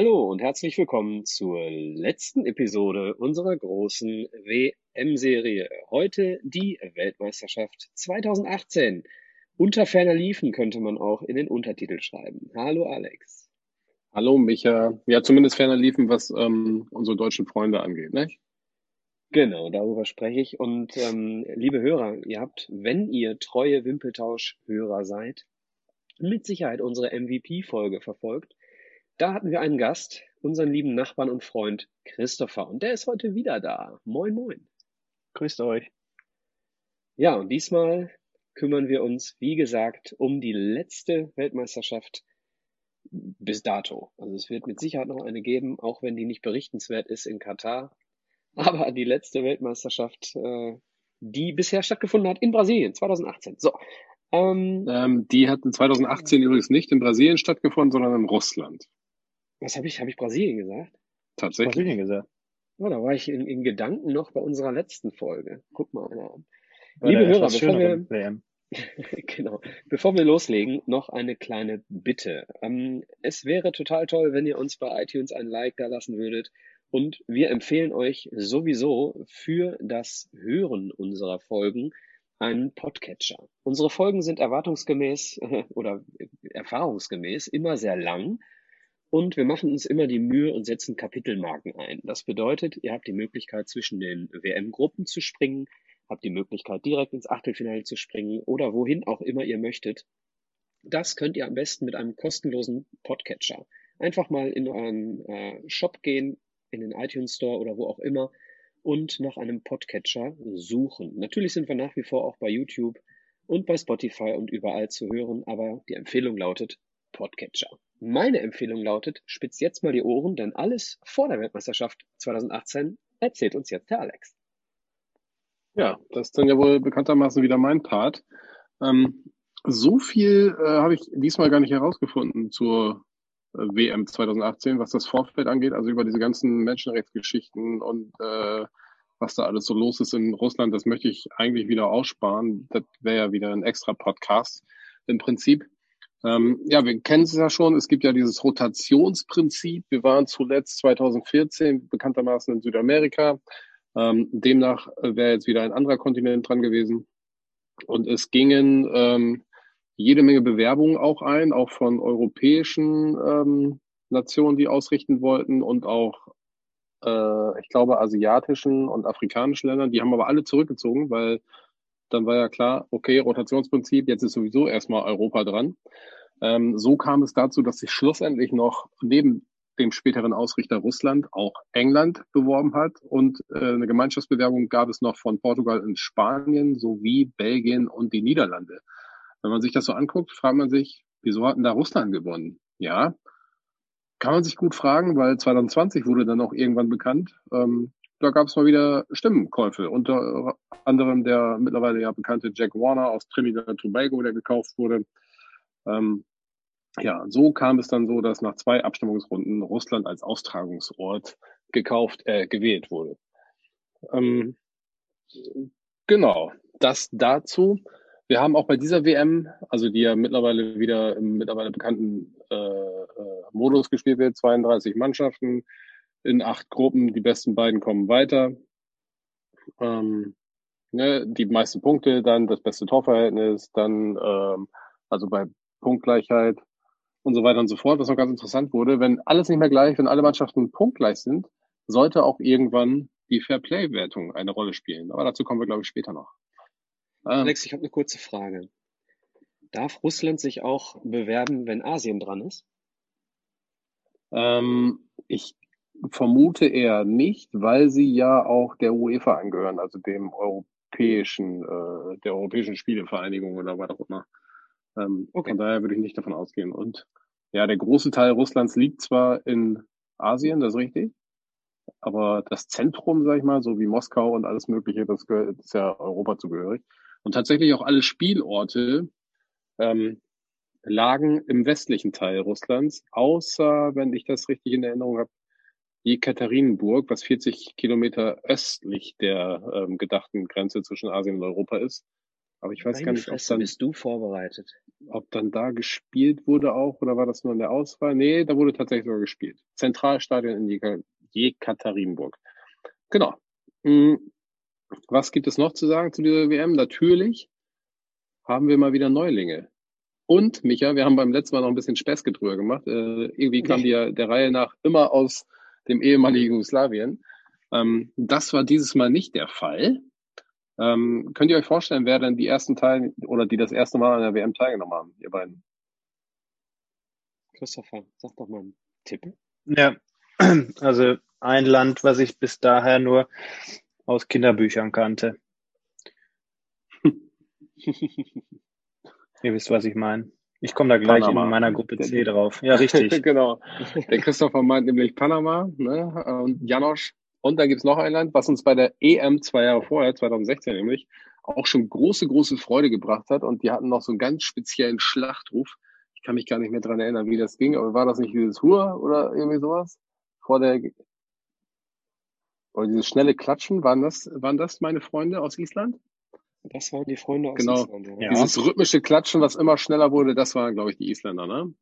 Hallo und herzlich willkommen zur letzten Episode unserer großen WM-Serie. Heute die Weltmeisterschaft 2018. Unter ferner liefen könnte man auch in den Untertitel schreiben. Hallo Alex. Hallo Micha. Ja, zumindest ferner liefen, was unsere deutschen Freunde angeht, ne? Genau, darüber spreche ich. Und liebe Hörer, ihr habt, wenn ihr treue Wimpeltausch-Hörer seid, mit Sicherheit unsere MVP-Folge verfolgt. Da hatten wir einen Gast, unseren lieben Nachbarn und Freund Christopher. Und der ist heute wieder da. Moin, moin. Grüßt euch. Ja, und diesmal kümmern wir uns, wie gesagt, um die letzte Weltmeisterschaft bis dato. Also es wird mit Sicherheit noch eine geben, auch wenn die nicht berichtenswert ist in Katar. Aber die letzte Weltmeisterschaft, die bisher stattgefunden hat in Brasilien, 2018. So. Die hat in 2018 übrigens nicht in Brasilien stattgefunden, sondern in Russland. Was habe ich? Habe ich Brasilien gesagt? Tatsächlich. Brasilien gesagt. Oh, da war ich in Gedanken noch bei unserer letzten Folge. Guck mal einer an. Liebe Hörer, bevor wir loslegen, noch eine kleine Bitte. Es wäre total toll, wenn ihr uns bei iTunes ein Like da lassen würdet. Und wir empfehlen euch sowieso für das Hören unserer Folgen einen Podcatcher. Unsere Folgen sind erwartungsgemäß oder erfahrungsgemäß immer sehr lang. Und wir machen uns immer die Mühe und setzen Kapitelmarken ein. Das bedeutet, ihr habt die Möglichkeit, zwischen den WM-Gruppen zu springen, habt die Möglichkeit, direkt ins Achtelfinale zu springen oder wohin auch immer ihr möchtet. Das könnt ihr am besten mit einem kostenlosen Podcatcher. Einfach mal in euren Shop gehen, in den iTunes Store oder wo auch immer und nach einem Podcatcher suchen. Natürlich sind wir nach wie vor auch bei YouTube und bei Spotify und überall zu hören, aber die Empfehlung lautet Podcatcher. Meine Empfehlung lautet, spitzt jetzt mal die Ohren, denn alles vor der Weltmeisterschaft 2018 erzählt uns jetzt der Alex. Ja, das ist dann ja wohl bekanntermaßen wieder mein Part. So viel habe ich diesmal gar nicht herausgefunden zur WM 2018, was das Vorfeld angeht, also über diese ganzen Menschenrechtsgeschichten und was da alles so los ist in Russland, das möchte ich eigentlich wieder aussparen. Das wäre ja wieder ein extra Podcast im Prinzip. Ja, wir kennen es ja schon, es gibt ja dieses Rotationsprinzip. Wir waren zuletzt 2014 bekanntermaßen in Südamerika. Demnach wäre jetzt wieder ein anderer Kontinent dran gewesen. Und es gingen jede Menge Bewerbungen auch ein, auch von europäischen Nationen, die ausrichten wollten und auch, ich glaube, asiatischen und afrikanischen Ländern. Die haben aber alle zurückgezogen, weil dann war ja klar, okay, Rotationsprinzip, jetzt ist sowieso erstmal Europa dran. So kam es dazu, dass sich schlussendlich noch neben dem späteren Ausrichter Russland auch England beworben hat und eine Gemeinschaftsbewerbung gab es noch von Portugal und Spanien sowie Belgien und die Niederlande. Wenn man sich das so anguckt, fragt man sich, wieso hat denn da Russland gewonnen? Ja, kann man sich gut fragen, weil 2020 wurde dann auch irgendwann bekannt, da gab es mal wieder Stimmenkäufe, unter anderem der mittlerweile ja bekannte Jack Warner aus Trinidad und Tobago, der gekauft wurde. Ja, so kam es dann so, dass nach 2 Abstimmungsrunden Russland als Austragungsort gewählt wurde. Genau, das dazu. Wir haben auch bei dieser WM, also die ja mittlerweile wieder im mittlerweile bekannten Modus gespielt wird, 32 Mannschaften, in 8 Gruppen, die besten beiden kommen weiter. Die meisten Punkte, dann das beste Torverhältnis, dann also bei Punktgleichheit und so weiter und so fort. Was noch ganz interessant wurde, wenn alles nicht mehr gleich, wenn alle Mannschaften punktgleich sind, sollte auch irgendwann die Fairplay-Wertung eine Rolle spielen. Aber dazu kommen wir, glaube ich, später noch. Alex, ich habe eine kurze Frage. Darf Russland sich auch bewerben, wenn Asien dran ist? Ich vermute eher nicht, weil sie ja auch der UEFA angehören, also dem der Europäischen Spielevereinigung oder was auch immer. Okay. Von daher würde ich nicht davon ausgehen. Und ja, der große Teil Russlands liegt zwar in Asien, das ist richtig, aber das Zentrum, sag ich mal, so wie Moskau und alles Mögliche, das ist ja Europa zugehörig. Und tatsächlich auch alle Spielorte lagen im westlichen Teil Russlands, außer, wenn ich das richtig in Erinnerung habe, Jekaterinburg, was 40 Kilometer östlich der gedachten Grenze zwischen Asien und Europa ist. Aber ich weiß gar nicht, ob dann, bist du vorbereitet? Ob dann da gespielt wurde auch, oder war das nur in der Auswahl? Nee, da wurde tatsächlich sogar gespielt. Zentralstadion in Jekaterinburg. Genau. Was gibt es noch zu sagen zu dieser WM? Natürlich haben wir mal wieder Neulinge. Und, Micha, wir haben beim letzten Mal noch ein bisschen Späßke drüber gemacht. Irgendwie kam die ja der Reihe nach immer aus dem ehemaligen Jugoslawien. Das war dieses Mal nicht der Fall. Könnt ihr euch vorstellen, wer dann die ersten Teil oder die das erste Mal an der WM teilgenommen haben, ihr beiden? Christopher, sag doch mal einen Tipp. Ja, also ein Land, was ich bis daher nur aus Kinderbüchern kannte. Ihr wisst, was ich meine. Ich komme da gleich Panama. In meiner Gruppe C drauf. Ja, richtig. Genau. Der Christopher meint nämlich Panama, ne? Und Janosch. Und dann gibt's noch ein Land, was uns bei der EM 2 Jahre vorher, 2016 nämlich, auch schon große Freude gebracht hat. Und die hatten noch so einen ganz speziellen Schlachtruf. Ich kann mich gar nicht mehr dran erinnern, wie das ging. Aber war das nicht dieses Hurra oder irgendwie sowas? Vor der, oder dieses schnelle Klatschen? Waren das meine Freunde aus Island? Das waren die Freunde aus Island. Ja. Dieses rhythmische Klatschen, was immer schneller wurde, das waren, glaube ich, die Isländer, ne?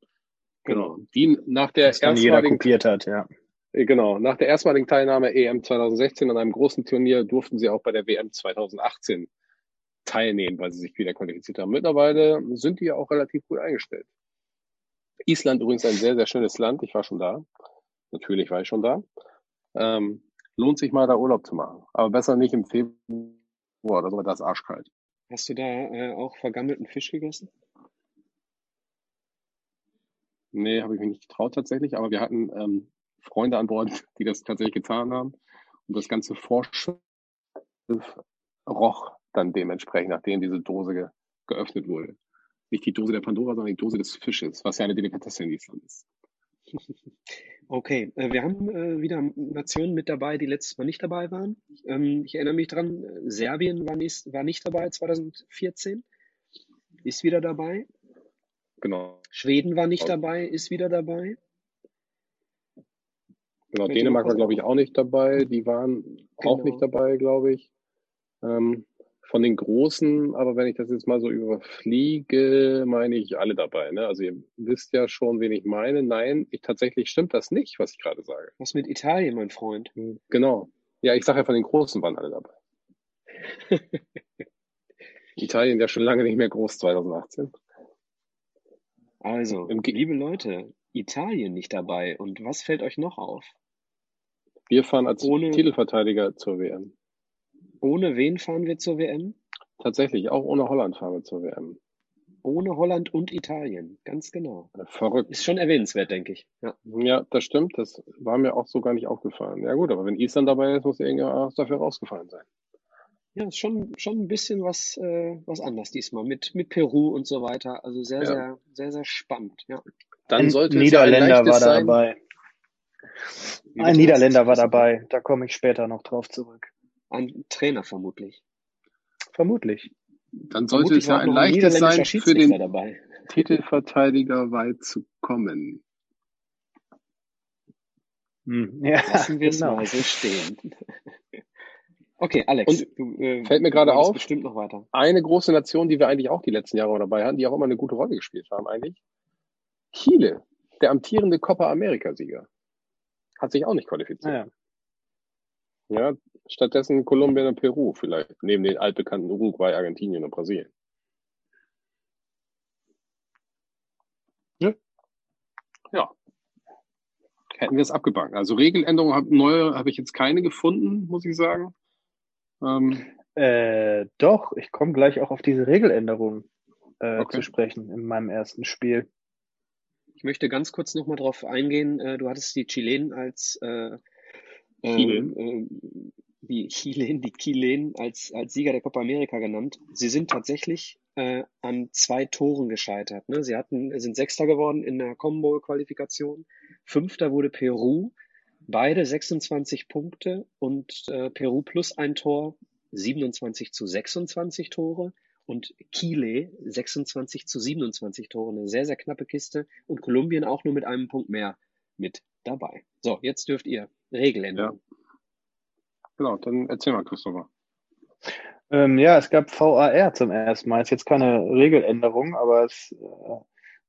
Genau. Die nach der ersten, die jeder kopiert hat, ja. Genau, nach der erstmaligen Teilnahme EM 2016 an einem großen Turnier durften sie auch bei der WM 2018 teilnehmen, weil sie sich wieder qualifiziert haben. Mittlerweile sind die ja auch relativ gut eingestellt. Island übrigens ein sehr schönes Land. Ich war schon da. Natürlich war ich schon da. Lohnt sich mal, da Urlaub zu machen. Aber besser nicht im Februar oder so, da ist arschkalt. Hast du da auch vergammelten Fisch gegessen? Nee, habe ich mich nicht getraut tatsächlich, aber wir hatten... Freunde an Bord, die das tatsächlich getan haben. Und das ganze Vorschiff roch dann dementsprechend, nachdem diese Dose geöffnet wurde. Nicht die Dose der Pandora, sondern die Dose des Fisches, was ja eine Delikatesse in Island ist. Okay, wir haben wieder Nationen mit dabei, die letztes Mal nicht dabei waren. Ich erinnere mich dran, Serbien war nicht dabei 2014, ist wieder dabei. Genau. Schweden war nicht dabei, ist wieder dabei. Genau, Dänemark war, glaube ich, auch nicht dabei. Die waren auch nicht dabei, glaube ich. Von den Großen, aber wenn ich das jetzt mal so überfliege, meine ich alle dabei. Ne? Also ihr wisst ja schon, wen ich meine. Nein, tatsächlich stimmt das nicht, was ich gerade sage. Was mit Italien, mein Freund? Genau. Ja, ich sage ja, von den Großen waren alle dabei. Italien, ja schon lange nicht mehr groß, 2018. Also, liebe Leute, Italien nicht dabei. Und was fällt euch noch auf? Wir fahren als Titelverteidiger zur WM. Ohne wen fahren wir zur WM? Tatsächlich, auch ohne Holland fahren wir zur WM. Ohne Holland und Italien, ganz genau. Verrückt. Ist schon erwähnenswert, denke ich. Ja, das stimmt. Das war mir auch so gar nicht aufgefallen. Ja gut, aber wenn Island dabei ist, muss irgendwas dafür rausgefallen sein. Ja, ist schon ein bisschen was anders diesmal. Mit Peru und so weiter. Also sehr spannend. Ja. Dann sollte Niederländer war dabei. Ein Niederländer war dabei. Da komme ich später noch drauf zurück. Ein Trainer vermutlich. Vermutlich. Dann sollte es ja ein leichtes sein, für den Titelverteidiger weit zu kommen. Ja, lassen wir es mal so stehen. Okay, Alex. Und fällt mir gerade auf, bestimmt noch weiter. Eine große Nation, die wir eigentlich auch die letzten Jahre dabei hatten, die auch immer eine gute Rolle gespielt haben eigentlich. Chile, der amtierende Copa America-Sieger, hat sich auch nicht qualifiziert. Ja, stattdessen Kolumbien und Peru vielleicht, neben den altbekannten Uruguay, Argentinien und Brasilien. Ja. Hätten wir es abgebankt. Also Regeländerungen, neue habe ich jetzt keine gefunden, muss ich sagen. Doch, ich komme gleich auch auf diese Regeländerungen zu sprechen in meinem ersten Spiel. Ich möchte ganz kurz nochmal drauf eingehen. Du hattest die Chilenen als die Chilenen als Sieger der Copa America genannt. Sie sind tatsächlich an 2 Toren gescheitert. Ne? Sie sind 6. geworden in der Combo-Qualifikation. 5. wurde Peru. Beide 26 Punkte und Peru plus 1 Tor, 27 zu 26 Tore. Und Chile 26 zu 27 Tore, eine sehr knappe Kiste. Und Kolumbien auch nur mit einem Punkt mehr mit dabei. So, jetzt dürft ihr Regeln ändern. Ja. Genau, dann erzähl mal, Christopher. Ja, es gab VAR zum ersten Mal. Ist jetzt keine Regeländerung, aber es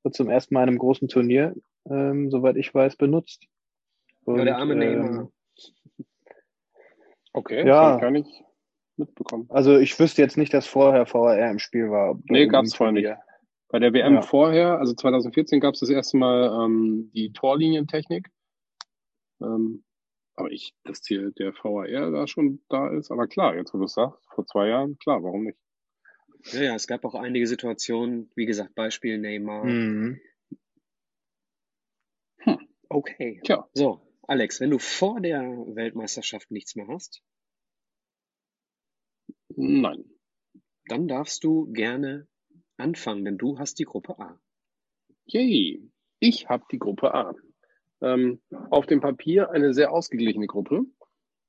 wird zum ersten Mal in einem großen Turnier, soweit ich weiß, benutzt. Und, ja, der arme Neymar. Okay, das habe ich gar nicht mitbekommen. Also ich wüsste jetzt nicht, dass vorher VAR im Spiel war. Nee, gab es vorher nicht. Bei der WM vorher, also 2014, gab es das erste Mal die Torlinientechnik. Aber dass hier der VAR da schon da ist, aber klar, jetzt wo du es sagst, vor 2 Jahren, klar, warum nicht? Ja, es gab auch einige Situationen, wie gesagt, Beispiel Neymar. Mhm. Okay. Tja. So, Alex, wenn du vor der Weltmeisterschaft nichts mehr hast? Nein. Dann darfst du gerne anfangen, denn du hast die Gruppe A. Yay, ich habe die Gruppe A. Auf dem Papier eine sehr ausgeglichene Gruppe,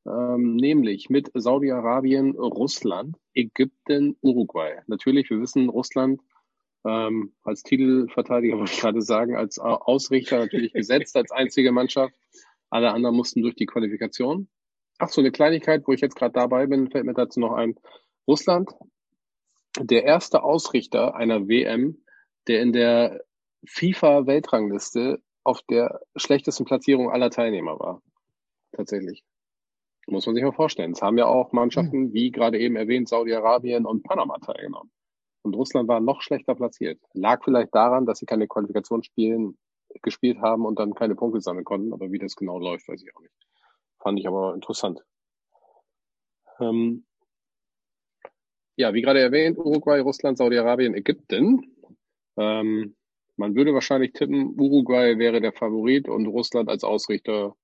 nämlich mit Saudi-Arabien, Russland, Ägypten, Uruguay. Natürlich, wir wissen, Russland als Titelverteidiger, wollte ich gerade sagen, als Ausrichter natürlich gesetzt, als einzige Mannschaft. Alle anderen mussten durch die Qualifikation. Ach so, eine Kleinigkeit, wo ich jetzt gerade dabei bin, fällt mir dazu noch ein. Russland, der erste Ausrichter einer WM, der in der FIFA-Weltrangliste auf der schlechtesten Platzierung aller Teilnehmer war. Tatsächlich. Muss man sich mal vorstellen. Es haben ja auch Mannschaften, wie gerade eben erwähnt, Saudi-Arabien und Panama teilgenommen. Und Russland war noch schlechter platziert. Lag vielleicht daran, dass sie keine Qualifikationsspiele gespielt haben und dann keine Punkte sammeln konnten. Aber wie das genau läuft, weiß ich auch nicht. Fand ich aber interessant. Ja, wie gerade erwähnt, Uruguay, Russland, Saudi-Arabien, Ägypten. Man würde wahrscheinlich tippen, Uruguay wäre der Favorit und Russland als Ausrichter,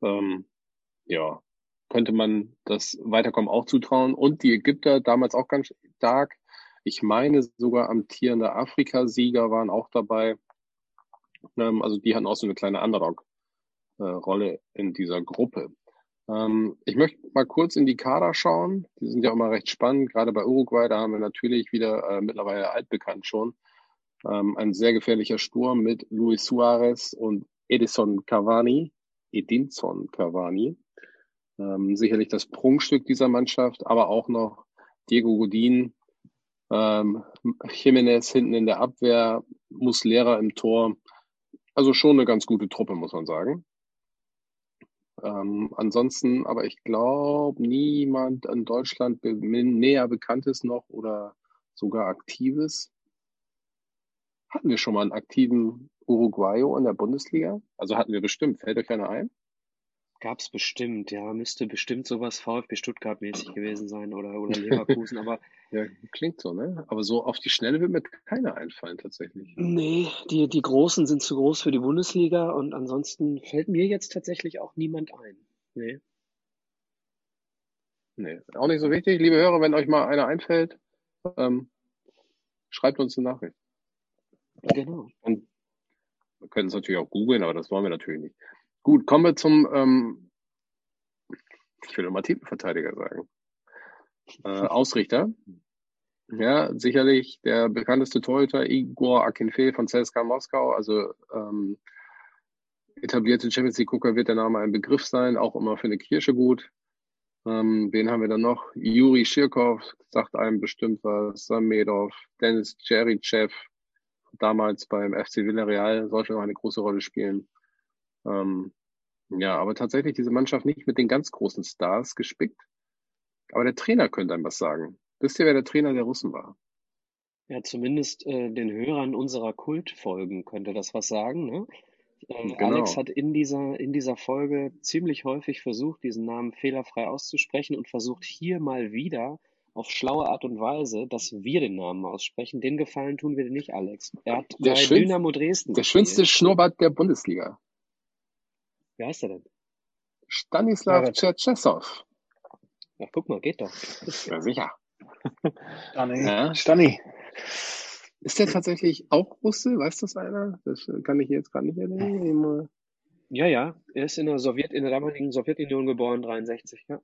könnte man das Weiterkommen auch zutrauen. Und die Ägypter, damals auch ganz stark, ich meine sogar amtierende Afrikasieger waren auch dabei. Also die hatten auch so eine kleine Underdog-Rolle in dieser Gruppe. Ich möchte mal kurz in die Kader schauen. Die sind ja immer recht spannend, gerade bei Uruguay, da haben wir natürlich wieder mittlerweile altbekannt schon. Ein sehr gefährlicher Sturm mit Luis Suárez und Edinson Cavani. Sicherlich das Prunkstück dieser Mannschaft, aber auch noch Diego Godín, Jiménez hinten in der Abwehr, Muslera im Tor. Also schon eine ganz gute Truppe, muss man sagen. Ansonsten, aber ich glaube, niemand in Deutschland näher bekannt ist noch oder sogar aktives. Hatten wir schon mal einen aktiven Uruguayo in der Bundesliga? Also hatten wir bestimmt. Fällt euch einer ein? Gab's bestimmt, ja. Müsste bestimmt sowas VfB Stuttgart-mäßig gewesen sein oder Leverkusen, aber... Ja, klingt so, ne? Aber so auf die Schnelle wird mir keiner einfallen, tatsächlich. Nee, die Großen sind zu groß für die Bundesliga und ansonsten fällt mir jetzt tatsächlich auch niemand ein. Nee, auch nicht so wichtig. Liebe Hörer, wenn euch mal einer einfällt, schreibt uns eine Nachricht. Genau. Und wir können es natürlich auch googeln, aber das wollen wir natürlich nicht. Gut, kommen wir zum, ich will immer Titelverteidiger sagen, Ausrichter. Ja, sicherlich der bekannteste Torhüter Igor Akinfe von CSKA Moskau, also etablierte Champions League Gucker wird der Name ein Begriff sein, auch immer für eine Kirsche gut. Wen haben wir dann noch? Juri Schirkow, sagt einem bestimmt was, Samedov, Denis Cheryshev, damals beim FC Villarreal, sollte noch eine große Rolle spielen. Aber tatsächlich diese Mannschaft nicht mit den ganz großen Stars gespickt. Aber der Trainer könnte einem was sagen. Wisst ihr, wer der Trainer der Russen war? Ja, zumindest den Hörern unserer Kultfolgen könnte das was sagen, ne? Genau. Alex hat in dieser Folge ziemlich häufig versucht, diesen Namen fehlerfrei auszusprechen und versucht hier mal wieder auf schlaue Art und Weise, dass wir den Namen aussprechen. Den Gefallen tun wir dir nicht, Alex. Er hat bei Dynamo Dresden gespielt. Der schönste Schnurrbart der Bundesliga. Wie heißt er denn? Stanislav Cherchesov. Ja, guck mal, geht doch. Ja, sicher. Stani. Ist der tatsächlich auch Russe? Weiß das einer? Das kann ich jetzt gar nicht erinnern. Ja. Er ist in der damaligen Sowjetunion geboren, 63, ja.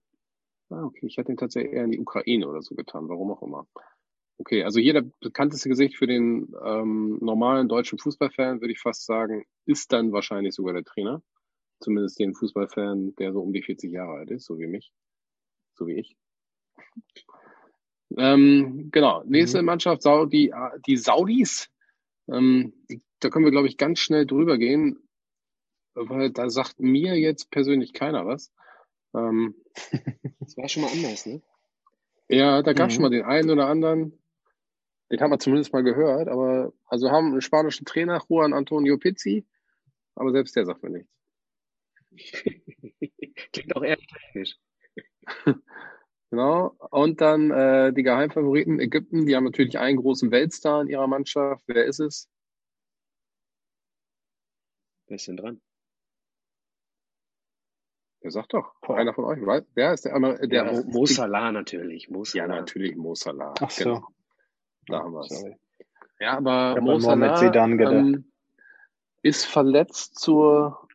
Ah, okay, ich hatte ihn tatsächlich eher in die Ukraine oder so getan, warum auch immer. Okay, also hier der bekannteste Gesicht für den normalen deutschen Fußballfan, würde ich fast sagen, ist dann wahrscheinlich sogar der Trainer. Zumindest den Fußballfan, der so um die 40 Jahre alt ist, so wie ich. Genau, nächste Mannschaft, die Saudis. Da können wir, glaube ich, ganz schnell drüber gehen, weil da sagt mir jetzt persönlich keiner was. Das war schon mal anders, ne? Ja, da gab es schon mal den einen oder anderen, den haben wir zumindest mal gehört, aber also haben einen spanischen Trainer, Juan Antonio Pizzi, aber selbst der sagt mir nichts. Klingt auch eher technisch. Genau, und dann die Geheimfavoriten Ägypten, die haben natürlich einen großen Weltstar in ihrer Mannschaft. Wer ist es? Wer ist denn dran? Der sagt doch, einer von euch, right? Wer ist der? Der Mo Salah natürlich. Mo Salah. Ja, natürlich Mo Salah. Ach so. Genau. Da haben wir es. Ja, aber Mo Salah ist verletzt zur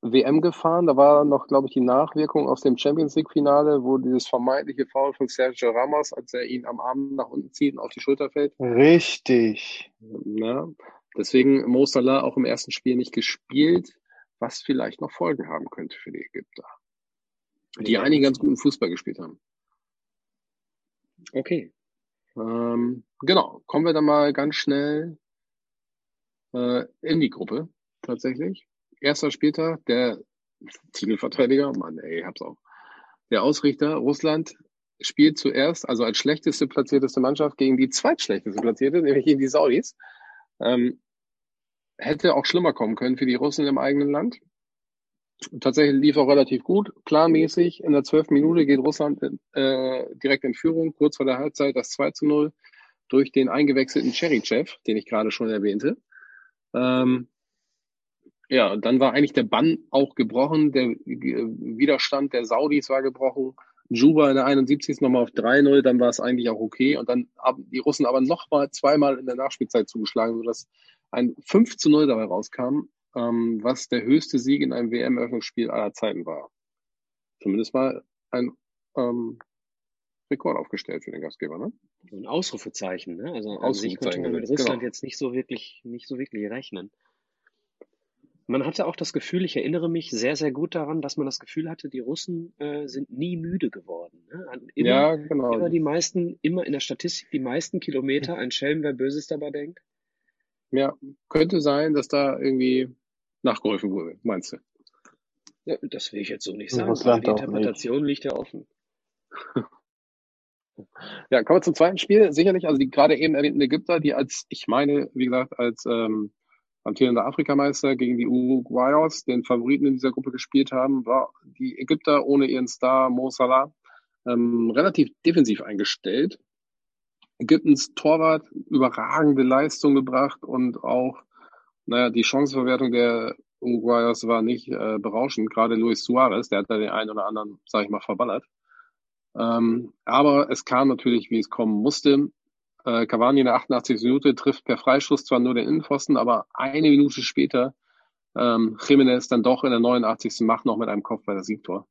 WM gefahren. Da war noch, glaube ich, die Nachwirkung aus dem Champions-League-Finale, wo dieses vermeintliche Foul von Sergio Ramos, als er ihn am Arm nach unten zieht und auf die Schulter fällt. Richtig. Ja. Deswegen Mo Salah auch im ersten Spiel nicht gespielt, was vielleicht noch Folgen haben könnte für die Ägypter, die ja einige ganz guten Fußball gespielt haben. Okay. Genau, kommen wir dann mal ganz schnell in die Gruppe, tatsächlich. Erster Spieltag, der Titelverteidiger, Mann, ey, ich hab's auch. Der Ausrichter, Russland, spielt zuerst, also als schlechteste platzierteste Mannschaft gegen die zweitschlechteste platzierte, nämlich gegen die Saudis. Hätte auch schlimmer kommen können für die Russen im eigenen Land. Tatsächlich lief auch relativ gut. Planmäßig in der 12. Minute geht Russland direkt in Führung. Kurz vor der Halbzeit das 2:0 durch den eingewechselten Cheryshev, den ich gerade schon erwähnte. Ja, dann war eigentlich der Bann auch gebrochen. Der Widerstand der Saudis war gebrochen. Juba in der 71. nochmal auf 3:0, dann war es eigentlich auch okay. Und dann haben die Russen aber nochmal zweimal in der Nachspielzeit zugeschlagen, sodass ein 5:0 dabei rauskam, was der höchste Sieg in einem WM-Eröffnungsspiel aller Zeiten war. Zumindest mal ein Rekord aufgestellt für den Gastgeber, ne? So ein Ausrufezeichen, ne? Also an sich konnte man mit Russland jetzt nicht so wirklich rechnen. Man hatte auch das Gefühl, ich erinnere mich sehr, sehr gut daran, dass man das Gefühl hatte, die Russen sind nie müde geworden. Ne? Immer, ja, genau. Immer in der Statistik die meisten Kilometer, ein Schelm, wer Böses dabei denkt. Ja, könnte sein, dass da irgendwie nachgeholfen wurde, meinst du? Ja, das will ich jetzt so nicht sagen. Die Interpretation liegt ja offen. Ja, kommen wir zum zweiten Spiel. Sicherlich, also die gerade eben erwähnten Ägypter, die als amtierender Afrikameister gegen die Uruguayos, den Favoriten in dieser Gruppe gespielt haben, war die Ägypter ohne ihren Star Mo Salah relativ defensiv eingestellt. Ägyptens Torwart überragende Leistung gebracht und auch, die Chancenverwertung der Uruguayos war nicht berauschend. Gerade Luis Suárez, der hat da den einen oder anderen, sag ich mal, verballert. Aber es kam natürlich, wie es kommen musste. Cavani in der 88. Minute trifft per Freischuss zwar nur den Innenpfosten, aber eine Minute später Jiménez dann doch in der 89. macht noch mit einem Kopfball das Siegtor.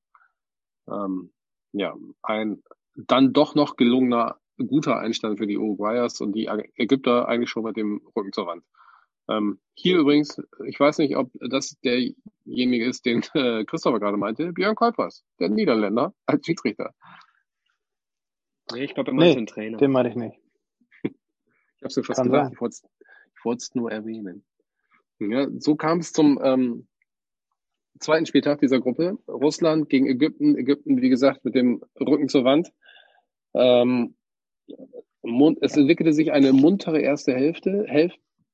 Ja, ein dann doch noch gelungener, guter Einstand für die Uruguayers und die Ägypter eigentlich schon mit dem Rücken zur Wand. Hier übrigens, ich weiß nicht, ob das derjenige ist, den Christopher gerade meinte, Björn Kuipers, der Niederländer, als Schiedsrichter. Nee, ich glaube, er meinte den Trainer. Den meine ich nicht. Ich hab's dir fast gesagt, ich wollte es nur erwähnen. Ja, so kam es zum zweiten Spieltag dieser Gruppe. Russland gegen Ägypten. Ägypten, wie gesagt, mit dem Rücken zur Wand. Es entwickelte sich eine muntere erste Hälfte,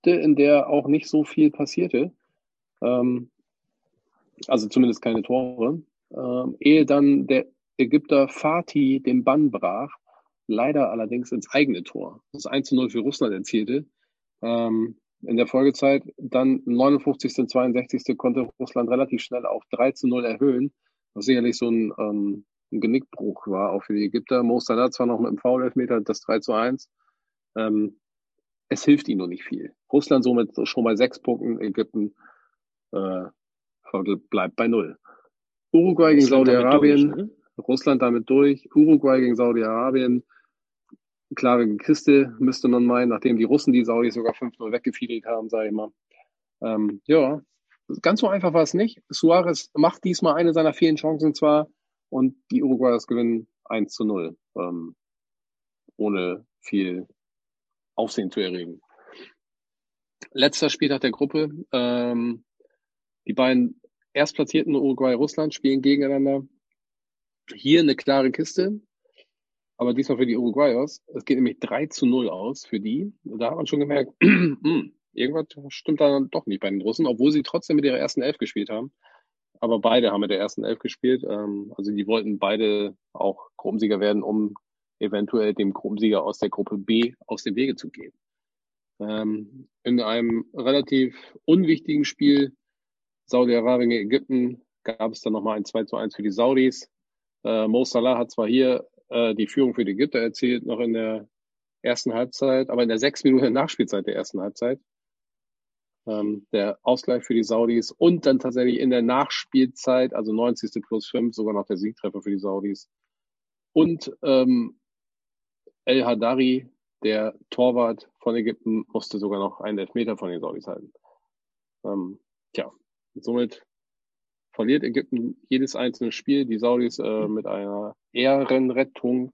in der auch nicht so viel passierte. Also zumindest keine Tore. Ehe dann der Ägypter Fatih den Bann brach. Leider allerdings ins eigene Tor. Das 1:0 für Russland erzielte. In der Folgezeit dann 59. und 62. konnte Russland relativ schnell auf 3:0 erhöhen, was sicherlich so ein Genickbruch war, auch für die Ägypter. Mo Salah zwar noch mit dem Foul-Elfmeter, das 3:1. Es hilft ihnen nur nicht viel. Russland somit schon bei 6 Punkten, Ägypten bleibt bei 0. Uruguay gegen Saudi-Arabien, Russland damit durch. Uruguay gegen Saudi-Arabien, klare Kiste, müsste man meinen, nachdem die Russen die Saudis sogar 5:0 weggefiedelt haben, sage ich mal. Ja, ganz so einfach war es nicht. Suarez macht diesmal eine seiner vielen Chancen zwar, und die Uruguayers gewinnen 1:0. ohne viel Aufsehen zu erregen. Letzter Spieltag der Gruppe. Die beiden erstplatzierten Uruguay-Russland spielen gegeneinander. Hier eine klare Kiste, aber diesmal für die Uruguayers. Es geht nämlich 3:0 aus für die. Da hat man schon gemerkt, irgendwas stimmt da doch nicht bei den Russen, obwohl sie trotzdem mit ihrer ersten Elf gespielt haben. Aber beide haben mit der ersten Elf gespielt. Also die wollten beide auch Gruppensieger werden, um eventuell dem Gruppensieger aus der Gruppe B aus dem Wege zu gehen. In einem relativ unwichtigen Spiel Saudi-Arabien gegen Ägypten gab es dann nochmal ein 2:1 für die Saudis. Mo Salah hat zwar hier die Führung für die Ägypter erzielt, noch in der ersten Halbzeit, aber in der 6 Minuten Nachspielzeit der ersten Halbzeit. Der Ausgleich für die Saudis und dann tatsächlich in der Nachspielzeit, also 90. plus 5, sogar noch der Siegtreffer für die Saudis. Und El Hadari, der Torwart von Ägypten, musste sogar noch einen Elfmeter von den Saudis halten. Somit verliert Ägypten jedes einzelne Spiel. Die Saudis mit einer Ehrenrettung.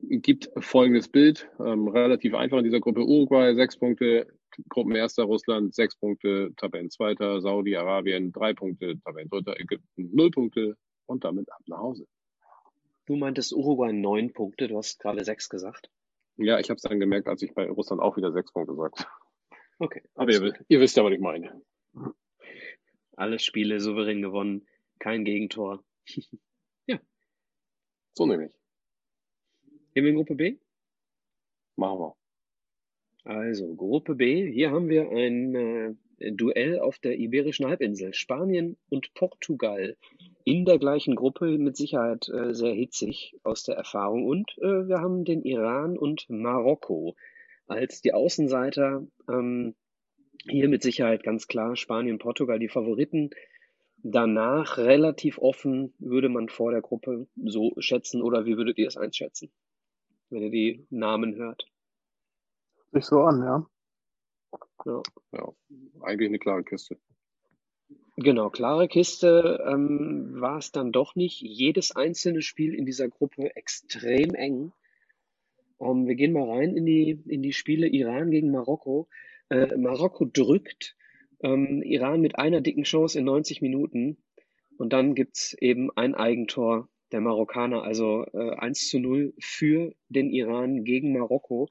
Gibt folgendes Bild, relativ einfach in dieser Gruppe. Uruguay 6 Punkte, Gruppenerster Russland 6 Punkte, Tabellenzweiter Saudi-Arabien 3 Punkte, Tabellendritter Ägypten 0 Punkte und damit ab nach Hause. Du meintest Uruguay 9 Punkte, du hast gerade 6 gesagt. Ja, ich habe es dann gemerkt, als ich bei Russland auch wieder 6 Punkte sagte. Okay. Aber ihr wisst ja, was ich meine. Alle Spiele souverän gewonnen, kein Gegentor. Ja. So nämlich. Gehen wir in Gruppe B? Machen wir. Also, Gruppe B, hier haben wir ein Duell auf der Iberischen Halbinsel. Spanien und Portugal in der gleichen Gruppe, mit Sicherheit sehr hitzig aus der Erfahrung. Und wir haben den Iran und Marokko als die Außenseiter. Hier mit Sicherheit ganz klar Spanien, Portugal die Favoriten. Danach relativ offen, würde man vor der Gruppe so schätzen, oder wie würdet ihr es einschätzen, wenn ihr die Namen hört? Sich so an, ja. Eigentlich eine klare Kiste. Genau, klare Kiste war es dann doch nicht. Jedes einzelne Spiel in dieser Gruppe extrem eng. Wir gehen mal rein in die Spiele Iran gegen Marokko. Marokko drückt Iran mit einer dicken Chance in 90 Minuten. Und dann gibt's eben ein Eigentor der Marokkaner, also 1:0 für den Iran gegen Marokko.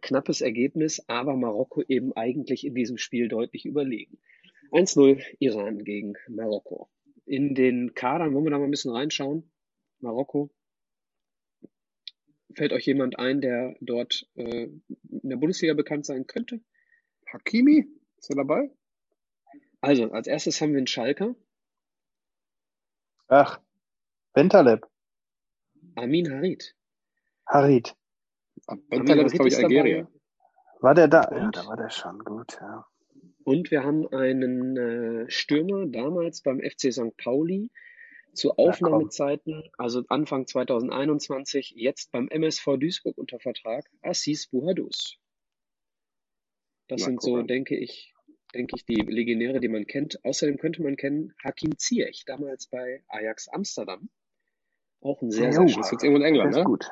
Knappes Ergebnis, aber Marokko eben eigentlich in diesem Spiel deutlich überlegen. 1:0 Iran gegen Marokko. In den Kadern wollen wir da mal ein bisschen reinschauen. Marokko. Fällt euch jemand ein, der dort in der Bundesliga bekannt sein könnte? Hakimi? Ist er dabei? Also, als erstes haben wir einen Schalker. Ach, Bentaleb. Amin Harit. Bentaleb ist, glaube ich, Algerier. War der da? Und? Ja, da war der schon gut, ja. Und wir haben einen Stürmer, damals beim FC St. Pauli, zu Aufnahmezeiten, also Anfang 2021, jetzt beim MSV Duisburg unter Vertrag, Assis Bouhadous. Das sind so, denke ich, die Legionäre, die man kennt. Außerdem könnte man kennen Hakim Ziyech, damals bei Ajax Amsterdam. Auch ein sehr, sehr schönes. Jetzt irgendwo in England, ne? Gut.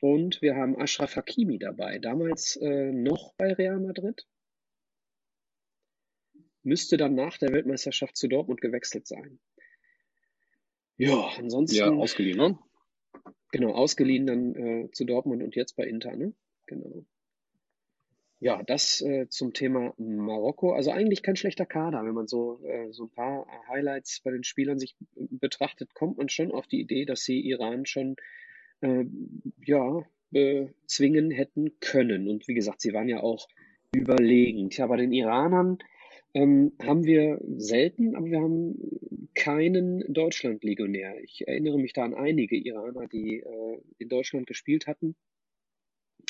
Und wir haben Ashraf Hakimi dabei. Damals noch bei Real Madrid. Müsste dann nach der Weltmeisterschaft zu Dortmund gewechselt sein. Ja, ansonsten... Ja, ausgeliehen, ne? Genau, ausgeliehen dann zu Dortmund und jetzt bei Inter, ne? Genau. Ja, das zum Thema Marokko. Also eigentlich kein schlechter Kader. Wenn man so ein paar Highlights bei den Spielern sich betrachtet, kommt man schon auf die Idee, dass sie Iran schon bezwingen hätten können. Und wie gesagt, sie waren ja auch überlegen. Tja, bei den Iranern haben wir selten, aber wir haben keinen Deutschland-Legionär. Ich erinnere mich da an einige Iraner, die in Deutschland gespielt hatten.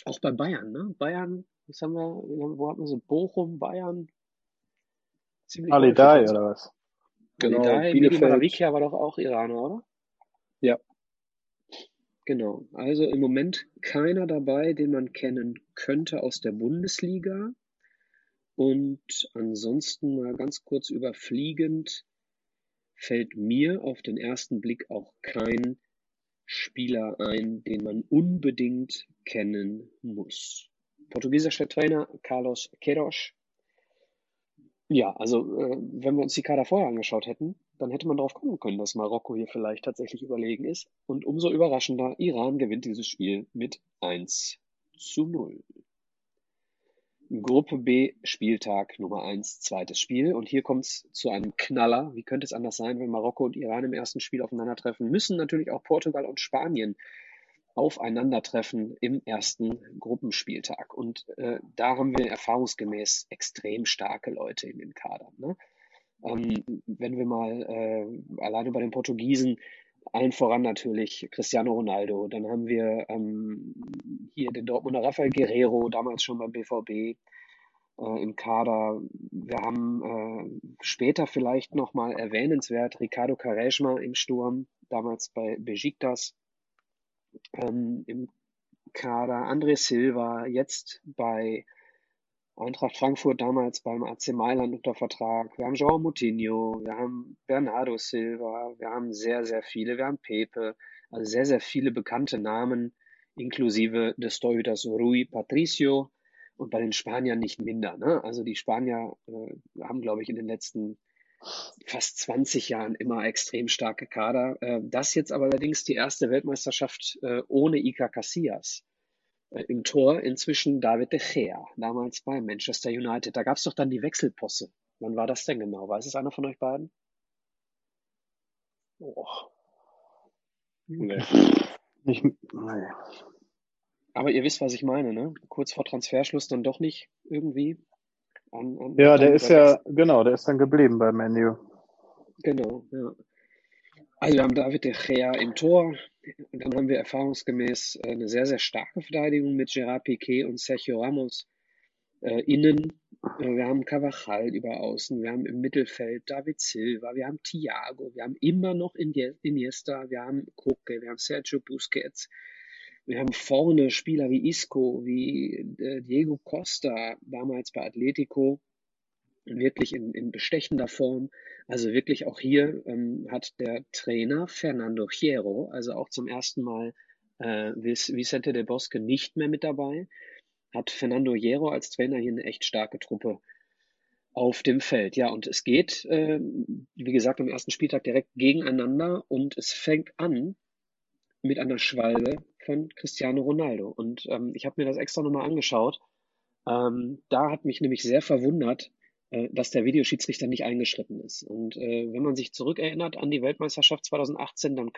Auch bei Bayern, ne? Bayern... Was haben wir, wo hatten wir so? Bochum, Bayern. Al-Idai oder was? Genau. Al-Idai war doch auch Iraner, oder? Ja. Genau. Also im Moment keiner dabei, den man kennen könnte aus der Bundesliga. Und ansonsten mal ganz kurz überfliegend fällt mir auf den ersten Blick auch kein Spieler ein, den man unbedingt kennen muss. Portugiesischer Trainer Carlos Queiroz. Ja, also wenn wir uns die Kader vorher angeschaut hätten, dann hätte man darauf kommen können, dass Marokko hier vielleicht tatsächlich überlegen ist. Und umso überraschender, Iran gewinnt dieses Spiel mit 1:0. Gruppe B, Spieltag Nummer 1, zweites Spiel. Und hier kommt es zu einem Knaller. Wie könnte es anders sein, wenn Marokko und Iran im ersten Spiel aufeinandertreffen? Müssen natürlich auch Portugal und Spanien aufeinandertreffen im ersten Gruppenspieltag. Und da haben wir erfahrungsgemäß extrem starke Leute in den Kadern. Ne? Wenn wir mal alleine bei den Portugiesen, allen voran natürlich Cristiano Ronaldo, dann haben wir hier den Dortmunder Rafael Guerreiro, damals schon beim BVB im Kader. Wir haben später vielleicht nochmal erwähnenswert Ricardo Quaresma im Sturm, damals bei Besiktas im Kader, Andrés Silva, jetzt bei Eintracht Frankfurt, damals beim AC Mailand unter Vertrag. Wir haben João Moutinho, wir haben Bernardo Silva, wir haben sehr, sehr viele, wir haben Pepe, also sehr, sehr viele bekannte Namen, inklusive des Torhüters Rui Patricio und bei den Spaniern nicht minder. Ne? Also die Spanier haben, glaube ich, in den letzten fast 20 Jahren immer extrem starke Kader. Das jetzt aber allerdings die erste Weltmeisterschaft ohne Iker Casillas. Im Tor inzwischen David de Gea, damals bei Manchester United. Da gab es doch dann die Wechselposse. Wann war das denn genau? Weiß es einer von euch beiden? Oh. Nee. Nein. Aber ihr wisst, was ich meine, ne? Kurz vor Transferschluss dann doch nicht irgendwie. Ja, der ist ja, genau, der ist dann geblieben beim Man U. Genau, ja. Also wir haben David de Gea im Tor. Dann haben wir erfahrungsgemäß eine sehr, sehr starke Verteidigung mit Gerard Piqué und Sergio Ramos innen. Wir haben Cavajal über außen, wir haben im Mittelfeld David Silva, wir haben Thiago, wir haben immer noch Iniesta, wir haben Koke, wir haben Sergio Busquets, wir haben vorne Spieler wie Isco, wie Diego Costa, damals bei Atletico, wirklich in bestechender Form. Also wirklich auch hier hat der Trainer Fernando Hierro, also auch zum ersten Mal Vicente del Bosque nicht mehr mit dabei, hat Fernando Hierro als Trainer hier eine echt starke Truppe auf dem Feld. Ja, und es geht, wie gesagt, am ersten Spieltag direkt gegeneinander und es fängt an mit einer Schwalbe von Cristiano Ronaldo. Und ich habe mir das extra nochmal angeschaut. Da hat mich nämlich sehr verwundert, dass der Videoschiedsrichter nicht eingeschritten ist. Und wenn man sich zurückerinnert an die Weltmeisterschaft 2018, dann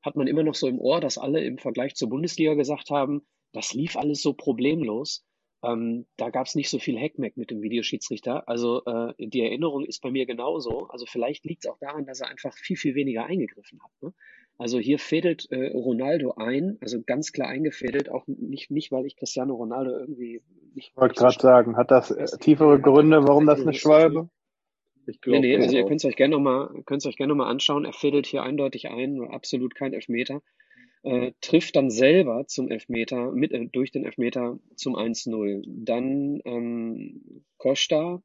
hat man immer noch so im Ohr, dass alle im Vergleich zur Bundesliga gesagt haben, das lief alles so problemlos. Da gab es nicht so viel Heckmeck mit dem Videoschiedsrichter. Also die Erinnerung ist bei mir genauso. Also vielleicht liegt es auch daran, dass er einfach viel, viel weniger eingegriffen hat. Ne? Also hier fädelt Ronaldo ein, also ganz klar eingefädelt, auch nicht weil ich Cristiano Ronaldo irgendwie... Ich wollte gerade sagen, hat das tiefere Gründe, warum das eine Schwalbe? Ich glaube, nee, also ihr könnt es euch gerne nochmal anschauen. Er fädelt hier eindeutig ein, absolut kein Elfmeter. Trifft dann selber zum Elfmeter, durch den Elfmeter zum 1:0. Dann Costa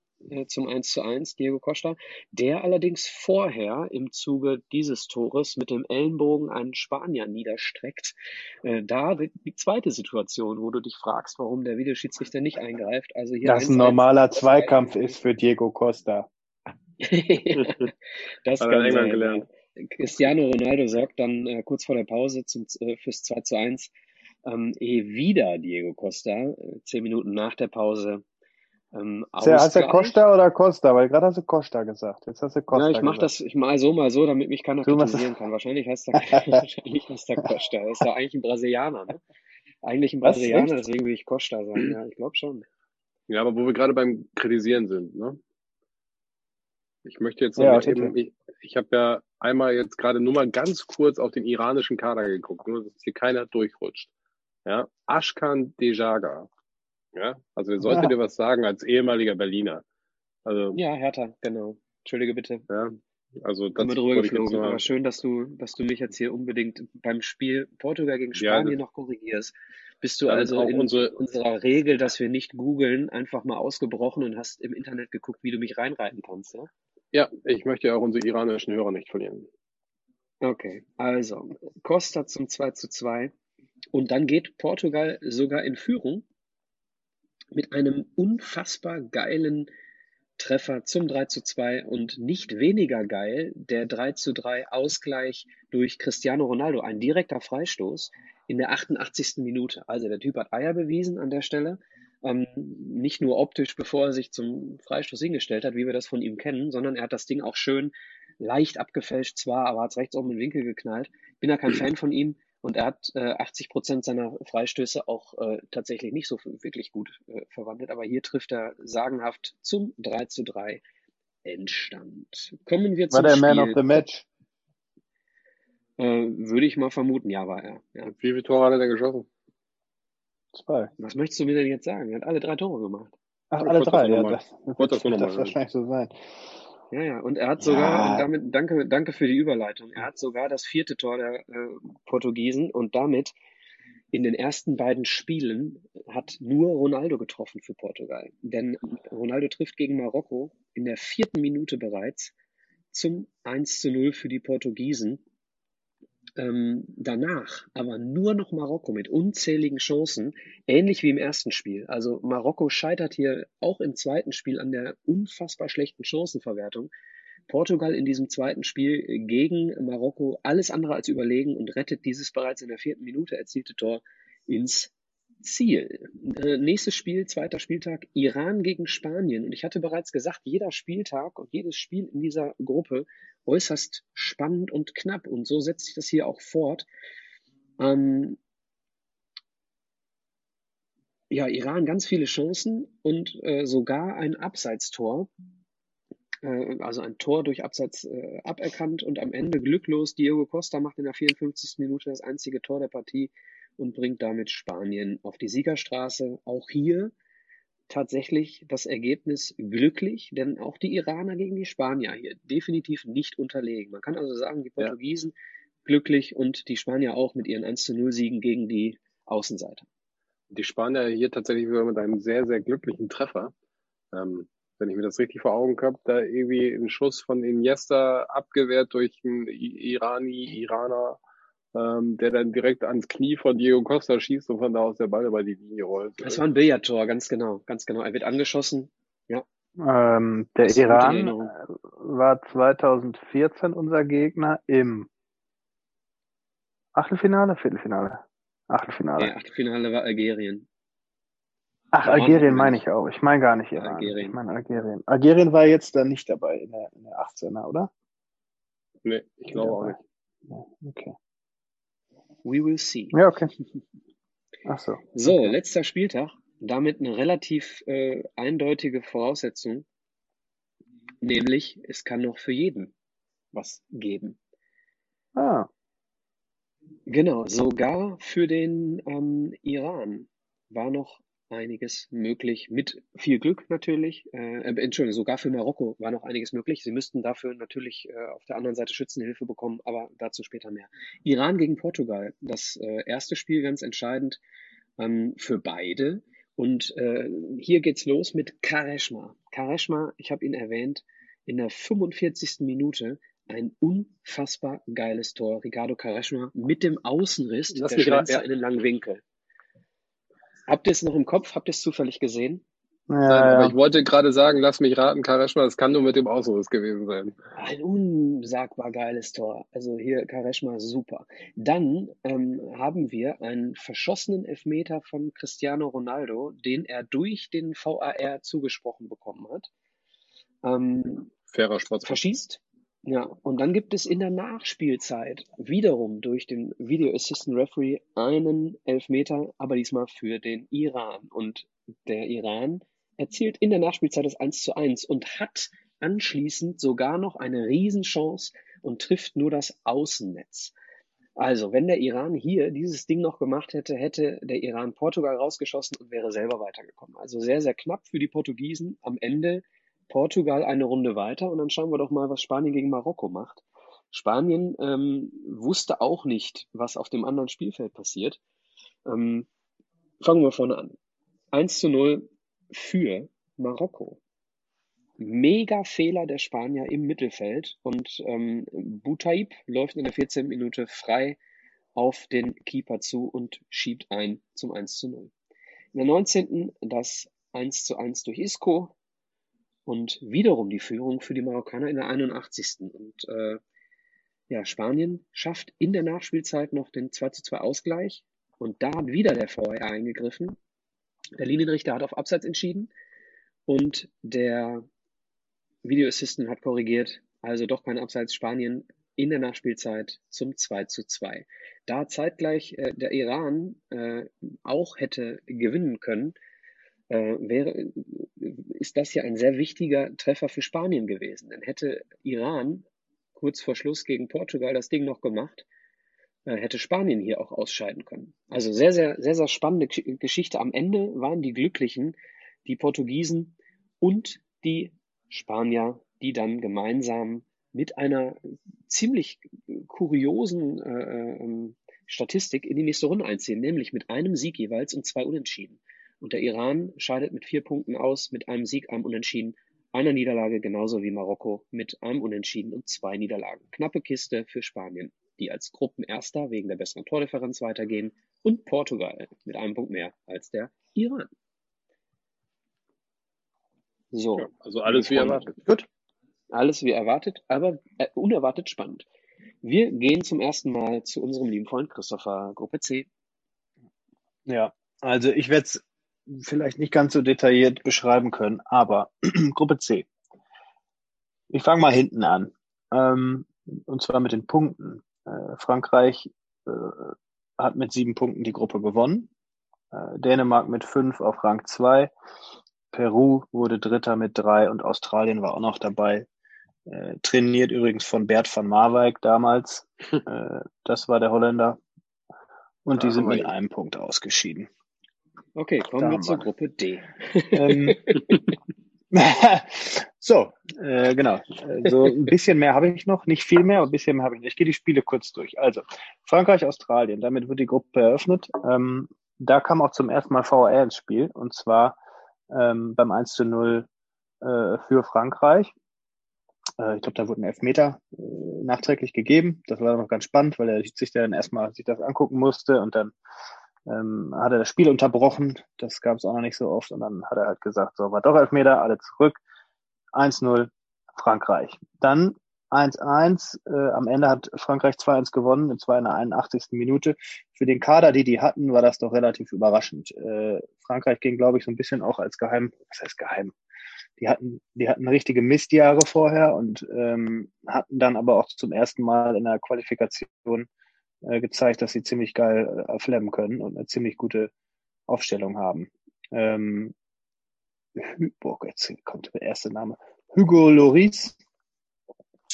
zum 1:1, Diego Costa, der allerdings vorher im Zuge dieses Tores mit dem Ellenbogen einen Spanier niederstreckt. Da die zweite Situation, wo du dich fragst, warum der Videoschiedsrichter nicht eingreift. Also hier das ein normaler Zweikampf ist für Diego Costa. Das hat er in England gelernt. Cristiano Ronaldo sorgt dann kurz vor der Pause fürs 2:1. Wieder Diego Costa, 10 Minuten nach der Pause. Hast du Costa oder Costa? Weil gerade hast du Costa gesagt. Jetzt hast du Costa. Ja, ich mache das mal so, damit mich keiner kritisieren kann. Wahrscheinlich heißt er Costa. Er ist ja eigentlich ein Brasilianer, ne? Eigentlich ein Brasilianer, deswegen will ich Costa sagen. Ja, ich glaube schon. Ja, aber wo wir gerade beim Kritisieren sind, ne? Ich möchte jetzt noch ich habe ja einmal jetzt gerade nur mal ganz kurz auf den iranischen Kader geguckt, nur dass hier keiner durchrutscht. Ja, Ashkan Dejaga. Ja, also der sollte dir was sagen als ehemaliger Berliner. Also ja, Hertha, genau. Entschuldige bitte. Ja, also das ist aber schön, dass du mich jetzt hier unbedingt beim Spiel Portugal gegen Spanien noch korrigierst. Bist du also in unserer Regel, dass wir nicht googeln, einfach mal ausgebrochen und hast im Internet geguckt, wie du mich reinreiten kannst, ja? Ja, ich möchte ja auch unsere iranischen Hörer nicht verlieren. Okay, also Costa zum 2:2. Und dann geht Portugal sogar in Führung mit einem unfassbar geilen Treffer zum 3:2 und nicht weniger geil der 3:3 Ausgleich durch Cristiano Ronaldo. Ein direkter Freistoß in der 88. Minute. Also der Typ hat Eier bewiesen an der Stelle. Nicht nur optisch, bevor er sich zum Freistoß hingestellt hat, wie wir das von ihm kennen, sondern er hat das Ding auch schön leicht abgefälscht zwar, aber hat es rechts oben in den Winkel geknallt. Ich bin da kein Fan von ihm. Und er hat 80% seiner Freistöße auch tatsächlich nicht so wirklich gut verwandelt. Aber hier trifft er sagenhaft zum 3:3 Endstand. Kommen wir zum Spiel. War der Man of the Match? Würde ich mal vermuten, ja, war er. Ja. Wie viele Tore hat er denn geschossen? 2. Was möchtest du mir denn jetzt sagen? Er hat alle 3 Tore gemacht. Ach, alle 3, ja. Das wird wahrscheinlich so sein. Ja, und er hat sogar, damit, danke für die Überleitung, er hat sogar das 4. Tor der Portugiesen und damit in den ersten beiden Spielen hat nur Ronaldo getroffen für Portugal. Denn Ronaldo trifft gegen Marokko in der 4. Minute bereits zum 1:0 für die Portugiesen. Danach aber nur noch Marokko mit unzähligen Chancen, ähnlich wie im ersten Spiel. Also Marokko scheitert hier auch im zweiten Spiel an der unfassbar schlechten Chancenverwertung. Portugal in diesem zweiten Spiel gegen Marokko alles andere als überlegen und rettet dieses bereits in der 4. Minute erzielte Tor ins Ziel. Nächstes Spiel, 2. Spieltag, Iran gegen Spanien. Und ich hatte bereits gesagt, jeder Spieltag und jedes Spiel in dieser Gruppe äußerst spannend und knapp. Und so setzt sich das hier auch fort. Iran ganz viele Chancen und sogar ein Abseitstor. Also ein Tor durch Abseits aberkannt und am Ende glücklos. Diego Costa macht in der 54. Minute das einzige Tor der Partie und bringt damit Spanien auf die Siegerstraße. Auch hier tatsächlich das Ergebnis glücklich, denn auch die Iraner gegen die Spanier hier definitiv nicht unterlegen. Man kann also sagen, die Portugiesen glücklich und die Spanier auch mit ihren 1:0-Siegen gegen die Außenseiter. Die Spanier hier tatsächlich wieder mit einem sehr, sehr glücklichen Treffer. Wenn ich mir das richtig vor Augen habe, da irgendwie ein Schuss von Iniesta abgewehrt durch einen Iraner, der dann direkt ans Knie von Diego Costa schießt und von da aus der Ball über die Linie rollt. Das war ein Billardtor, ganz genau. Er wird angeschossen, ja. Der Iran war 2014 unser Gegner im Achtelfinale. Ja, Achtelfinale war Algerien. Ach, Algerien meine ich auch. Ich meine gar nicht Iran. Algerien. Ich meine Algerien. Algerien war jetzt da nicht dabei in der 18er, oder? Nee, ich glaube auch nicht. Ja, okay. We will see. Ja, okay. Ach so. So, okay. Letzter Spieltag. Damit eine relativ eindeutige Voraussetzung. Nämlich, es kann noch für jeden was geben. Ah. Genau, sogar für den Iran war noch einiges möglich. Mit viel Glück natürlich. Sogar für Marokko war noch einiges möglich. Sie müssten dafür natürlich auf der anderen Seite Schützenhilfe bekommen, aber dazu später mehr. Iran gegen Portugal. Das erste Spiel ganz entscheidend für beide. Und hier geht's los mit Quaresma. Quaresma, ich habe ihn erwähnt, in der 45. Minute ein unfassbar geiles Tor. Ricardo Quaresma mit dem Außenriss, der Schlenzer in den langen Winkel. Habt ihr es noch im Kopf? Habt ihr es zufällig gesehen? Ja. Ich wollte gerade sagen, lass mich raten, Quaresma, das kann nur mit dem Ausriss gewesen sein. Ein unsagbar geiles Tor. Also hier Quaresma, super. Dann haben wir einen verschossenen Elfmeter von Cristiano Ronaldo, den er durch den VAR zugesprochen bekommen hat. Fairer Sportsmann. Verschießt. Ja, und dann gibt es in der Nachspielzeit wiederum durch den Video Assistant Referee einen Elfmeter, aber diesmal für den Iran. Und der Iran erzielt in der Nachspielzeit das 1:1 und hat anschließend sogar noch eine Riesenchance und trifft nur das Außennetz. Also, wenn der Iran hier dieses Ding noch gemacht hätte, hätte der Iran Portugal rausgeschossen und wäre selber weitergekommen. Also sehr, sehr knapp für die Portugiesen am Ende. Portugal eine Runde weiter und dann schauen wir doch mal, was Spanien gegen Marokko macht. Spanien wusste auch nicht, was auf dem anderen Spielfeld passiert. Fangen wir vorne an. 1:0 für Marokko. Mega-Fehler der Spanier im Mittelfeld und Butaib läuft in der 14. Minute frei auf den Keeper zu und schiebt ein zum 1:0. In der 19. das 1:1 durch Isco und wiederum die Führung für die Marokkaner in der 81. Und Spanien schafft in der Nachspielzeit noch den 2:2 Ausgleich und da hat wieder der VAR eingegriffen. Der Linienrichter hat auf Abseits entschieden und der Videoassistent hat korrigiert, also doch kein Abseits. Spanien in der Nachspielzeit zum 2:2. Da zeitgleich der Iran auch hätte gewinnen können, ist das ja ein sehr wichtiger Treffer für Spanien gewesen. Denn hätte Iran kurz vor Schluss gegen Portugal das Ding noch gemacht, hätte Spanien hier auch ausscheiden können. Also sehr, sehr, sehr, sehr spannende Geschichte. Am Ende waren die Glücklichen, die Portugiesen und die Spanier, die dann gemeinsam mit einer ziemlich kuriosen Statistik in die nächste Runde einziehen, nämlich mit einem Sieg jeweils und 2 Unentschieden. Und der Iran scheidet mit 4 Punkten aus, mit einem Sieg, einem Unentschieden, einer Niederlage, genauso wie Marokko mit einem Unentschieden und 2 Niederlagen. Knappe Kiste für Spanien, die als Gruppenerster wegen der besseren Tordifferenz weitergehen, und Portugal mit einem Punkt mehr als der Iran. So, ja, also alles wie erwartet. Gut. Alles wie erwartet, aber unerwartet spannend. Wir gehen zum ersten Mal zu unserem lieben Freund Christopher, Gruppe C. Ja, also ich werde es vielleicht nicht ganz so detailliert beschreiben können, aber Gruppe C. Ich fange mal hinten an. Und zwar mit den Punkten. Frankreich hat mit 7 Punkten die Gruppe gewonnen. Dänemark mit 5 auf Rang 2. Peru wurde Dritter mit 3 und Australien war auch noch dabei. Trainiert übrigens von Bert van Marwijk damals. Das war der Holländer. Und die sind mit einem Punkt ausgeschieden. Okay, kommen wir zur Gruppe D. Genau. So ein bisschen mehr habe ich noch, nicht viel mehr, aber ein bisschen mehr habe ich noch. Ich gehe die Spiele kurz durch. Also, Frankreich, Australien, damit wird die Gruppe eröffnet. Da kam auch zum ersten Mal VAR ins Spiel, und zwar beim 1:0 für Frankreich. Ich glaube, da wurde ein Elfmeter nachträglich gegeben. Das war noch ganz spannend, weil der Schiedsrichter dann erstmal sich das angucken musste und dann hat er das Spiel unterbrochen. Das gab es auch noch nicht so oft. Und dann hat er halt gesagt, so, war doch Elfmeter, alle zurück. 1:0 Frankreich. Dann 1:1. Am Ende hat Frankreich 2:1 gewonnen, und zwar in der 81. Minute. Für den Kader, die hatten, war das doch relativ überraschend. Frankreich ging, glaube ich, so ein bisschen auch als geheim, was heißt geheim? Die hatten richtige Mistjahre vorher und hatten dann aber auch zum ersten Mal in der Qualifikation gezeigt, dass sie ziemlich geil flemmen können und eine ziemlich gute Aufstellung haben. Jetzt kommt der erste Name. Hugo Lloris.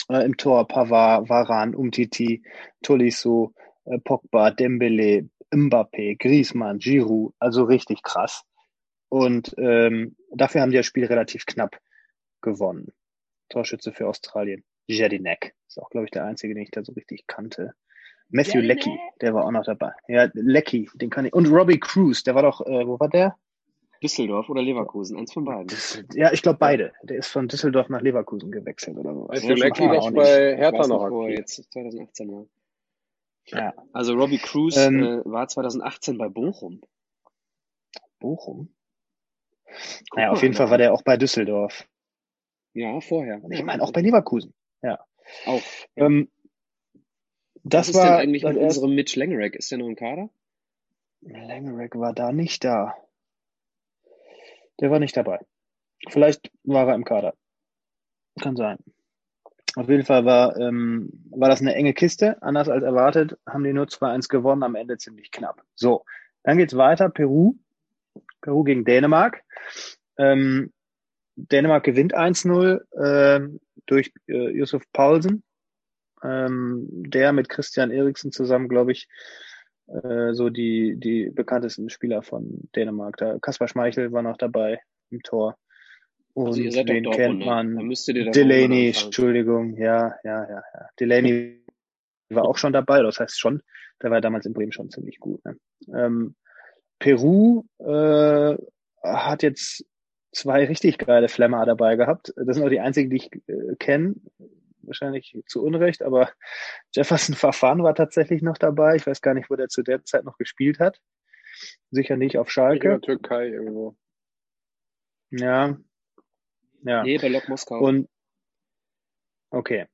Im Tor Pavard, Varane, Umtiti, Tolisso, Pogba, Dembele, Mbappé, Griezmann, Giroud, also richtig krass. Und dafür haben die das Spiel relativ knapp gewonnen. Torschütze für Australien, Jedinek. Ist auch, glaube ich, der einzige, den ich da so richtig kannte. Matthew Leckie, der war auch noch dabei. Ja, Leckie, den kann ich. Und Robbie Cruz, der war doch, wo war der? Düsseldorf oder Leverkusen, eins von beiden. Ja, ich glaube beide. Der ist von Düsseldorf nach Leverkusen gewechselt oder so. Also Leckie doch bei Hertha noch aktiv. Jetzt 2018 war. Ja. Also Robbie Cruz war 2018 bei Bochum. Bochum? Guck naja, auf jeden Fall war der auch bei Düsseldorf. Ja, vorher. Ich meine, auch bei Leverkusen. Ja. Auch. Was ist denn eigentlich mit unserem Mitch Langerack? Ist der noch im Kader? Langerack war da nicht da. Der war nicht dabei. Vielleicht war er im Kader. Kann sein. Auf jeden Fall war das eine enge Kiste. Anders als erwartet haben die nur 2:1 gewonnen, am Ende ziemlich knapp. So, dann geht's weiter. Peru gegen Dänemark. Dänemark gewinnt 1:0 durch Yusuf Poulsen, der mit Christian Eriksen zusammen, glaube ich, so die bekanntesten Spieler von Dänemark. Da Kasper Schmeichel war noch dabei im Tor. Und also den kennt man. Ne? Delaney, Entschuldigung. Ja. Delaney war auch schon dabei. Das heißt schon, der war damals in Bremen schon ziemlich gut. Ne? Peru hat jetzt zwei richtig geile Flemmer dabei gehabt. Das sind auch die einzigen, die ich kenne. Wahrscheinlich zu Unrecht, aber Jefferson Fafan war tatsächlich noch dabei. Ich weiß gar nicht, wo der zu der Zeit noch gespielt hat. Sicher nicht auf Schalke. In der Türkei irgendwo. Ja. Ja. Nee, bei Lok Moskau. Und okay.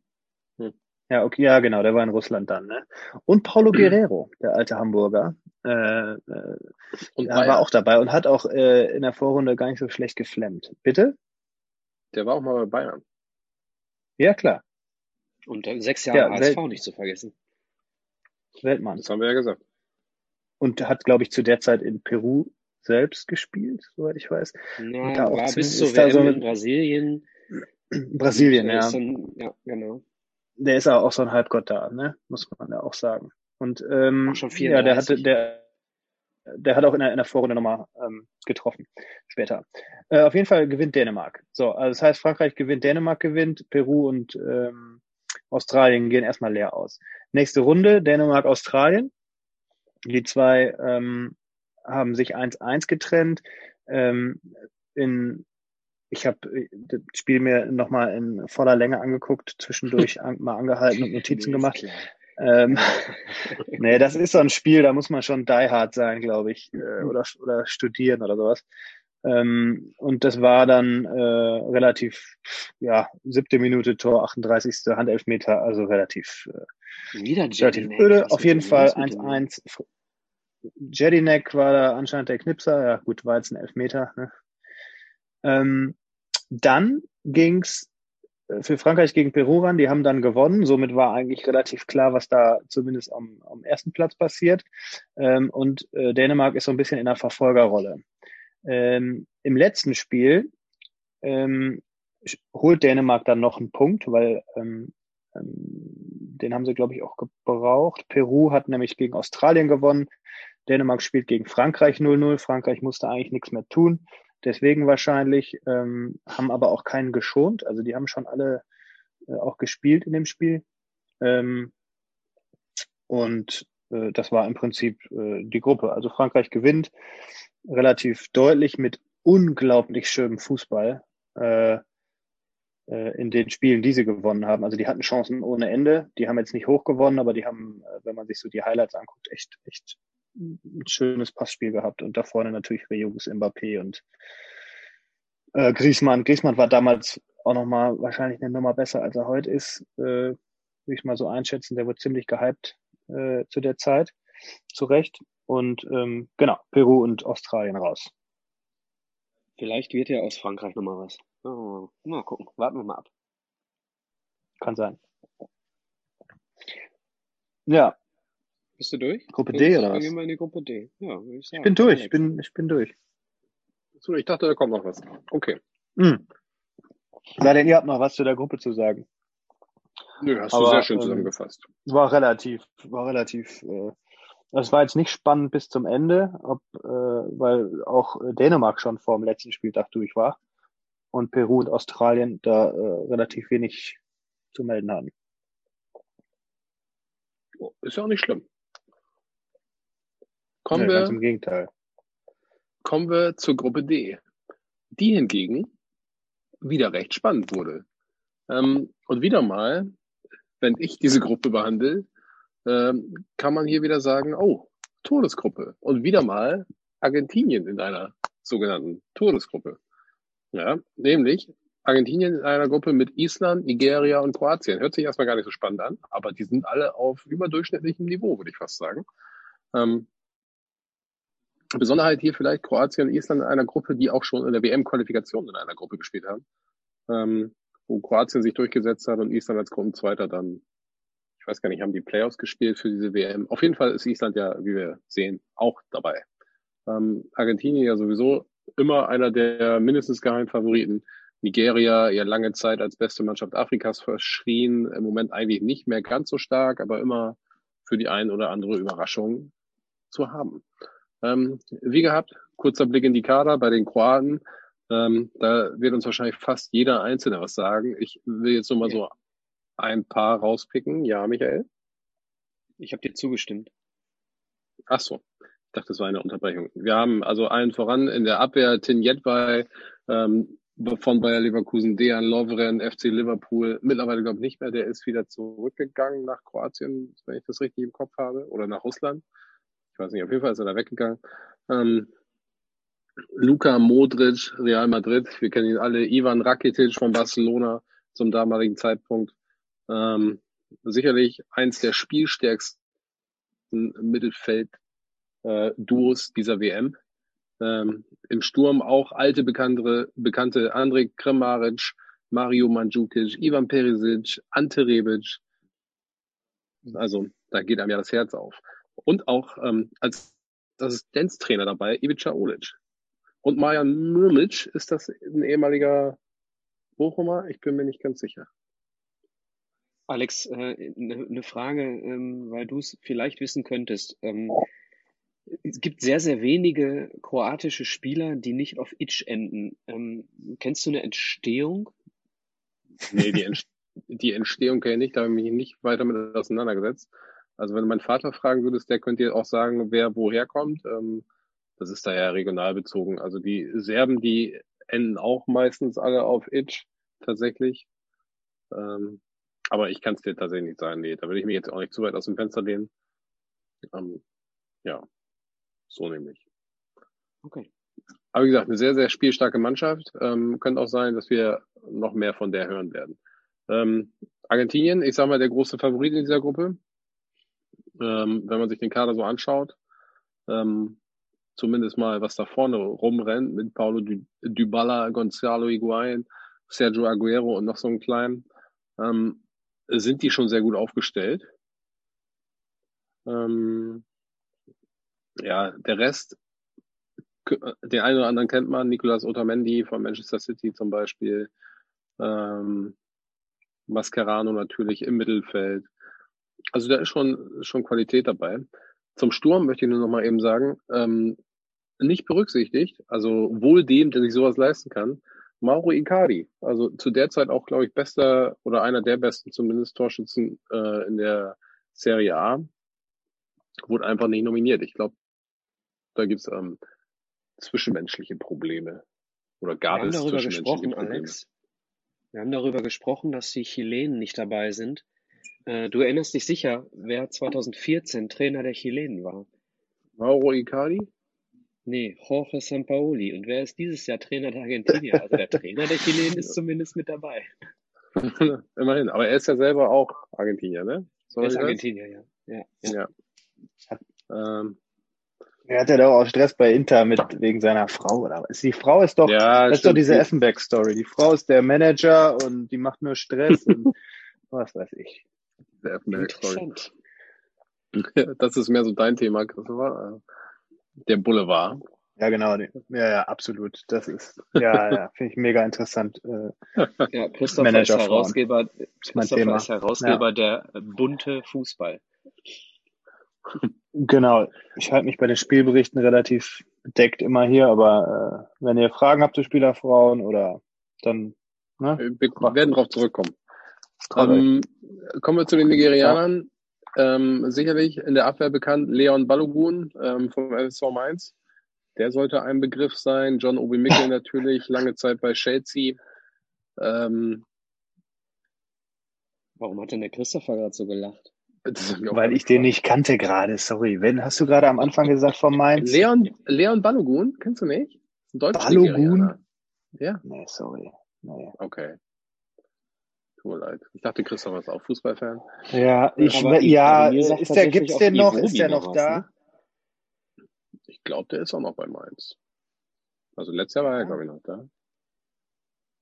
Ja, okay, ja, genau, der war in Russland dann, ne? Und Paulo Guerrero, der alte Hamburger, war auch dabei und hat auch in der Vorrunde gar nicht so schlecht geflammt. Bitte? Der war auch mal bei Bayern. Ja, klar. Und 6 Jahre ja, HSV nicht zu vergessen. Weltmann. Das haben wir ja gesagt. Und hat, glaube ich, zu der Zeit in Peru selbst gespielt, soweit ich weiß. Ja, da war auch bis zur WM so in Brasilien. Brasilien, ja. Dann, ja, genau. Der ist auch so ein Halbgott da, ne? Muss man ja auch sagen. Und auch schon 34. Ja, der hat auch in der Vorrunde nochmal getroffen, später. Auf jeden Fall gewinnt Dänemark. So, also das heißt, Frankreich gewinnt, Dänemark gewinnt, Peru und Australien gehen erstmal leer aus. Nächste Runde, Dänemark, Australien. Die zwei haben sich 1-1 getrennt. Ich habe das Spiel mir nochmal in voller Länge angeguckt, zwischendurch mal angehalten und Notizen gemacht. Nee, das ist so ein Spiel, da muss man schon diehard sein, glaube ich, oder studieren oder sowas. Und das war dann relativ, ja, 7. Minute Tor, 38. Handelfmeter, also relativ öde. Auf jeden Fall 1-1. Jedinek war da anscheinend der Knipser, ja gut, war jetzt ein Elfmeter, ne? Dann ging's für Frankreich gegen Peru ran, die haben dann gewonnen, somit war eigentlich relativ klar, was da zumindest am ersten Platz passiert, und Dänemark ist so ein bisschen in der Verfolgerrolle. Im letzten Spiel holt Dänemark dann noch einen Punkt, weil den haben sie, glaube ich, auch gebraucht. Peru hat nämlich gegen Australien gewonnen, Dänemark spielt gegen Frankreich 0-0, Frankreich musste eigentlich nichts mehr tun. Deswegen wahrscheinlich, haben aber auch keinen geschont. Also die haben schon alle auch gespielt in dem Spiel. Das war im Prinzip die Gruppe. Also Frankreich gewinnt relativ deutlich mit unglaublich schönem Fußball in den Spielen, die sie gewonnen haben. Also die hatten Chancen ohne Ende. Die haben jetzt nicht hoch gewonnen, aber die haben, wenn man sich so die Highlights anguckt, echt ein schönes Passspiel gehabt, und da vorne natürlich Reus, Mbappé und Griezmann. Griezmann war damals auch nochmal wahrscheinlich eine Nummer besser, als er heute ist, würde ich mal so einschätzen. Der wurde ziemlich gehypt zu der Zeit, zu Recht. Und genau, Peru und Australien raus. Vielleicht wird ja aus Frankreich nochmal was. Oh, mal gucken, warten wir mal ab. Kann sein. Ja. Bist du durch? Gruppe D oder was? Gehen wir in die Gruppe D. Ja, würde ich sagen. Ich bin durch. So, ich dachte, da kommt noch was. Okay. Na denn, ihr habt noch was zu der Gruppe zu sagen. Nö, hast du sehr schön zusammengefasst. War relativ. Das war jetzt nicht spannend bis zum Ende, weil auch Dänemark schon vor dem letzten Spieltag durch war und Peru und Australien da relativ wenig zu melden hatten. Ist ja auch nicht schlimm. Ganz im Gegenteil. Kommen wir zur Gruppe D, die hingegen wieder recht spannend wurde. Und wieder mal, wenn ich diese Gruppe behandle, kann man hier wieder sagen, oh, Todesgruppe. Und wieder mal Argentinien in einer sogenannten Todesgruppe. Ja, nämlich Argentinien in einer Gruppe mit Island, Nigeria und Kroatien. Hört sich erstmal gar nicht so spannend an, aber die sind alle auf überdurchschnittlichem Niveau, würde ich fast sagen. Besonderheit hier vielleicht Kroatien und Island in einer Gruppe, die auch schon in der WM-Qualifikation in einer Gruppe gespielt haben, wo Kroatien sich durchgesetzt hat und Island als Gruppenzweiter dann, ich weiß gar nicht, haben die Playoffs gespielt für diese WM. Auf jeden Fall ist Island ja, wie wir sehen, auch dabei. Argentinien ja sowieso immer einer der mindestens Geheimfavoriten. Nigeria, ja lange Zeit als beste Mannschaft Afrikas verschrien, im Moment eigentlich nicht mehr ganz so stark, aber immer für die ein oder andere Überraschung zu haben. Wie gehabt, kurzer Blick in die Kader bei den Kroaten. Da wird uns wahrscheinlich fast jeder Einzelne was sagen. Ich will jetzt nur mal so ein paar rauspicken. Ja, Michael? Ich habe dir zugestimmt. Ach so. Ich dachte, das war eine Unterbrechung. Wir haben also allen voran in der Abwehr Tin Yedvay, von Bayer Leverkusen, Dejan Lovren, FC Liverpool, mittlerweile glaube ich nicht mehr, der ist wieder zurückgegangen nach Kroatien, wenn ich das richtig im Kopf habe, oder nach Russland. Ich weiß nicht, auf jeden Fall ist er da weggegangen. Luka Modric, Real Madrid, wir kennen ihn alle, Ivan Rakitic von Barcelona zum damaligen Zeitpunkt. Sicherlich eins der spielstärksten Mittelfeld-Duos dieser WM. Im Sturm auch alte Bekannte Andrej Kramaric, Mario Mandzukic, Ivan Perisic, Ante Rebic. Also da geht einem ja das Herz auf. Und auch als Assistenztrainer dabei Ivica Olic. Und Marian Mrlic, ist das ein ehemaliger Bochumer? Ich bin mir nicht ganz sicher. Alex, eine Frage, weil du es vielleicht wissen könntest. Es gibt sehr, sehr wenige kroatische Spieler, die nicht auf Itch enden. Kennst du eine Entstehung? Nee, die Entstehung kenne ich nicht, da habe ich mich nicht weiter mit auseinandergesetzt. Also wenn du meinen Vater fragen würdest, der könnte dir auch sagen, wer woher kommt. Das ist da ja regional bezogen. Also die Serben, die enden auch meistens alle auf Itch, tatsächlich. Aber ich kann es dir tatsächlich nicht sagen. Nee, da würde ich mich jetzt auch nicht zu weit aus dem Fenster lehnen. Ja. So nämlich. Okay. Aber wie gesagt, eine sehr, sehr spielstarke Mannschaft. Könnte auch sein, dass wir noch mehr von der hören werden. Argentinien, ich sag mal, der große Favorit in dieser Gruppe. Wenn man sich den Kader so anschaut, zumindest mal, was da vorne rumrennt, mit Paulo Dybala, Gonzalo Higuaín, Sergio Aguero und noch so einen kleinen, sind die schon sehr gut aufgestellt. Ja, der Rest, den einen oder anderen kennt man, Nicolas Otamendi von Manchester City zum Beispiel, Mascherano natürlich im Mittelfeld. Also da ist schon Qualität dabei. Zum Sturm möchte ich nur noch mal eben sagen, nicht berücksichtigt, also wohl dem, der sich sowas leisten kann, Mauro Icardi, also zu der Zeit auch, glaube ich, bester oder einer der besten zumindest Torschützen in der Serie A, wurde einfach nicht nominiert. Ich glaube, da gibt's zwischenmenschliche Probleme. Oder gab es zwischenmenschliche Probleme? Alex, wir haben darüber gesprochen, dass die Chilenen nicht dabei sind. Du erinnerst dich sicher, wer 2014 Trainer der Chilenen war. Mauro Icardi? Nee, Jorge Sampaoli. Und wer ist dieses Jahr Trainer der Argentinier? Also der Trainer der Chilenen ist zumindest mit dabei. Immerhin. Aber er ist ja selber auch Argentinier, ne? Er ist Argentinier, ja. Ja. Er hat ja doch auch Stress bei Inter wegen seiner Frau, oder was? Die Frau ist doch, ja, das ist doch diese Effenberg-Story. Die Frau ist der Manager und die macht nur Stress und was weiß ich. Der Effenberg-Story. Das ist mehr so dein Thema, Christopher. Der Boulevard. Ja, genau. Ja, absolut. Das ist, ja, finde ich mega interessant. Ja, Christopher ist Herausgeber, der bunte Fußball. Genau, ich halte mich bei den Spielberichten relativ bedeckt immer hier, aber wenn ihr Fragen habt zu Spielerfrauen oder dann... Ne? Wir werden drauf zurückkommen. Kommen wir zu den Nigerianern. Ja. Sicherlich in der Abwehr bekannt Leon Balogun vom FSV Mainz. Der sollte ein Begriff sein. John Obi Mikel natürlich, lange Zeit bei Chelsea. Warum hat denn der Christopher gerade so gelacht? Weil ich den nicht kannte gerade, sorry. Wen hast du gerade am Anfang gesagt von Mainz? Leon Balogun, kennst du nicht? Balogun? Ja. Nee, sorry. Nee. Okay. Tut mir leid. Ich dachte, Christopher ist auch Fußballfan. Ja, gibt's den noch? Ist der noch da? Ne? Ich glaube, der ist auch noch bei Mainz. Also letztes Jahr war er, glaube ich, noch da.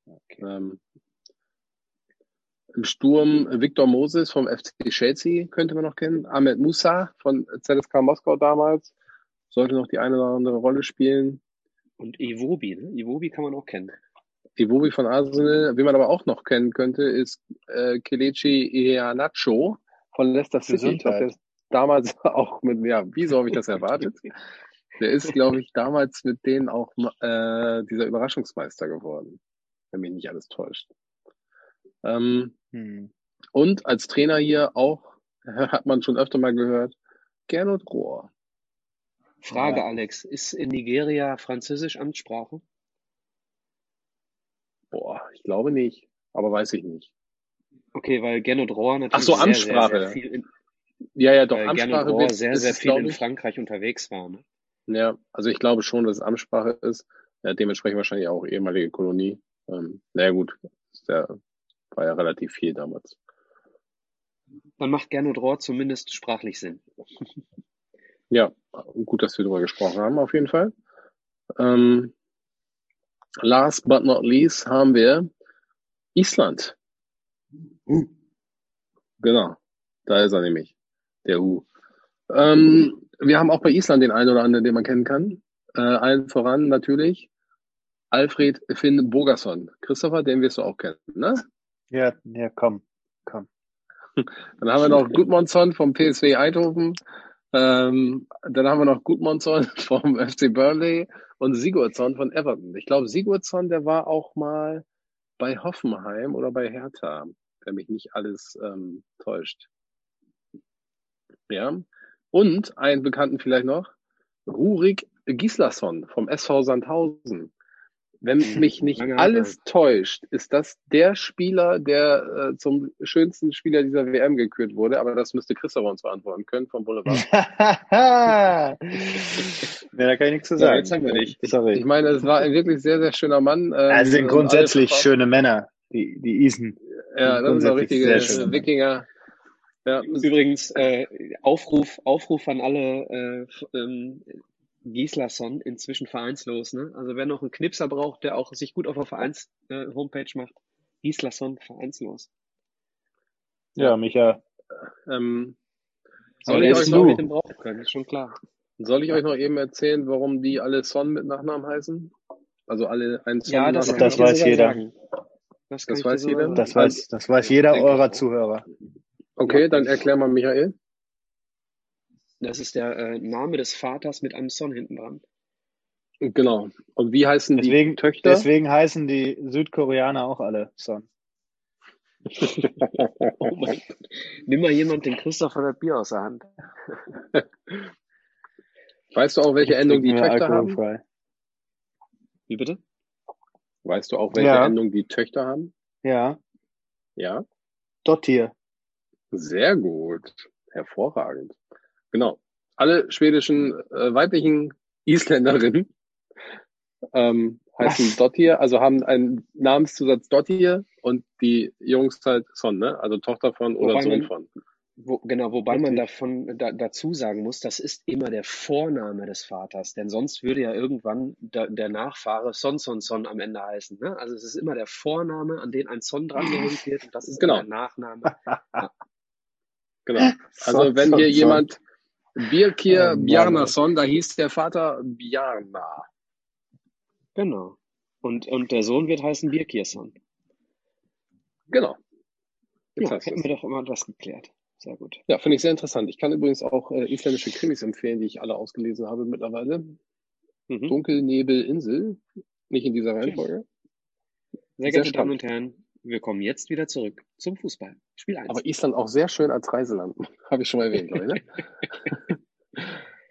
Okay. Im Sturm Victor Moses vom FC Chelsea könnte man noch kennen. Ahmed Musa von ZSK Moskau damals. Sollte noch die eine oder andere Rolle spielen. Und Iwobi, ne? Iwobi kann man auch kennen. Iwobi von Arsenal. Wen man aber auch noch kennen könnte, ist Kelechi Iheanacho von Leicester City. Gesundheit. Der ist damals auch mit, ja, wieso habe ich das erwartet? Der ist, glaube ich, damals mit denen auch dieser Überraschungsmeister geworden. Wenn mich nicht alles täuscht. Und als Trainer hier auch, hat man schon öfter mal gehört, Gernot Rohr. Frage, Ja. Alex, ist in Nigeria Französisch Amtssprache? Boah, ich glaube nicht, aber weiß ich nicht. Okay, weil Gernot Rohr natürlich Ach so, Amtssprache. Sehr viel in, ja, doch, Amtssprache Rohr sehr viel in Frankreich unterwegs war, ne? Ja, also ich glaube schon, dass es Amtssprache ist. Ja, dementsprechend wahrscheinlich auch ehemalige Kolonie. Naja gut, war ja relativ viel damals. Man macht Gernot Rohr zumindest sprachlich Sinn. Ja, gut, dass wir darüber gesprochen haben, auf jeden Fall. Last but not least haben wir Island. Genau, da ist er nämlich, der Hu. Wir haben auch bei Island den einen oder anderen, den man kennen kann. Allen voran natürlich Alfred Finnbogason. Christopher, den wirst du auch kennen, ne? Ja, komm. Dann haben wir noch Gudmundsson vom PSV Eindhoven. Dann haben wir noch Gudmundsson vom FC Burnley und Sigurdsson von Everton. Ich glaube, Sigurdsson, der war auch mal bei Hoffenheim oder bei Hertha, wenn mich nicht alles täuscht. Ja. Und einen Bekannten vielleicht noch, Rurik Gislason vom SV Sandhausen. Wenn mich nicht alles täuscht, ist das der Spieler, der zum schönsten Spieler dieser WM gekürt wurde. Aber das müsste Christopher uns beantworten können vom Boulevard. Da kann ich nichts zu sagen. Ja, jetzt haben wir nicht. Sorry. Ich meine, es war ein wirklich sehr, sehr schöner Mann. Also sind grundsätzlich schöne Männer, die Isen. Ja, das sind auch richtige Wikinger. Ja. Übrigens, Aufruf an alle Gislason, inzwischen vereinslos, ne? Also wer noch einen Knipser braucht, der auch sich gut auf der Vereins-Homepage macht, Gislason vereinslos. Ja, Micha. Soll ich euch noch mit dem brauchen können, ist schon klar. Soll ich euch noch eben erzählen, warum die alle Son mit Nachnamen heißen? Also alle einen Son mit Nachnamen heißen? Ja, das weiß jeder. Das weiß jeder? Das weiß jeder eurer Zuhörer. Okay, dann erklär mal, Michael. Das ist der Name des Vaters mit einem Son hinten dran. Genau. Und wie heißen die Töchter? Deswegen heißen die Südkoreaner auch alle Son. Oh mein Gott. Nimm mal jemand den Christopher das Bier aus der Hand. Weißt du auch, welche Endung die Töchter haben? Wie bitte? Weißt du auch, welche Endung die Töchter haben? Ja. Ja? Dottir. Sehr gut. Hervorragend. Genau. Alle schwedischen weiblichen Isländerinnen heißen Dottir, also haben einen Namenszusatz Dottir und die Jungs halt Son, ne? Also Tochter von oder wobei Sohn von. Wobei man dazu sagen muss, das ist immer der Vorname des Vaters, denn sonst würde ja irgendwann der Nachfahre Son am Ende heißen, ne? Also es ist immer der Vorname, an den ein Son dran gehängt wird und das ist der Nachname. Ja. Genau. Also wenn hier jemand Birkir Bjarnason, da hieß der Vater Bjarna. Genau. Und der Sohn wird heißen Birkirson. Genau. Jetzt hätten wir doch immer das geklärt. Sehr gut. Ja, finde ich sehr interessant. Ich kann übrigens auch isländische Krimis empfehlen, die ich alle ausgelesen habe mittlerweile. Mhm. Dunkelnebelinsel, nicht in dieser Reihenfolge. Sehr geehrte Damen und Herren, wir kommen jetzt wieder zurück zum Fußball. Spiel 1. Aber Island auch sehr schön als Reiseland. Habe ich schon mal erwähnt, Leute.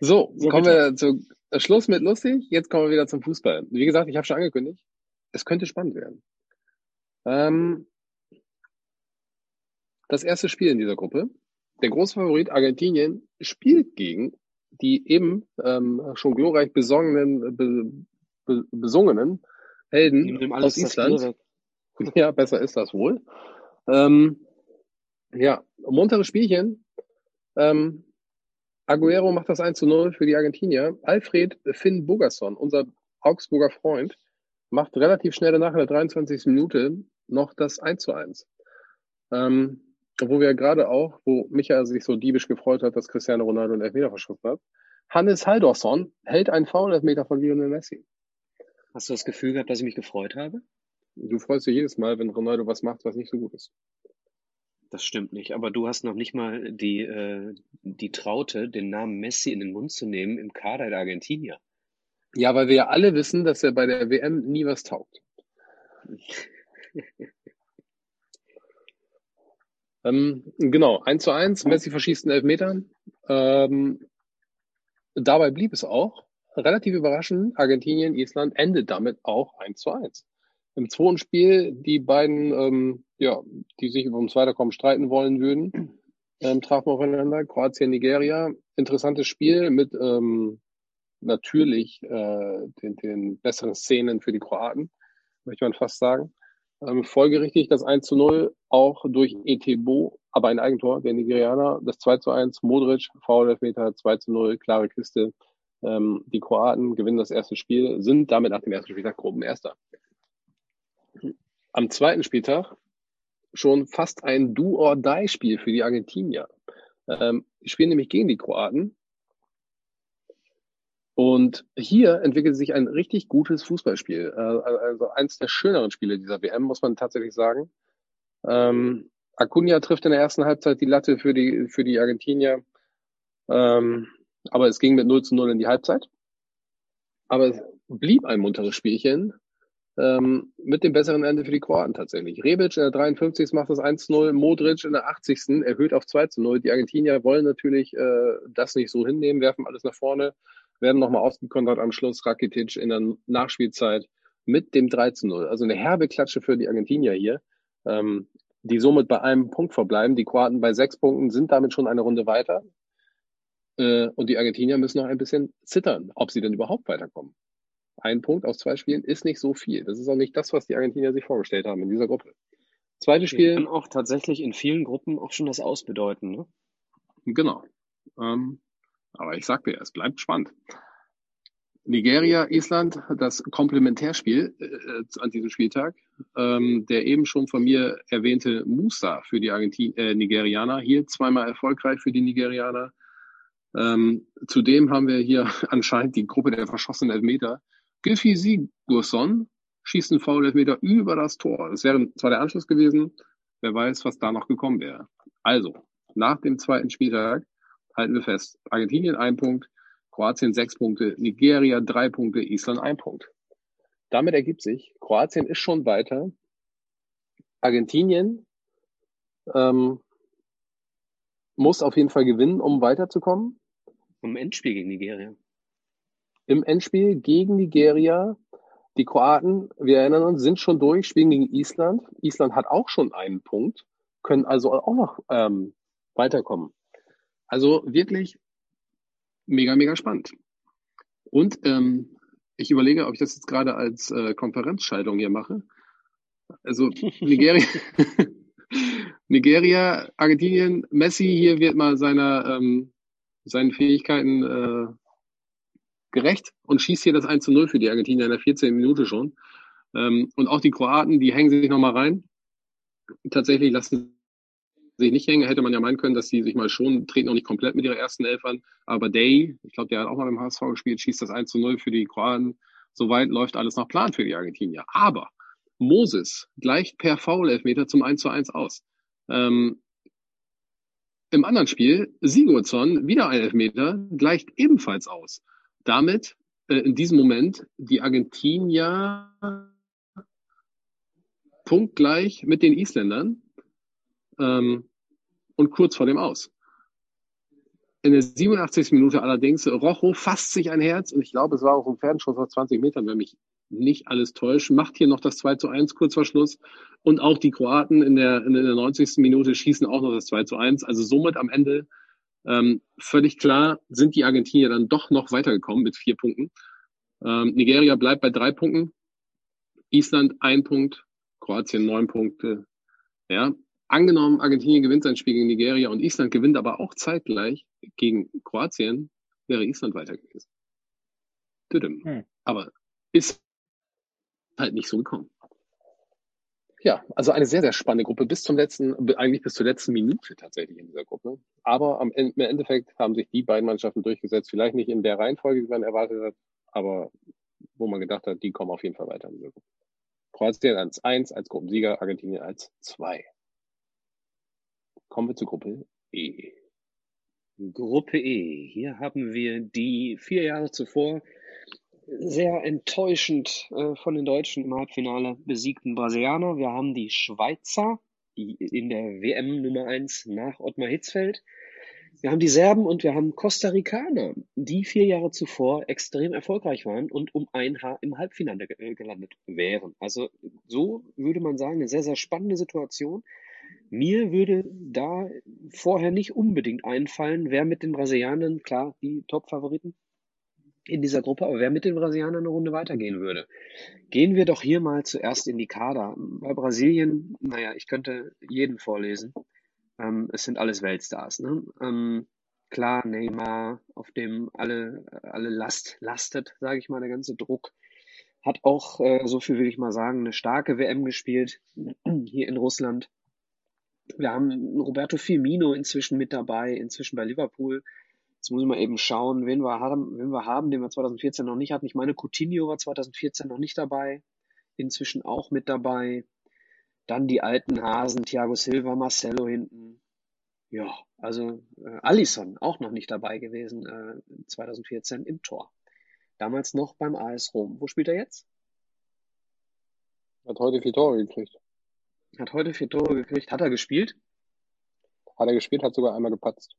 So, kommen wir zu Schluss mit lustig. Jetzt kommen wir wieder zum Fußball. Wie gesagt, ich habe schon angekündigt, es könnte spannend werden. Das erste Spiel in dieser Gruppe. Der große Favorit Argentinien spielt gegen die eben schon glorreich besungenen Helden aus Island. Ja, besser ist das wohl. Muntere Spielchen. Aguero macht das 1:0 für die Argentinier. Alfred Finnbogason, unser Augsburger Freund, macht relativ schnell danach in der 23. Minute noch das 1:1. Wo wir gerade auch, wo Michael sich so diebisch gefreut hat, dass Cristiano Ronaldo einen Elfmeter verschossen hat. Hannes Haldorsson hält einen Foul-Elfmeter von Lionel Messi. Hast du das Gefühl gehabt, dass ich mich gefreut habe? Du freust dich jedes Mal, wenn Ronaldo was macht, was nicht so gut ist. Das stimmt nicht, aber du hast noch nicht mal die Traute, den Namen Messi in den Mund zu nehmen im Kader der Argentinier. Ja, weil wir ja alle wissen, dass er bei der WM nie was taugt. Genau, 1:1, Messi verschießt einen Elfmeter. Dabei blieb es auch. Relativ überraschend, Argentinien, Island endet damit auch 1:1. Im zweiten Spiel, die beiden, die sich über ums Weiterkommen streiten wollen würden, trafen aufeinander. Kroatien, Nigeria. Interessantes Spiel mit natürlich den besseren Szenen für die Kroaten, möchte man fast sagen. Folgerichtig das 1:0 auch durch Etebo, aber ein Eigentor der Nigerianer. Das 2:1 Modric, Foul, Elfmeter, 2:0, klare Kiste. Die Kroaten gewinnen das erste Spiel, sind damit nach dem ersten Spieltag Gruppenerster. Am zweiten Spieltag schon fast ein Do-or-Die-Spiel für die Argentinier. Die spielen nämlich gegen die Kroaten. Und hier entwickelt sich ein richtig gutes Fußballspiel. Also eins der schöneren Spiele dieser WM, muss man tatsächlich sagen. Acuna trifft in der ersten Halbzeit die Latte für die Argentinier. Aber es ging mit 0:0 in die Halbzeit. Aber es blieb ein munteres Spielchen. Mit dem besseren Ende für die Kroaten tatsächlich. Rebic in der 53. macht das 1:0. Modric in der 80. erhöht auf 2:0. Die Argentinier wollen natürlich das nicht so hinnehmen, werfen alles nach vorne. Werden nochmal ausgekontert am Schluss. Rakitic in der Nachspielzeit mit dem 13:0. Also eine herbe Klatsche für die Argentinier hier, die somit bei einem Punkt verbleiben. Die Kroaten bei 6 Punkten sind damit schon eine Runde weiter. Und die Argentinier müssen noch ein bisschen zittern, ob sie denn überhaupt weiterkommen. Ein Punkt aus 2 Spielen ist nicht so viel. Das ist auch nicht das, was die Argentinier sich vorgestellt haben in dieser Gruppe. Zweites Spiel. Das kann auch tatsächlich in vielen Gruppen auch schon das Ausbedeuten, ne? Genau. Aber ich sagte ja, es bleibt spannend. Nigeria, Island, das Komplementärspiel an diesem Spieltag. Der eben schon von mir erwähnte Musa für die Nigerianer. Hier zweimal erfolgreich für die Nigerianer. Zudem haben wir hier anscheinend die Gruppe der verschossenen Elfmeter. Sigurdsson schießt einen Foul-Elfmeter über das Tor. Das wäre zwar der Anschluss gewesen, wer weiß, was da noch gekommen wäre. Also, nach dem zweiten Spieltag halten wir fest. Argentinien 1 Punkt, Kroatien 6 Punkte, Nigeria 3 Punkte, Island 1 Punkt. Damit ergibt sich, Kroatien ist schon weiter. Argentinien muss auf jeden Fall gewinnen, um weiterzukommen. Im Endspiel gegen Nigeria. Im Endspiel gegen Nigeria. Die Kroaten, wir erinnern uns, sind schon durch, spielen gegen Island. Island hat auch schon 1 Punkt, können also auch noch weiterkommen. Also wirklich mega, mega spannend. Und ich überlege, ob ich das jetzt gerade als Konferenzschaltung hier mache. Also Nigeria, Argentinien, Messi hier wird mal seinen Fähigkeiten gerecht und schießt hier das 1:0 für die Argentinier in der 14. Minute schon. Und auch die Kroaten, die hängen sich nochmal rein. Tatsächlich lassen sich nicht hängen, hätte man ja meinen können, dass die sich mal schon, treten noch nicht komplett mit ihrer ersten Elf an, aber Day, ich glaube, der hat auch mal beim HSV gespielt, schießt das 1:0 für die Kroaten. Soweit läuft alles nach Plan für die Argentinier. Aber Moses gleicht per Foul-Elfmeter zum 1:1 aus. Im anderen Spiel, Sigurdsson, wieder ein Elfmeter, gleicht ebenfalls aus. Damit in diesem Moment die Argentinier punktgleich mit den Isländern. Und kurz vor dem Aus. In der 87. Minute allerdings, Rojo fasst sich ein Herz und ich glaube, es war auch ein Fernschuss aus 20 Metern, wenn mich nicht alles täuscht, macht hier noch das 2:1 kurz vor Schluss und auch die Kroaten in der 90. Minute schießen auch noch das 2:1, also somit am Ende völlig klar sind die Argentinier dann doch noch weitergekommen mit 4 Punkten. Nigeria bleibt bei 3 Punkten, Island 1 Punkt, Kroatien 9 Punkte, ja. Angenommen, Argentinien gewinnt sein Spiel gegen Nigeria und Island gewinnt aber auch zeitgleich gegen Kroatien, wäre Island weiter gewesen. Aber ist halt nicht so gekommen. Ja, also eine sehr, sehr spannende Gruppe bis zur letzten Minute tatsächlich in dieser Gruppe. Aber im Endeffekt haben sich die beiden Mannschaften durchgesetzt. Vielleicht nicht in der Reihenfolge, wie man erwartet hat, aber wo man gedacht hat, die kommen auf jeden Fall weiter in dieser Gruppe. Kroatien als 1, als Gruppensieger, Argentinien als 2. Kommen wir zur Gruppe E. Gruppe E. Hier haben wir die 4 Jahre zuvor sehr enttäuschend von den Deutschen im Halbfinale besiegten Brasilianer. Wir haben die Schweizer in der WM Nummer 1 nach Ottmar Hitzfeld. Wir haben die Serben und wir haben Costa Ricaner, die 4 Jahre zuvor extrem erfolgreich waren und um ein Haar im Halbfinale gelandet wären. Also so würde man sagen, eine sehr, sehr spannende Situation. Mir würde da vorher nicht unbedingt einfallen, wer mit den Brasilianern, klar, die Top-Favoriten in dieser Gruppe, aber wer mit den Brasilianern eine Runde weitergehen würde. Gehen wir doch hier mal zuerst in die Kader. Bei Brasilien, naja, ich könnte jeden vorlesen. Es sind alles Weltstars, ne? Klar, Neymar, auf dem alle Last lastet, sage ich mal, der ganze Druck. Hat auch, so viel will ich mal sagen, eine starke WM gespielt hier in Russland. Wir haben Roberto Firmino inzwischen mit dabei, inzwischen bei Liverpool. Jetzt muss ich mal eben schauen, wen wir haben, den wir 2014 noch nicht hatten. Ich meine, Coutinho war 2014 noch nicht dabei, inzwischen auch mit dabei. Dann die alten Hasen, Thiago Silva, Marcelo hinten. Ja, also Alisson auch noch nicht dabei gewesen, 2014 im Tor. Damals noch beim AS Rom. Wo spielt er jetzt? Hat heute 4 Tore gekriegt. Hat er gespielt? Hat sogar einmal gepatzt.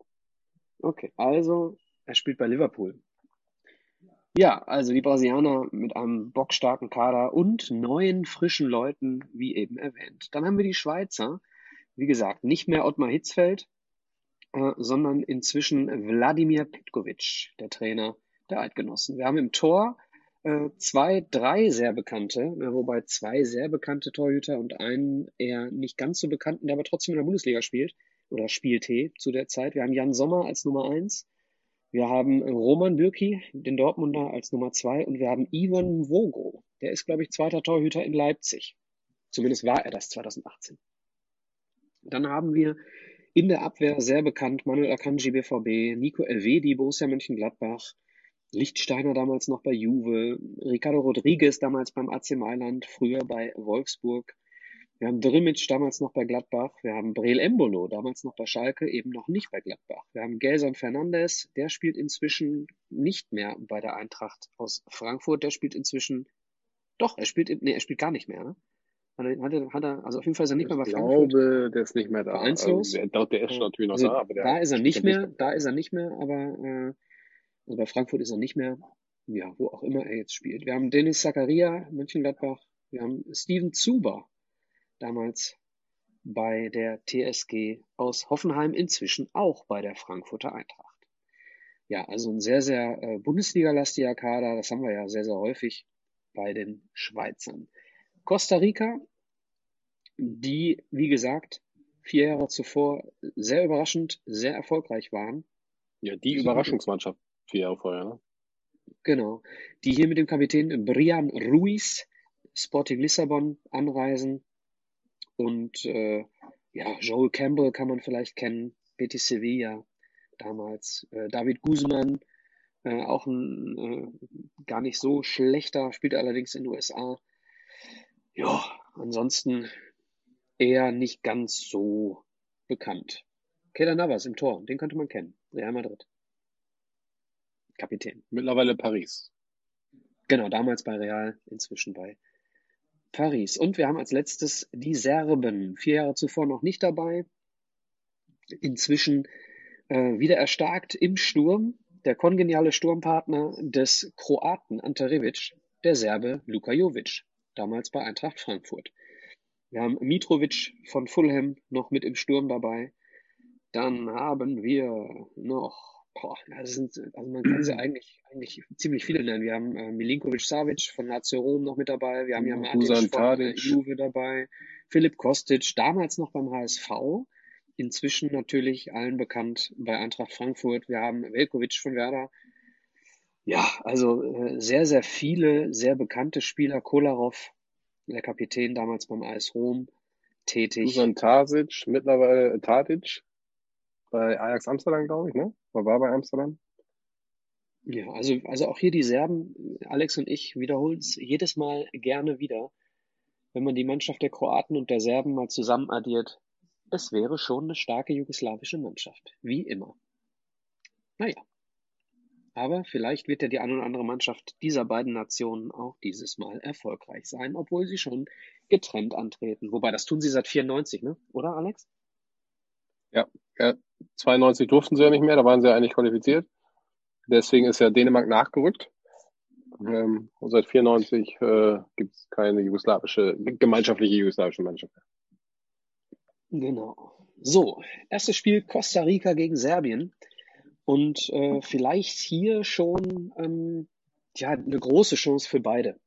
Okay, also er spielt bei Liverpool. Ja, also die Brasilianer mit einem bockstarken Kader und neuen, frischen Leuten, wie eben erwähnt. Dann haben wir die Schweizer. Wie gesagt, nicht mehr Ottmar Hitzfeld, sondern inzwischen Wladimir Petkovic, der Trainer der Eidgenossen. Wir haben im Tor zwei sehr bekannte Torhüter und einen eher nicht ganz so bekannten, der aber trotzdem in der Bundesliga spielt oder spielte zu der Zeit. Wir haben Jan Sommer als Nummer 1, wir haben Roman Bürki, den Dortmunder, als Nummer 2 und wir haben Ivan Vogo, der ist, glaube ich, 2. Torhüter in Leipzig. Zumindest war er das 2018. Dann haben wir in der Abwehr sehr bekannt Manuel Akanji, BVB, Nico Elvedi, Borussia Mönchengladbach, Lichtsteiner damals noch bei Juve, Ricardo Rodriguez damals beim AC Mailand, früher bei Wolfsburg. Wir haben Drimic damals noch bei Gladbach, wir haben Breel Embolo damals noch bei Schalke, eben noch nicht bei Gladbach. Wir haben Gelson Fernandes, der spielt inzwischen nicht mehr bei der Eintracht aus Frankfurt, er spielt gar nicht mehr, ne? Also auf jeden Fall ist er nicht mehr bei Frankfurt. Ich glaube, der ist nicht mehr da. Der ist natürlich noch da, aber bei Frankfurt ist er nicht mehr, ja, wo auch immer er jetzt spielt. Wir haben Dennis Zakaria, Mönchengladbach. Wir haben Steven Zuber, damals bei der TSG aus Hoffenheim, inzwischen auch bei der Frankfurter Eintracht. Ja, also ein sehr, sehr Bundesliga-lastiger Kader. Das haben wir ja sehr, sehr häufig bei den Schweizern. Costa Rica, die, wie gesagt, 4 Jahre zuvor sehr überraschend, sehr erfolgreich waren. Ja, die Überraschungsmannschaft. 4 Jahre vorher, ne? Genau. Die hier mit dem Kapitän Brian Ruiz, Sporting Lissabon, anreisen. Und Joel Campbell kann man vielleicht kennen, Betis Sevilla damals. David Guzman, auch ein gar nicht so schlechter, spielt allerdings in den USA. Ja, ansonsten eher nicht ganz so bekannt. Keylor Navas im Tor, den könnte man kennen, Real Madrid. Kapitän. Mittlerweile Paris. Genau, damals bei Real, inzwischen bei Paris. Und wir haben als letztes die Serben. 4 Jahre zuvor noch nicht dabei. Inzwischen wieder erstarkt im Sturm. Der kongeniale Sturmpartner des Kroaten Ante Rebic, der Serbe Luka Jovic, damals bei Eintracht Frankfurt. Wir haben Mitrovic von Fulham noch mit im Sturm dabei. Dann haben wir noch... man kann sie eigentlich ziemlich viele nennen. Wir haben Milinkovic-Savic von Lazio Rom noch mit dabei. Wir haben ja Matic von Juve dabei. Filip Kostic, damals noch beim HSV. Inzwischen natürlich allen bekannt bei Eintracht Frankfurt. Wir haben Veljkovic von Werder. Ja, also sehr, sehr viele, sehr bekannte Spieler. Kolarov, der Kapitän damals beim AS Rom, tätig. Dusan Tadic, mittlerweile Tadic. Bei Ajax Amsterdam, glaube ich, ne? Man war bei Amsterdam. Ja, also auch hier die Serben, Alex und ich wiederholen es jedes Mal gerne wieder. Wenn man die Mannschaft der Kroaten und der Serben mal zusammen addiert, es wäre schon eine starke jugoslawische Mannschaft. Wie immer. Naja. Aber vielleicht wird ja die eine oder andere Mannschaft dieser beiden Nationen auch dieses Mal erfolgreich sein, obwohl sie schon getrennt antreten. Wobei, das tun sie seit 1994, ne? Oder, Alex? Ja, 92 durften sie ja nicht mehr, da waren sie ja eigentlich qualifiziert. Deswegen ist ja Dänemark nachgerückt. Und seit 94 gibt es keine gemeinschaftliche jugoslawische Mannschaft mehr. Genau. So, erstes Spiel Costa Rica gegen Serbien. Und vielleicht hier schon eine große Chance für beide,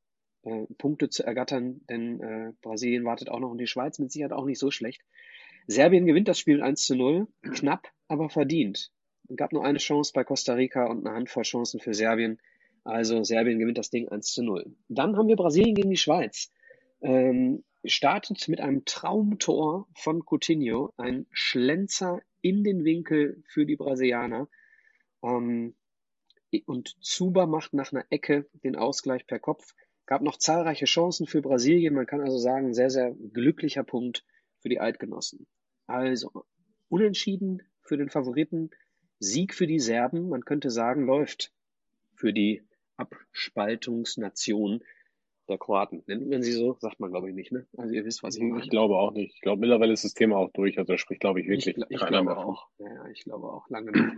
Punkte zu ergattern, denn Brasilien wartet auch noch und die Schweiz mit Sicherheit auch nicht so schlecht. Serbien gewinnt das Spiel 1:0, knapp, aber verdient. Es gab nur eine Chance bei Costa Rica und eine Handvoll Chancen für Serbien. Also Serbien gewinnt das Ding 1:0. Dann haben wir Brasilien gegen die Schweiz. Startet mit einem Traumtor von Coutinho. Ein Schlenzer in den Winkel für die Brasilianer. Und Zuba macht nach einer Ecke den Ausgleich per Kopf. Gab noch zahlreiche Chancen für Brasilien. Man kann also sagen, sehr, sehr glücklicher Punkt für die Eidgenossen. Also Unentschieden für den Favoriten. Sieg für die Serben. Man könnte sagen, läuft für die Abspaltungsnation der Kroaten. Nennt man sie so? Sagt man, glaube ich, nicht, ne? Also ihr wisst, was ich meine. Ich glaube auch nicht. Ich glaube, mittlerweile ist das Thema auch durch. Also da spricht, glaube ich, wirklich keiner mehr von. Ja, ich glaube auch. Lange nicht.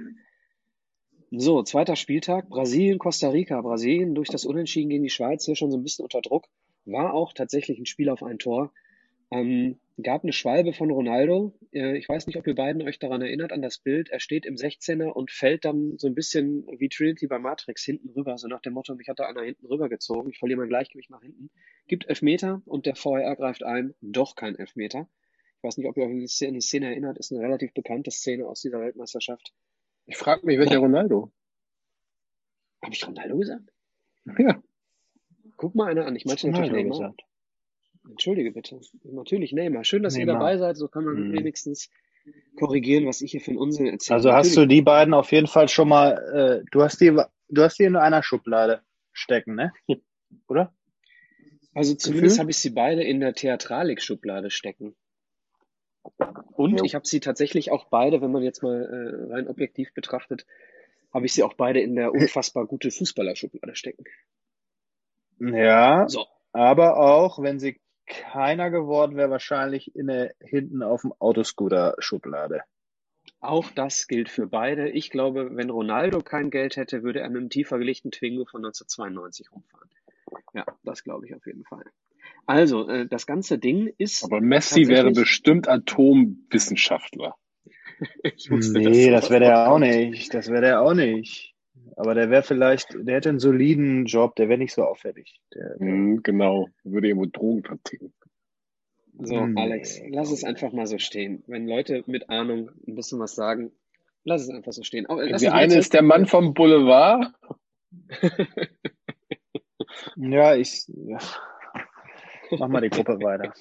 So, zweiter Spieltag. Brasilien, Costa Rica. Brasilien durch das Unentschieden gegen die Schweiz hier schon so ein bisschen unter Druck. War auch tatsächlich ein Spiel auf ein Tor. Gab eine Schwalbe von Ronaldo. Ich weiß nicht, ob ihr beiden euch daran erinnert, an das Bild. Er steht im 16er und fällt dann so ein bisschen wie Trinity bei Matrix hinten rüber. So nach dem Motto, mich hat da einer hinten rüber gezogen. Ich verliere mein Gleichgewicht nach hinten. Gibt Elfmeter und der VAR greift ein. Doch kein Elfmeter. Ich weiß nicht, ob ihr euch an die Szene erinnert. Ist eine relativ bekannte Szene aus dieser Weltmeisterschaft. Ich frage mich, welcher Ronaldo? Habe ich Ronaldo gesagt? Ja. Guck mal einer an. Ich meinte natürlich Neymar. Entschuldige bitte. Natürlich Neymar. Schön, dass ihr dabei seid. So kann man wenigstens korrigieren, was ich hier für einen Unsinn erzähle. Also natürlich. Hast du die beiden auf jeden Fall schon mal, du hast die in einer Schublade stecken, ne? Oder? Also zumindest habe ich sie beide in der Theatralik-Schublade stecken. Und ja. Ich habe sie tatsächlich auch beide, wenn man jetzt mal rein objektiv betrachtet, habe ich sie auch beide in der unfassbar gute Fußballerschublade stecken. Ja, so. Aber auch, wenn sie keiner geworden wäre, wahrscheinlich hinten auf dem Autoscooter-Schublade. Auch das gilt für beide. Ich glaube, wenn Ronaldo kein Geld hätte, würde er mit einem tiefer gelegten Twingo von 1992 rumfahren. Ja, das glaube ich auf jeden Fall. Also, das ganze Ding ist... Aber Messi wäre bestimmt Atomwissenschaftler. Ich wusste, nee, das wäre der auch nicht. Das wäre der auch nicht. Aber der wäre vielleicht... Der hätte einen soliden Job, der wäre nicht so auffällig. Genau, würde irgendwo Drogen verticken. So, Alex, lass es einfach mal so stehen. Wenn Leute mit Ahnung ein bisschen was sagen, lass es einfach so stehen. Der eine ist der Mann vom Boulevard. Ja, mach mal die Gruppe weiter.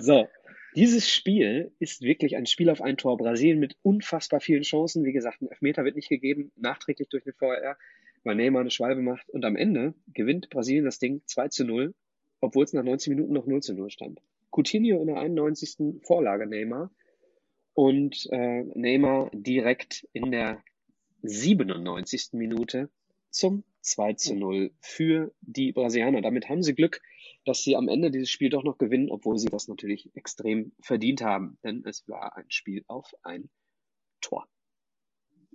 So, dieses Spiel ist wirklich ein Spiel auf ein Tor. Brasilien mit unfassbar vielen Chancen. Wie gesagt, ein Elfmeter wird nicht gegeben, nachträglich durch den VAR, weil Neymar eine Schwalbe macht. Und am Ende gewinnt Brasilien das Ding 2:0, obwohl es nach 90 Minuten noch 0:0 stand. Coutinho in der 91. Vorlage Neymar. Und Neymar direkt in der 97. Minute zum 2:0 für die Brasilianer. Damit haben sie Glück, dass sie am Ende dieses Spiel doch noch gewinnen, obwohl sie das natürlich extrem verdient haben. Denn es war ein Spiel auf ein Tor.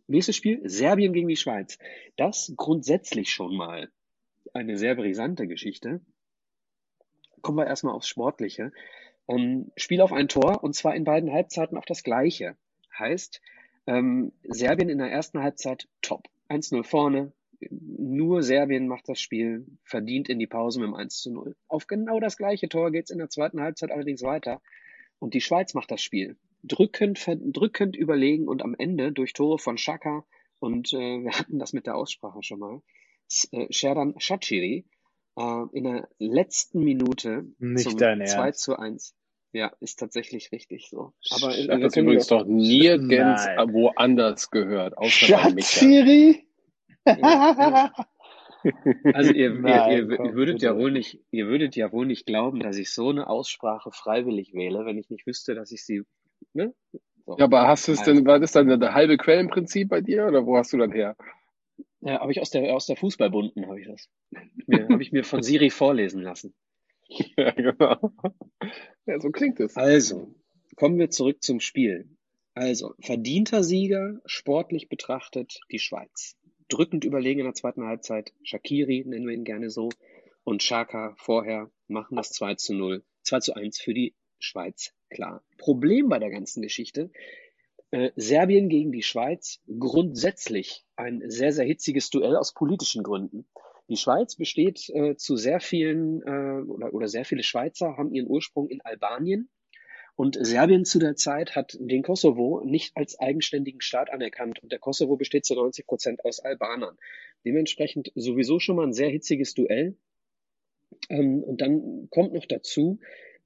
Nächstes Spiel, Serbien gegen die Schweiz. Das grundsätzlich schon mal eine sehr brisante Geschichte. Kommen wir erstmal aufs Sportliche. Spiel auf ein Tor, und zwar in beiden Halbzeiten auch das Gleiche. Heißt, Serbien in der ersten Halbzeit top. 1:0 vorne. Nur Serbien macht das Spiel, verdient in die Pause mit dem 1:0. Auf genau das gleiche Tor geht es in der zweiten Halbzeit allerdings weiter. Und die Schweiz macht das Spiel. Drückend überlegen und am Ende durch Tore von Xhaka und wir hatten das mit der Aussprache schon mal, Xherdan Shaqiri in der letzten Minute zum 2:1. Ja, ist tatsächlich richtig so. Aber das ist übrigens doch nirgends woanders gehört. Shaqiri? Also ihr würdet ja wohl nicht glauben, dass ich so eine Aussprache freiwillig wähle, wenn ich nicht wüsste, dass ich sie, ne? So. Ja, aber hast du es denn, war das dann der halbe Quellenprinzip bei dir oder wo hast du dann her? Ja, habe ich aus der Fußballbunden habe ich das. Habe ich mir von Siri vorlesen lassen. Ja, genau. Ja, so klingt es. Also, kommen wir zurück zum Spiel. Also, verdienter Sieger, sportlich betrachtet, die Schweiz. Drückend überlegen in der zweiten Halbzeit. Shaqiri, nennen wir ihn gerne so, und Xhaka vorher machen das 2:1 für die Schweiz, klar. Problem bei der ganzen Geschichte, Serbien gegen die Schweiz, grundsätzlich ein sehr, sehr hitziges Duell aus politischen Gründen. Die Schweiz besteht zu sehr vielen, oder sehr viele Schweizer haben ihren Ursprung in Albanien. Und Serbien zu der Zeit hat den Kosovo nicht als eigenständigen Staat anerkannt. Und der Kosovo besteht zu 90% aus Albanern. Dementsprechend sowieso schon mal ein sehr hitziges Duell. Und dann kommt noch dazu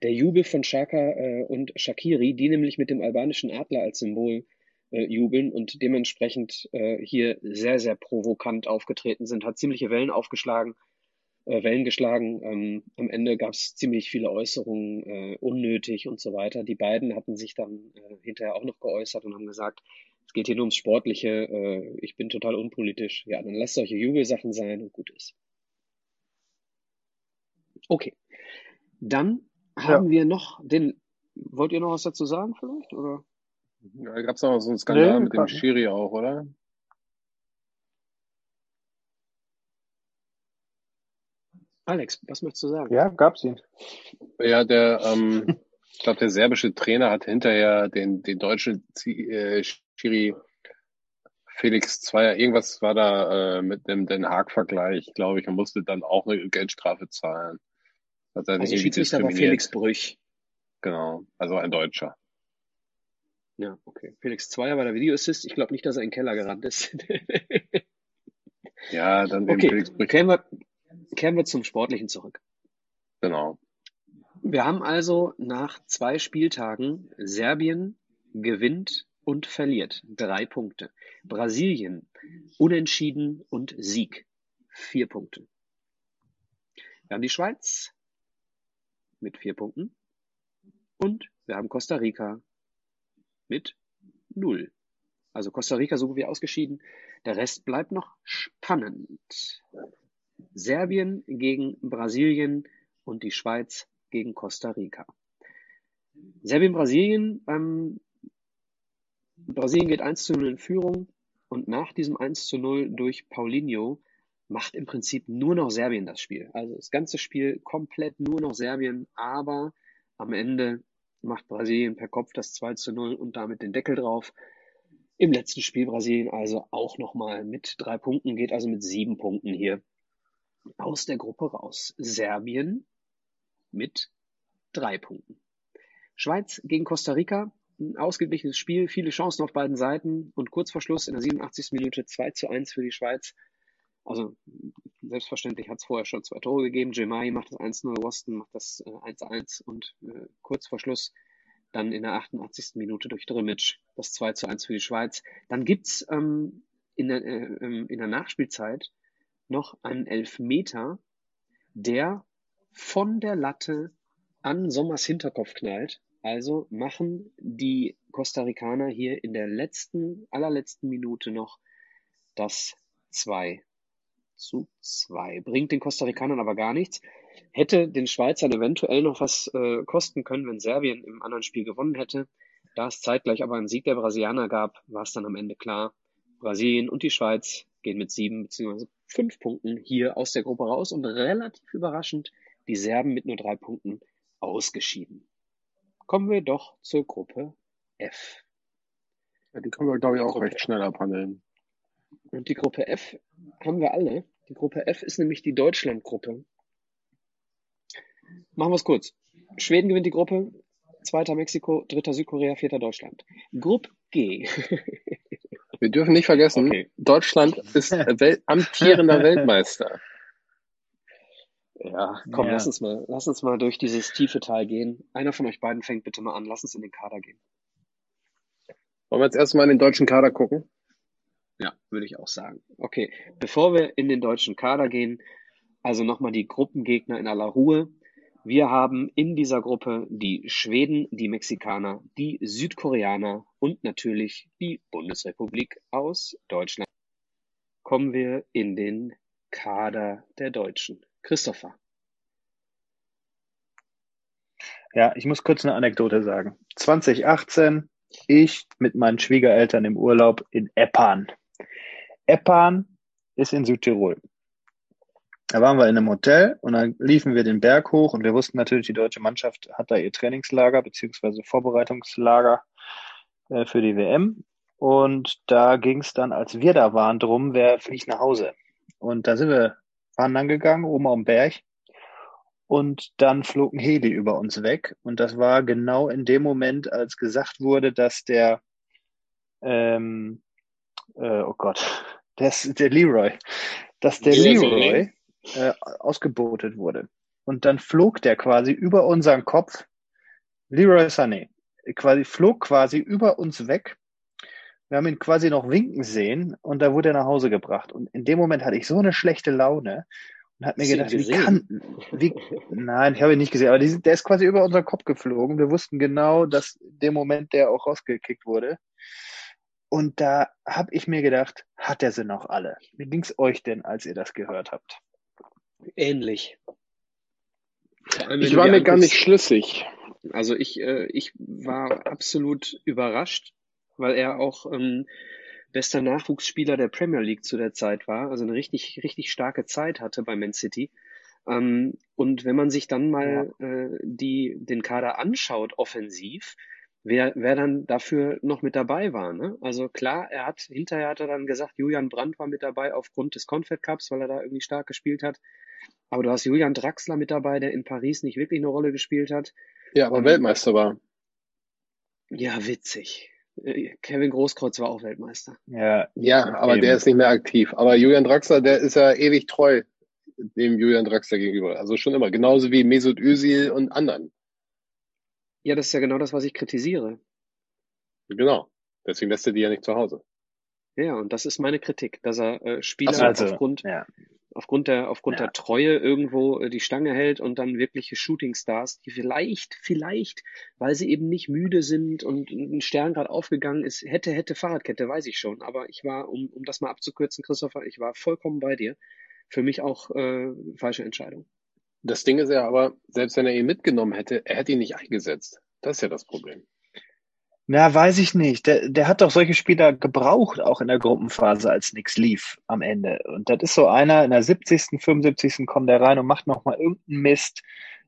der Jubel von Xhaka und Shaqiri, die nämlich mit dem albanischen Adler als Symbol jubeln und dementsprechend hier sehr, sehr provokant aufgetreten sind. Hat ziemliche Wellen geschlagen. Am Ende gab es ziemlich viele Äußerungen, unnötig und so weiter. Die beiden hatten sich dann hinterher auch noch geäußert und haben gesagt, es geht hier nur ums Sportliche, ich bin total unpolitisch. Ja, dann lasst solche Jubelsachen sein und gut ist. Okay, dann haben wir noch den... Wollt ihr noch was dazu sagen vielleicht? Oder? Ja, da gab es noch so einen Skandal mit dem Schiri auch, oder? Alex, was möchtest du sagen? Ja, gab's ihn. Ja, der, ich glaube, der serbische Trainer hat hinterher den deutschen Schiri Felix Zweier, irgendwas war da mit dem Den Haag-Vergleich, glaube ich, und musste dann auch eine Geldstrafe zahlen. Also Schiedsrichter war Felix Brüch. Genau, also ein Deutscher. Ja, okay. Felix Zweier war der Videoassist. Ich glaube nicht, dass er in den Keller gerannt ist. Ja, dann den Felix Brüch. Kehren wir zum Sportlichen zurück. Genau. Wir haben also nach 2 Spieltagen Serbien gewinnt und verliert. 3 Punkte. Brasilien unentschieden und Sieg. 4 Punkte. Wir haben die Schweiz mit 4 Punkten. Und wir haben Costa Rica mit 0. Also Costa Rica so gut wie ausgeschieden. Der Rest bleibt noch spannend. Serbien gegen Brasilien und die Schweiz gegen Costa Rica. Serbien-Brasilien, Brasilien geht 1:0 in Führung und nach diesem 1:0 durch Paulinho macht im Prinzip nur noch Serbien das Spiel. Also das ganze Spiel komplett nur noch Serbien, aber am Ende macht Brasilien per Kopf das 2:0 und damit den Deckel drauf. Im letzten Spiel Brasilien also auch nochmal mit 3 Punkten, geht also mit 7 Punkten hier aus der Gruppe raus. Serbien mit 3 Punkten. Schweiz gegen Costa Rica, ein ausgeglichenes Spiel, viele Chancen auf beiden Seiten und kurz vor Schluss in der 87. Minute 2:1 für die Schweiz. Also selbstverständlich hat es vorher schon 2 Tore gegeben. Jemai macht das 1:0, Rosten macht das 1:1 und kurz vor Schluss dann in der 88. Minute durch Drimic das 2:1 für die Schweiz. Dann gibt es in der Nachspielzeit noch einen Elfmeter, der von der Latte an Sommers Hinterkopf knallt. Also machen die Costa Ricaner hier in der allerletzten Minute noch das 2:2. Bringt den Costa Ricanern aber gar nichts. Hätte den Schweizern eventuell noch was kosten können, wenn Serbien im anderen Spiel gewonnen hätte. Da es zeitgleich aber einen Sieg der Brasilianer gab, war es dann am Ende klar. Brasilien und die Schweiz gehen mit 7 bzw. 5 Punkten hier aus der Gruppe raus und relativ überraschend die Serben mit nur 3 Punkten ausgeschieden. Kommen wir doch zur Gruppe F. Ja, die können wir, glaube ich, auch recht schnell abhandeln. Und die Gruppe F haben wir alle. Die Gruppe F ist nämlich die Deutschland-Gruppe. Machen wir es kurz. Schweden gewinnt die Gruppe, 2. Mexiko, 3. Südkorea, 4. Deutschland. Gruppe G. Wir dürfen nicht vergessen, okay, Deutschland ist amtierender Weltmeister. Ja, komm, ja. Lass uns mal durch dieses tiefe Tal gehen. Einer von euch beiden fängt bitte mal an. Lass uns in den Kader gehen. Wollen wir jetzt erstmal in den deutschen Kader gucken? Ja, würde ich auch sagen. Okay, bevor wir in den deutschen Kader gehen, also nochmal die Gruppengegner in aller Ruhe. Wir haben in dieser Gruppe die Schweden, die Mexikaner, die Südkoreaner und natürlich die Bundesrepublik aus Deutschland. Kommen wir in den Kader der Deutschen. Christopher. Ja, ich muss kurz eine Anekdote sagen. 2018 Ich mit meinen Schwiegereltern im Urlaub in Eppan. Eppan ist in Südtirol. Da waren wir in einem Hotel und dann liefen wir den Berg hoch und wir wussten natürlich, die deutsche Mannschaft hat da ihr Trainingslager bzw. Vorbereitungslager für die WM. Und da ging es dann, als wir da waren, drum, wer fliegt nach Hause. Und da sind wir wandern gegangen, oben am Berg. Und dann flog ein Heli über uns weg. Und das war genau in dem Moment, als gesagt wurde, dass der, Leroy ausgebootet wurde. Und dann flog der quasi über unseren Kopf, Leroy Sané, flog über uns weg. Wir haben ihn quasi noch winken sehen und da wurde er nach Hause gebracht. Und in dem Moment hatte ich so eine schlechte Laune und habe mir gedacht, nein, ich habe ihn nicht gesehen, aber der ist quasi über unseren Kopf geflogen. Wir wussten genau, dass in dem Moment der auch rausgekickt wurde. Und da habe ich mir gedacht, hat der sie noch alle? Wie ging's euch denn, als ihr das gehört habt? Ähnlich. Ich war mir gar nicht schlüssig. Also ich war absolut überrascht, weil er auch bester Nachwuchsspieler der Premier League zu der Zeit war, also eine richtig, richtig starke Zeit hatte bei Man City. Und wenn man sich dann mal den Kader anschaut offensiv, wer dann dafür noch mit dabei war. Ne? Also klar, hinterher hat er dann gesagt, Julian Brandt war mit dabei aufgrund des Confed Cups, weil er da irgendwie stark gespielt hat. Aber du hast Julian Draxler mit dabei, der in Paris nicht wirklich eine Rolle gespielt hat. Ja, aber Weltmeister war. Ja, witzig. Kevin Großkreuz war auch Weltmeister. Ja, aber eben. Der ist nicht mehr aktiv. Aber Julian Draxler, der ist ja ewig treu dem Julian Draxler gegenüber. Also schon immer. Genauso wie Mesut Özil und anderen. Ja, das ist ja genau das, was ich kritisiere. Genau. Deswegen lässt er die ja nicht zu Hause. Ja, und das ist meine Kritik, dass er Spieler aufgrund der Treue irgendwo die Stange hält und dann wirkliche Shootingstars, die vielleicht, weil sie eben nicht müde sind und ein Stern gerade aufgegangen ist, hätte Fahrradkette, weiß ich schon. Aber ich war, um das mal abzukürzen, Christopher, ich war vollkommen bei dir. Für mich auch falsche Entscheidung. Das Ding ist ja aber, selbst wenn er ihn mitgenommen hätte, er hätte ihn nicht eingesetzt. Das ist ja das Problem. Na, weiß ich nicht. Der hat doch solche Spieler gebraucht, auch in der Gruppenphase, als nichts lief am Ende. Und das ist so einer, in der 70., 75. kommt der rein und macht nochmal irgendeinen Mist,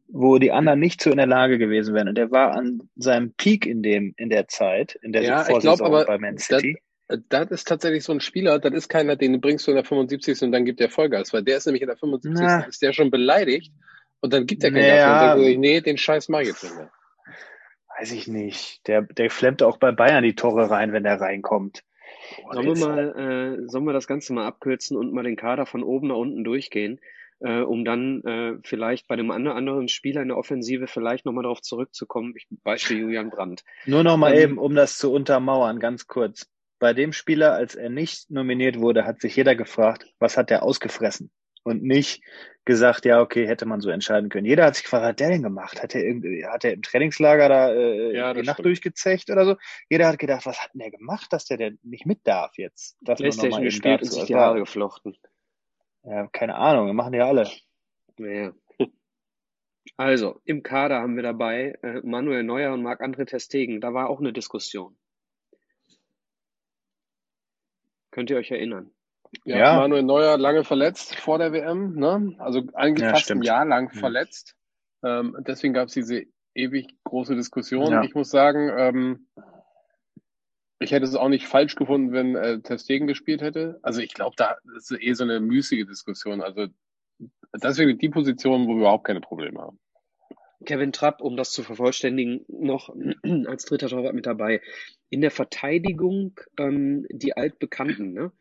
wo die anderen nicht so in der Lage gewesen wären. Und der war an seinem Peak in der Vorsaison bei Man City. Das ist tatsächlich so ein Spieler, das ist keiner, den bringst du in der 75. und dann gibt der Vollgas, weil der ist nämlich in der 75. ist der schon beleidigt und dann gibt der keinen Gas und dann sage ich, nee, den Scheiß mag ich jetzt nicht mehr. Weiß ich nicht. Der flemmt auch bei Bayern die Tore rein, wenn der reinkommt. Sollen wir das Ganze mal abkürzen und mal den Kader von oben nach unten durchgehen, um dann vielleicht bei dem anderen Spieler in der Offensive vielleicht nochmal darauf zurückzukommen, Beispiel Julian Brandt. Nur nochmal eben, um das zu untermauern, ganz kurz. Bei dem Spieler, als er nicht nominiert wurde, hat sich jeder gefragt, was hat der ausgefressen? Und nicht gesagt, ja, okay, hätte man so entscheiden können. Jeder hat sich gefragt, was hat der denn gemacht? Hat er im Trainingslager da die Nacht durchgezecht oder so? Jeder hat gedacht, was hat denn der gemacht, dass der denn nicht mit darf jetzt? PlayStation gespielt und sich die Haare geflochten. Ja, keine Ahnung, wir machen die alle. Ja. Also, im Kader haben wir dabei Manuel Neuer und Marc-André ter Stegen. Da war auch eine Diskussion. Könnt ihr euch erinnern? Ja. Manuel Neuer lange verletzt vor der WM, ne? Also eigentlich fast ein Jahr lang verletzt. Deswegen gab es diese ewig große Diskussion. Ja. Ich muss sagen, ich hätte es auch nicht falsch gefunden, wenn ter Stegen gespielt hätte. Also ich glaube, da ist so eine müßige Diskussion. Also das sind die Positionen, wo wir überhaupt keine Probleme haben. Kevin Trapp, um das zu vervollständigen, noch als dritter Torwart mit dabei. In der Verteidigung die Altbekannten, ne?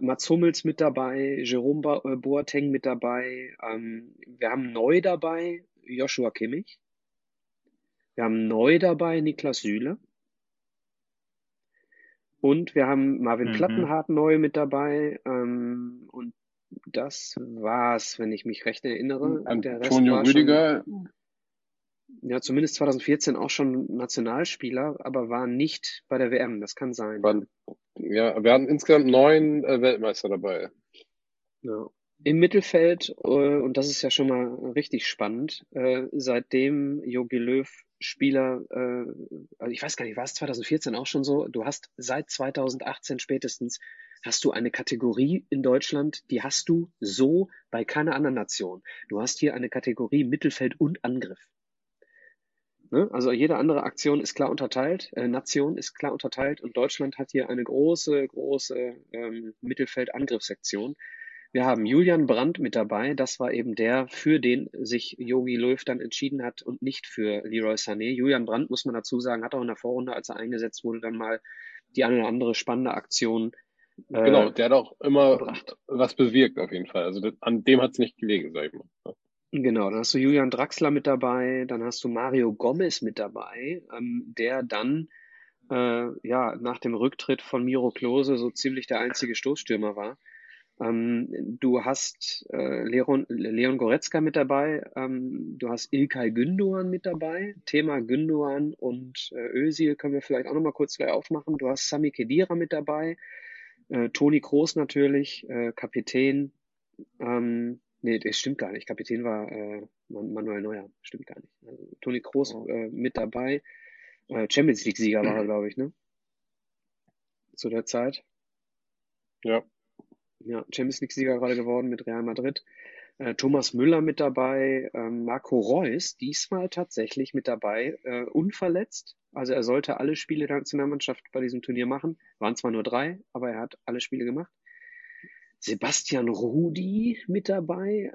Mats Hummels mit dabei, Jerome Boateng mit dabei, wir haben neu dabei Joshua Kimmich, wir haben neu dabei Niklas Süle und wir haben Marvin Plattenhardt neu mit dabei und das war's, wenn ich mich recht erinnere. Antonio Rüdiger... Ja, zumindest 2014 auch schon Nationalspieler, aber war nicht bei der WM, das kann sein. Ja, wir hatten insgesamt 9 Weltmeister dabei. Ja. Im Mittelfeld, und das ist ja schon mal richtig spannend, seitdem Jogi Löw Spieler, also ich weiß gar nicht, war es 2014 auch schon so, du hast seit 2018 spätestens, hast du eine Kategorie in Deutschland, die hast du so bei keiner anderen Nation. Du hast hier eine Kategorie Mittelfeld und Angriff. Ne? Also jede andere Aktion ist klar unterteilt, Nation ist klar unterteilt und Deutschland hat hier eine große, große Mittelfeld-Angriffssektion. Wir haben Julian Brandt mit dabei, das war eben der, für den sich Jogi Löw dann entschieden hat und nicht für Leroy Sané. Julian Brandt, muss man dazu sagen, hat auch in der Vorrunde, als er eingesetzt wurde, dann mal die eine oder andere spannende Aktion genau, der hat auch immer gebracht. Was bewirkt auf jeden Fall, also das, an dem hat es nicht gelegen, sag ich mal. Genau, dann hast du Julian Draxler mit dabei, dann hast du Mario Gomez mit dabei, der dann ja nach dem Rücktritt von Miro Klose so ziemlich der einzige Stoßstürmer war. Du hast Leon Goretzka mit dabei, du hast Ilkay Gündoğan mit dabei, Thema Gündoğan und Özil können wir vielleicht auch nochmal kurz gleich aufmachen, du hast Sami Khedira mit dabei, Toni Kroos natürlich, Kapitän, nee, das stimmt gar nicht, Kapitän war Manuel Neuer, stimmt gar nicht, also, Toni Kroos mit dabei, Champions League-Sieger war er, glaube ich, ne? Zu der Zeit. Ja. Ja, Champions League-Sieger gerade geworden mit Real Madrid. Thomas Müller mit dabei, Marco Reus diesmal tatsächlich mit dabei, unverletzt. Also er sollte alle Spiele der Nationalmannschaft bei diesem Turnier machen. Waren zwar nur 3, aber er hat alle Spiele gemacht. Sebastian Rudi mit dabei.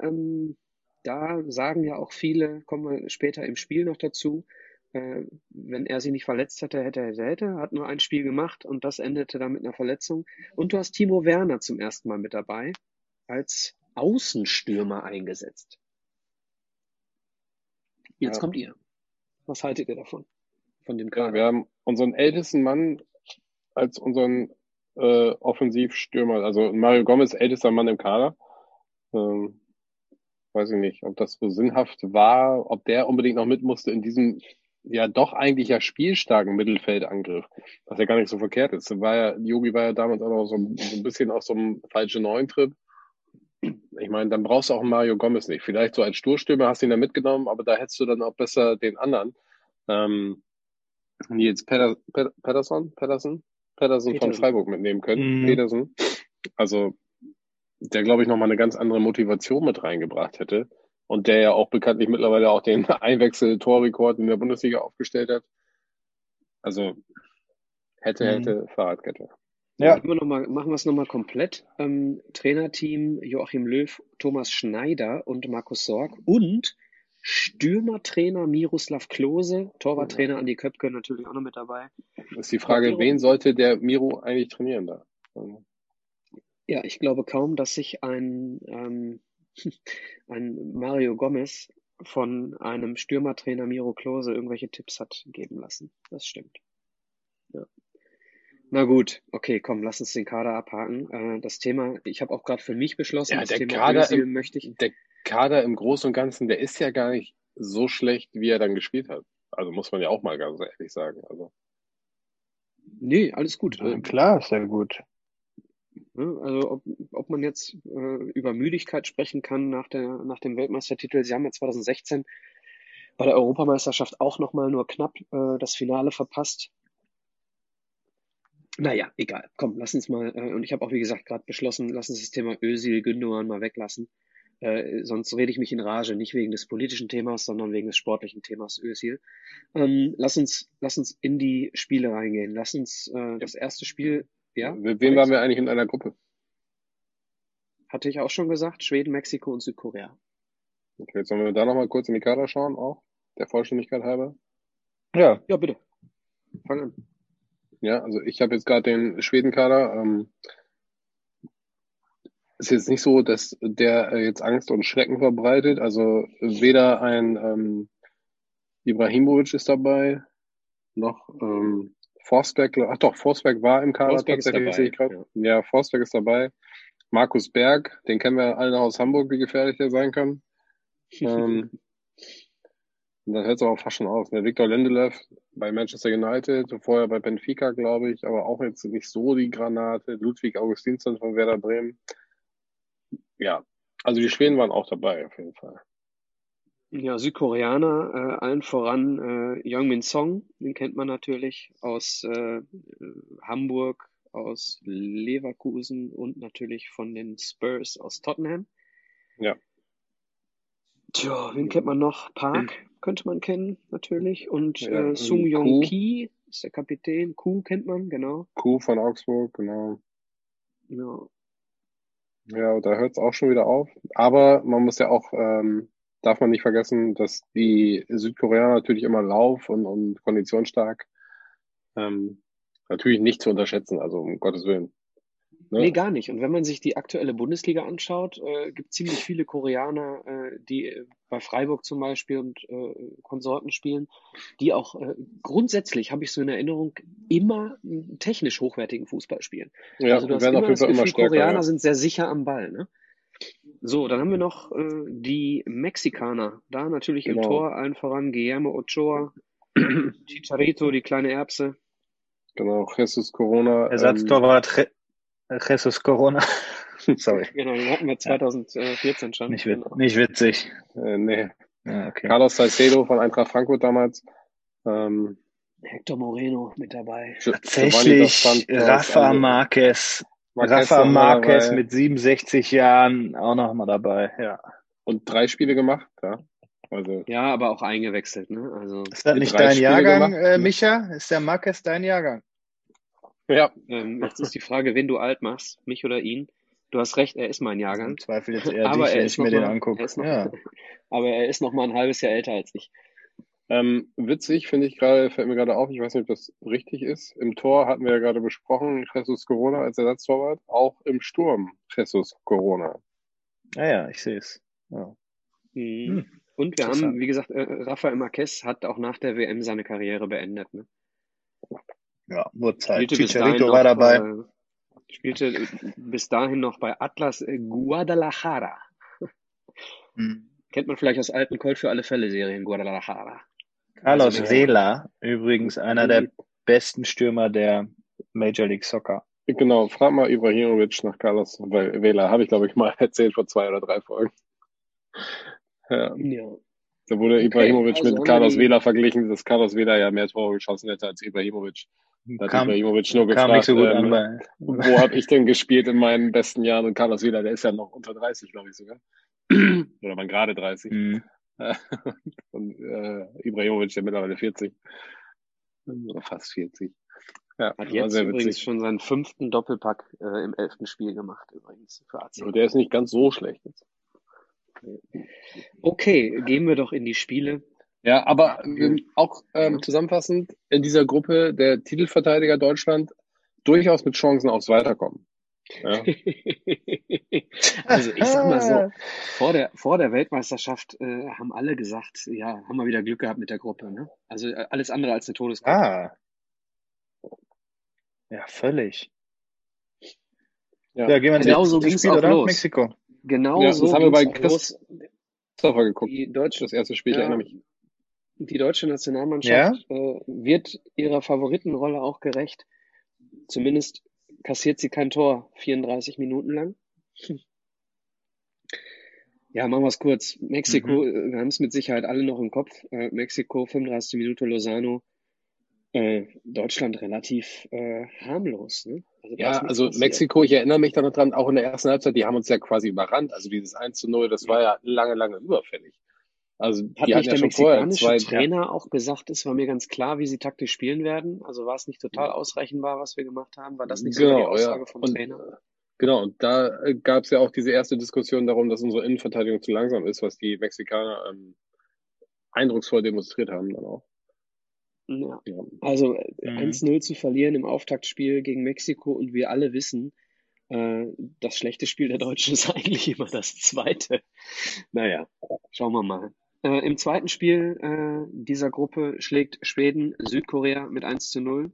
Da sagen ja auch viele, kommen wir später im Spiel noch dazu, wenn er sich nicht verletzt hätte, hat nur ein Spiel gemacht und das endete dann mit einer Verletzung. Und du hast Timo Werner zum ersten Mal mit dabei, als Außenstürmer eingesetzt. Jetzt kommt ihr. Was haltet ihr davon? Von dem Kader? Ja, wir haben unseren ältesten Mann als unseren Offensivstürmer, also Mario Gomez, ältester Mann im Kader. Weiß ich nicht, ob das so sinnhaft war, ob der unbedingt noch mit musste in diesem ja doch eigentlich ja spielstarken Mittelfeldangriff, was ja gar nicht so verkehrt ist. Jogi war ja damals auch noch so ein bisschen auf so einem falschen Neuntrip. Ich meine, dann brauchst du auch Mario Gomez nicht. Vielleicht so als Sturstürmer hast du ihn da mitgenommen, aber da hättest du dann auch besser den anderen. Nils Pedersen von Freiburg mitnehmen können. Mhm. Pedersen. Also der, glaube ich, nochmal eine ganz andere Motivation mit reingebracht hätte. Und der ja auch bekanntlich mittlerweile auch den Einwechsel-Torrekord in der Bundesliga aufgestellt hat. Also hätte, Fahrradkette. Ja. Machen wir es nochmal komplett. Trainerteam Joachim Löw, Thomas Schneider und Markus Sorg und Stürmertrainer Miroslav Klose, Torwarttrainer Andi Köpke natürlich auch noch mit dabei. Das ist die Frage, wen sollte der Miro eigentlich trainieren da? Ja, ich glaube kaum, dass sich ein Mario Gomez von einem Stürmertrainer Miro Klose irgendwelche Tipps hat geben lassen. Das stimmt. Ja. Na gut, okay, komm, lass uns den Kader abhaken. Das Thema, ich habe auch gerade für mich beschlossen, ja, der Kader im Großen und Ganzen, der ist ja gar nicht so schlecht, wie er dann gespielt hat. Also muss man ja auch mal ganz ehrlich sagen. Also. Nee, alles gut. Also, klar, ist ja gut. Also ob man jetzt über Müdigkeit sprechen kann nach dem Weltmeistertitel. Sie haben ja 2016 bei der Europameisterschaft auch nochmal nur knapp das Finale verpasst. Naja, egal. Komm, lass uns mal, und ich habe auch, wie gesagt, gerade beschlossen, lass uns das Thema Özil, Gündoğan mal weglassen. Sonst rede ich mich in Rage, nicht wegen des politischen Themas, sondern wegen des sportlichen Themas Özil. Lass uns in die Spiele reingehen. Lass uns das erste Spiel... Ja, mit wem waren wir eigentlich in einer Gruppe? Hatte ich auch schon gesagt, Schweden, Mexiko und Südkorea. Okay, jetzt sollen wir da nochmal kurz in die Kader schauen, auch der Vollständigkeit halber. Ja. Ja, bitte. Fang an. Ja, also ich habe jetzt gerade den Schwedenkader. Ist jetzt nicht so, dass der jetzt Angst und Schrecken verbreitet. Also weder ein Ibrahimovic ist dabei, noch... Forsberg, Forsberg war im Kader tatsächlich, sehe ich gerade. Ja, Forsberg ist dabei. Markus Berg, den kennen wir alle noch aus Hamburg, wie gefährlich der sein kann. Da hört es auch fast schon auf. Ne? Victor Lindelöf bei Manchester United, vorher bei Benfica, glaube ich, aber auch jetzt nicht so die Granate. Ludwig Augustinsson von Werder Bremen. Ja, also die Schweden waren auch dabei auf jeden Fall. ja, Südkoreaner, allen voran Jongmin Song, den kennt man natürlich aus Hamburg, aus Leverkusen und natürlich von den Spurs aus Tottenham. Ja. Tja, wen kennt man noch? Park könnte man kennen, natürlich. Und ja, Sung Yong Ki ist der Kapitän. Ku kennt man, genau. Ku von Augsburg, genau. Ja, ja, da hört es auch schon wieder auf. Aber man muss ja auch, darf man nicht vergessen, dass die Südkoreaner natürlich immer lauf- und konditionsstark natürlich nicht zu unterschätzen, also um Gottes Willen. Ne? Nee, gar nicht. Und wenn man sich die aktuelle Bundesliga anschaut, gibt es ziemlich viele Koreaner, die bei Freiburg zum Beispiel und Konsorten spielen, die auch grundsätzlich, habe ich so in Erinnerung, immer technisch hochwertigen Fußball spielen. Ja, also du hast immer das Gefühl, Koreaner sind sehr sicher am Ball. Ne? So, dann haben wir noch die Mexikaner. Da natürlich im Tor allen voran Guillermo Ochoa, Chicharito, die kleine Erbse. Genau, Jesus Corona. Ersatztorwart Jesus Corona. Sorry. Genau, den hatten wir 2014 schon. Nicht witzig. Nee. Ja, okay. Carlos Salcedo von Eintracht Frankfurt damals. Hector Moreno mit dabei. Tatsächlich Rafa Márquez. Rafa Márquez mit 67 Jahren auch nochmal dabei. Ja. Und 3 Spiele gemacht, ja. Also, ja, aber auch eingewechselt. Ne? Also, ist das nicht dein Spiele Jahrgang, Micha? Ist der Márquez dein Jahrgang? Ja, jetzt ist die Frage, wen du alt machst, mich oder ihn. Du hast recht, er ist mein Jahrgang. Im Zweifel jetzt eher dich, wenn ich mir den angucke. Aber er ist noch mal ein halbes Jahr älter als ich. Witzig, finde ich gerade, fällt mir gerade auf, ich weiß nicht, ob das richtig ist. Im Tor hatten wir ja gerade besprochen, Jesus Corona als Ersatztorwart, auch im Sturm Jesus Corona. Naja, ich sehe es. Ja. Und wir haben, wie gesagt, Rafael Márquez hat auch nach der WM seine Karriere beendet. Ne? Ja, nur Zeit. Chicharito war dabei. Spielte bis dahin noch bei Atlas Guadalajara. Kennt man vielleicht aus alten Colt für alle Fälle Serien Guadalajara. Carlos Vela, übrigens einer der besten Stürmer der Major League Soccer. Genau, frag mal Ibrahimovic nach Carlos Vela. Habe ich, glaube ich, mal erzählt vor 2 oder 3 Folgen. Ja. Da wurde Ibrahimovic mit Carlos Vela verglichen, dass Carlos Vela ja mehr Tore geschossen hätte als Ibrahimovic. Da hat Ibrahimovic nur gefragt, so wo habe ich denn gespielt in meinen besten Jahren? Und Carlos Vela, der ist ja noch unter 30, glaube ich sogar. Oder man gerade 30. Mhm. Und Ibrahimovic, der mittlerweile 40. Oder fast 40. Ja, hat jetzt übrigens schon seinen 5. Doppelpack im 11. Spiel gemacht, übrigens. Für AC. Und der ist nicht ganz so schlecht jetzt. Okay, gehen wir doch in die Spiele. Ja, aber auch zusammenfassend, in dieser Gruppe der Titelverteidiger Deutschland durchaus mit Chancen aufs Weiterkommen. Ja. Also ich sag mal so, vor der Weltmeisterschaft haben alle gesagt, ja, haben wir wieder Glück gehabt mit der Gruppe. Ne? Also alles andere als eine Todesgruppe. Ah. Ja, völlig. Ja, gehen wir genau so ging's auch los. Mexiko. Genau ja, so. Das haben wir bei Christopher geguckt. Das erste Spiel, ich erinnere mich. Die deutsche Nationalmannschaft wird ihrer Favoritenrolle auch gerecht. Zumindest kassiert sie kein Tor 34 Minuten lang. Ja, machen wir es kurz. Mexiko, wir haben es mit Sicherheit alle noch im Kopf. Mexiko, 35. Minute Lozano. Deutschland relativ harmlos. Ne? Also ja, also Mexiko, ich erinnere mich da noch dran, auch in der ersten Halbzeit, die haben uns ja quasi überrannt. Also dieses 1:0, das war ja lange überfällig. Also hat nicht der mexikanische Trainer auch gesagt, es war mir ganz klar, wie sie taktisch spielen werden. Also war es nicht total ausrechenbar, was wir gemacht haben? War das nicht so die Aussage vom Trainer? Genau, und da gab es ja auch diese erste Diskussion darum, dass unsere Innenverteidigung zu langsam ist, was die Mexikaner eindrucksvoll demonstriert haben dann auch. Ja. Also 1-0 zu verlieren im Auftaktspiel gegen Mexiko und wir alle wissen, das schlechte Spiel der Deutschen ist eigentlich immer das zweite. Naja, schauen wir mal. Im zweiten Spiel dieser Gruppe schlägt Schweden Südkorea mit 1:0.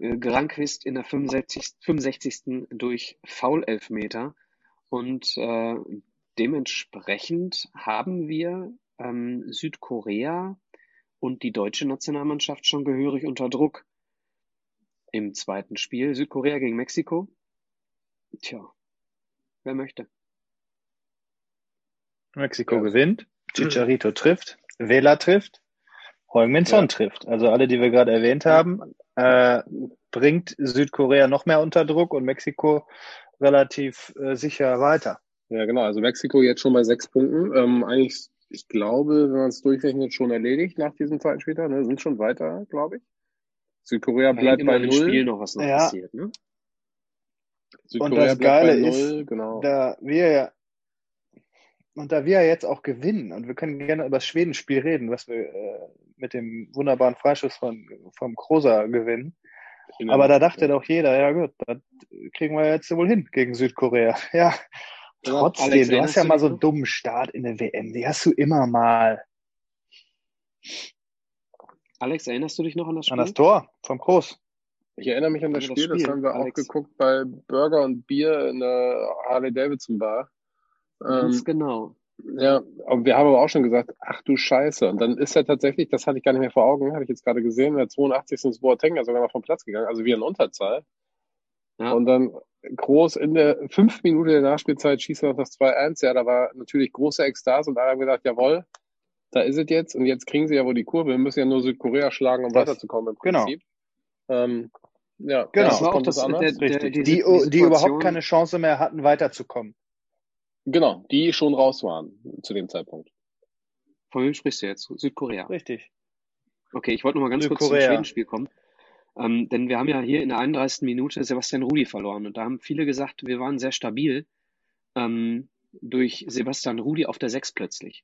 Granqvist in der 65. durch Foul-Elfmeter und dementsprechend haben wir Südkorea und die deutsche Nationalmannschaft schon gehörig unter Druck im zweiten Spiel. Südkorea gegen Mexiko. Tja, wer möchte? Mexiko gewinnt. Chicharito trifft, Vela trifft, Heung-Min Son trifft. Also alle, die wir gerade erwähnt haben, bringt Südkorea noch mehr unter Druck und Mexiko relativ sicher weiter. Ja, genau. Also Mexiko jetzt schon bei 6 Punkten. Eigentlich, ich glaube, wenn man es durchrechnet, schon erledigt nach diesem zweiten Spieltag. Ne? Sind schon weiter, glaube ich. Südkorea bleibt bei 0. Spiel noch was noch passiert, ne? Und das Geile ist, da wir jetzt auch gewinnen, und wir können gerne über das Schwedenspiel reden, was wir mit dem wunderbaren Freischuss vom Krosa gewinnen. Aber da dachte doch jeder, ja gut, das kriegen wir jetzt wohl hin gegen Südkorea. Ja, trotzdem, Alex, du hast ja mal so einen dummen Start in der WM, die hast du immer mal. Alex, erinnerst du dich noch an das Spiel? An das Tor vom Kroos. Ich erinnere mich an das Spiel, das haben wir Alex. Auch geguckt bei Burger und Bier in der Harley-Davidson-Bar. Ganz genau. Ja, aber wir haben aber auch schon gesagt, ach du Scheiße. Und dann ist er tatsächlich, das hatte ich gar nicht mehr vor Augen, habe ich jetzt gerade gesehen, in der 82. ist Boateng ja sogar noch vom Platz gegangen, also wie in Unterzahl. Ja. Und dann Groß in der 5 Minuten der Nachspielzeit schießt er noch das 2-1. Ja, da war natürlich große Ekstase und alle haben gedacht, jawohl, da ist es jetzt. Und jetzt kriegen sie ja wohl die Kurve. Wir müssen ja nur Südkorea schlagen, um weiterzukommen im Prinzip. Genau. Ja, genau. Das war auch das die überhaupt keine Chance mehr hatten, weiterzukommen. Genau, die schon raus waren zu dem Zeitpunkt. Von wem sprichst du jetzt? Südkorea. Richtig. Okay, ich wollte noch mal ganz kurz zum Schwedenspiel kommen. Denn wir haben ja hier in der 31. Minute Sebastian Rudi verloren. Und da haben viele gesagt, wir waren sehr stabil durch Sebastian Rudi auf der 6 plötzlich.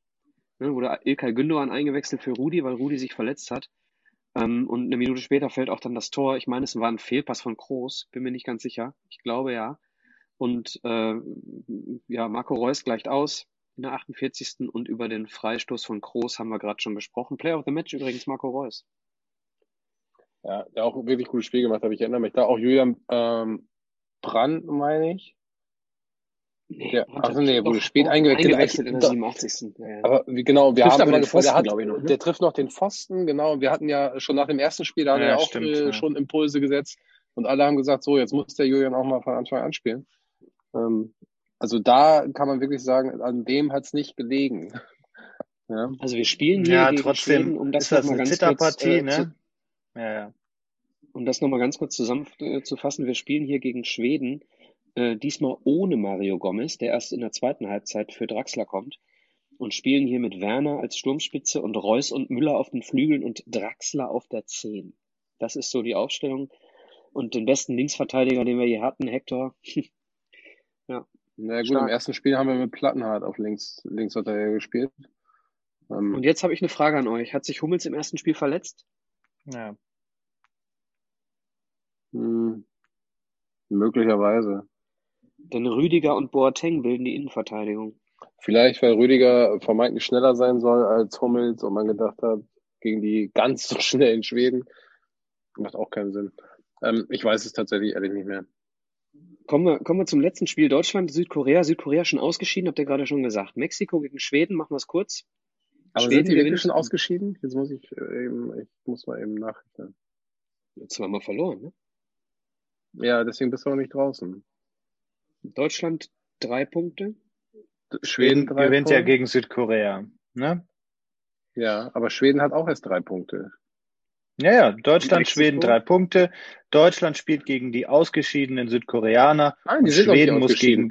Ne, wurde Ilkay Gündoğan eingewechselt für Rudi, weil Rudi sich verletzt hat. Und eine Minute später fällt auch dann das Tor. Ich meine, es war ein Fehlpass von Kroos, bin mir nicht ganz sicher. Ich glaube ja. Und Marco Reus gleicht aus in der 48. Und über den Freistoß von Kroos haben wir gerade schon gesprochen. Player of the Match übrigens, Marco Reus. Ja, der auch ein wirklich gutes Spiel gemacht hat. Ich erinnere mich da auch Julian Brandt, meine ich. Wurde spät eingewechselt in der 87. Aber genau, wir trifft haben den Pfosten, glaube ich, noch. Der trifft noch den Pfosten, genau. Wir hatten ja schon nach dem ersten Spiel, da haben wir schon Impulse gesetzt. Und alle haben gesagt, so, jetzt muss der Julian auch mal von Anfang an spielen. Also da kann man wirklich sagen, an dem hat es nicht gelegen. Ja. Also wir spielen hier gegen trotzdem Schweden, um das nochmal ganz kurz zusammenzufassen. Wir spielen hier gegen Schweden, diesmal ohne Mario Gomez, der erst in der zweiten Halbzeit für Draxler kommt, und spielen hier mit Werner als Sturmspitze und Reus und Müller auf den Flügeln und Draxler auf der 10. Das ist so die Aufstellung. Und den besten Linksverteidiger, den wir je hatten, Hector. Ja. Na gut, stark. Im ersten Spiel haben wir mit Plattenhardt auf Linksverteidiger gespielt. Und jetzt habe ich eine Frage an euch. Hat sich Hummels im ersten Spiel verletzt? Ja. Möglicherweise. Denn Rüdiger und Boateng bilden die Innenverteidigung. Vielleicht, weil Rüdiger vermeintlich schneller sein soll als Hummels und man gedacht hat, gegen die ganz so schnellen Schweden. Macht auch keinen Sinn. Ich weiß es tatsächlich ehrlich nicht mehr. Kommen wir zum letzten Spiel. Deutschland, Südkorea. Südkorea schon ausgeschieden, habt ihr gerade schon gesagt. Mexiko gegen Schweden, machen wir es kurz. Aber Schweden, sind die wirklich schon ausgeschieden? Jetzt muss ich muss mal eben nachrechnen. Jetzt haben wir verloren, ne? Ja, deswegen bist du noch nicht draußen. Deutschland 3 Punkte. Schweden gewinnt ja gegen Südkorea, ne? Ja, aber Schweden hat auch erst 3 Punkte. Ja, Deutschland, Schweden 3 Punkte. Deutschland spielt gegen die ausgeschiedenen Südkoreaner. Nein, die sind Schweden muss gegen.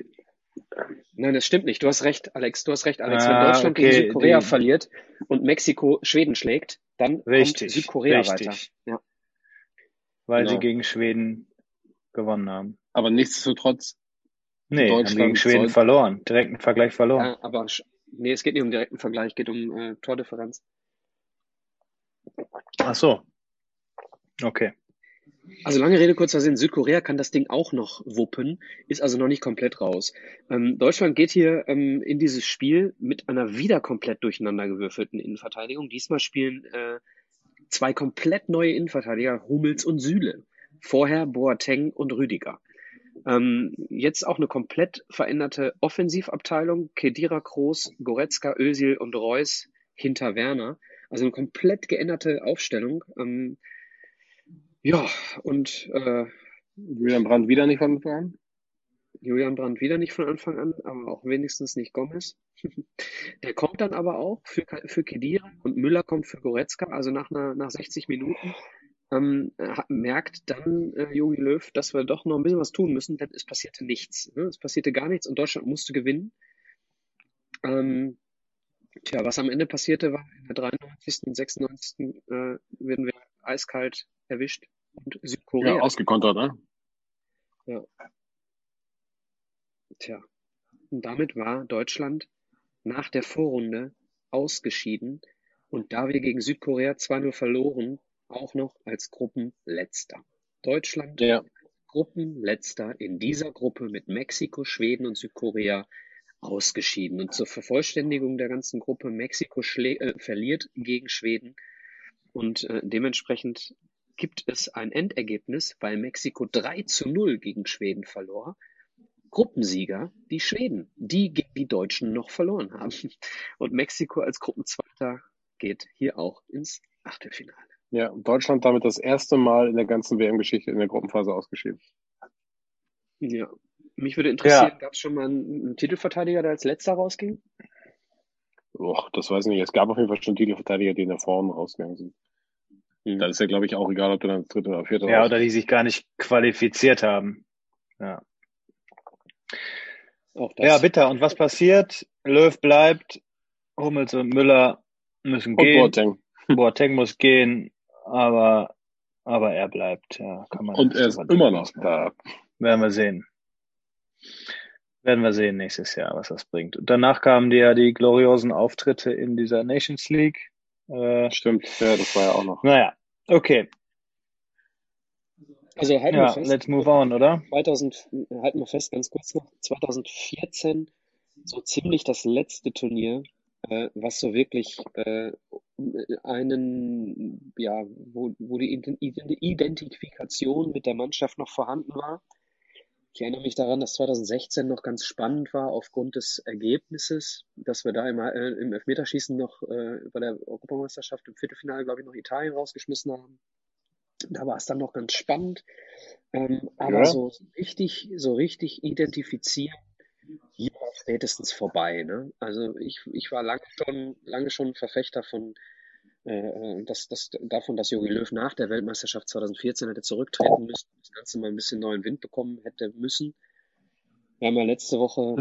Nein, das stimmt nicht. Du hast recht, Alex. Wenn Deutschland gegen Südkorea verliert und Mexiko Schweden schlägt, dann kommt Südkorea weiter. Ja. Weil sie gegen Schweden gewonnen haben. Aber nichtsdestotrotz. Nee, haben gegen Schweden verloren. Direkten Vergleich verloren. Ja, aber es geht nicht um direkten Vergleich, es geht um Tordifferenz. Ach so. Okay. Also lange Rede, kurzer Sinn. Südkorea kann das Ding auch noch wuppen, ist also noch nicht komplett raus. Deutschland geht hier in dieses Spiel mit einer wieder komplett durcheinandergewürfelten Innenverteidigung. Diesmal spielen 2 komplett neue Innenverteidiger, Hummels und Süle. Vorher Boateng und Rüdiger. Jetzt auch eine komplett veränderte Offensivabteilung. Khedira, Kroos, Goretzka, Özil und Reus hinter Werner. Also eine komplett geänderte Aufstellung. Julian Brandt wieder nicht von vorn? Julian Brandt wieder nicht von Anfang an, aber auch wenigstens nicht Gomez. Der kommt dann aber auch für Khedira und Müller kommt für Goretzka. Also nach 60 Minuten merkt dann Jogi Löw, dass wir doch noch ein bisschen was tun müssen, denn es passierte nichts. Ne? Es passierte gar nichts und Deutschland musste gewinnen. Was am Ende passierte, war in der 93. und 96. Werden wir eiskalt erwischt und Südkorea. Ja, ausgekontert, ne? Ja. Und damit war Deutschland nach der Vorrunde ausgeschieden und da wir gegen Südkorea 2-0 verloren, auch noch als Gruppenletzter. Deutschland Gruppenletzter in dieser Gruppe mit Mexiko, Schweden und Südkorea ausgeschieden. Und zur Vervollständigung der ganzen Gruppe, Mexiko verliert gegen Schweden und dementsprechend gibt es ein Endergebnis, weil Mexiko 3-0 gegen Schweden verlor. Gruppensieger, die Schweden, die gegen die Deutschen noch verloren haben. Und Mexiko als Gruppenzweiter geht hier auch ins Achtelfinale. Ja, Deutschland damit das erste Mal in der ganzen WM-Geschichte in der Gruppenphase ausgeschieden. Ja, mich würde interessieren, gab es schon mal einen Titelverteidiger, der als letzter rausging? Och, das weiß ich nicht. Es gab auf jeden Fall schon Titelverteidiger, die in der Vorrunde rausgegangen sind. Da ist ja, glaube ich, auch egal, ob du dann dritter oder vierter rausgehst. Ja, oder die sich gar nicht qualifiziert haben. Ja. Ja, bitter. Und was passiert? Löw bleibt, Hummels und Müller müssen gehen. Und Boateng muss gehen, aber er bleibt. Ja, kann man und er ist immer noch da. Werden wir sehen. Werden wir sehen nächstes Jahr, was das bringt. Und danach kamen die gloriosen Auftritte in dieser Nations League. Stimmt, ja, das war ja auch noch. Naja, okay. Also halten wir fest. Let's move on, oder? Halten wir fest, ganz kurz noch, 2014 so ziemlich das letzte Turnier, was so wirklich wo die Identifikation mit der Mannschaft noch vorhanden war. Ich erinnere mich daran, dass 2016 noch ganz spannend war aufgrund des Ergebnisses, dass wir da im Elfmeterschießen noch bei der Europameisterschaft im Viertelfinale, glaube ich, noch Italien rausgeschmissen haben. Da war es dann noch ganz spannend. Aber so richtig identifizieren, hier war spätestens vorbei. Ne? Also ich war lange schon Verfechter davon, dass Jogi Löw nach der Weltmeisterschaft 2014 hätte zurücktreten müssen, das Ganze mal ein bisschen neuen Wind bekommen hätte müssen. Wir haben ja letzte Woche,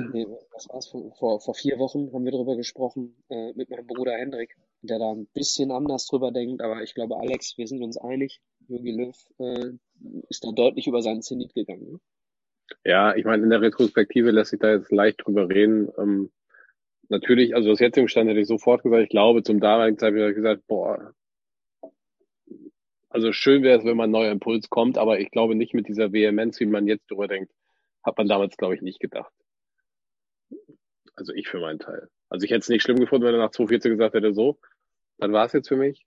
vor 4 Wochen haben wir darüber gesprochen, mit meinem Bruder Hendrik, der da ein bisschen anders drüber denkt, aber ich glaube, Alex, wir sind uns einig, Jogi Löw ist da deutlich über seinen Zenit gegangen. Ne? Ja, ich meine, in der Retrospektive lässt sich da jetzt leicht drüber reden. Natürlich, also aus jetzigem Stand hätte ich sofort gesagt, ich glaube, zum damaligen Zeitpunkt hätte ich gesagt, boah, also schön wäre es, wenn mal ein neuer Impuls kommt, aber ich glaube nicht mit dieser Vehemenz, wie man jetzt drüber denkt, hat man damals, glaube ich, nicht gedacht. Also ich für meinen Teil. Also ich hätte es nicht schlimm gefunden, wenn er nach 2014 gesagt hätte, so, dann war es jetzt für mich.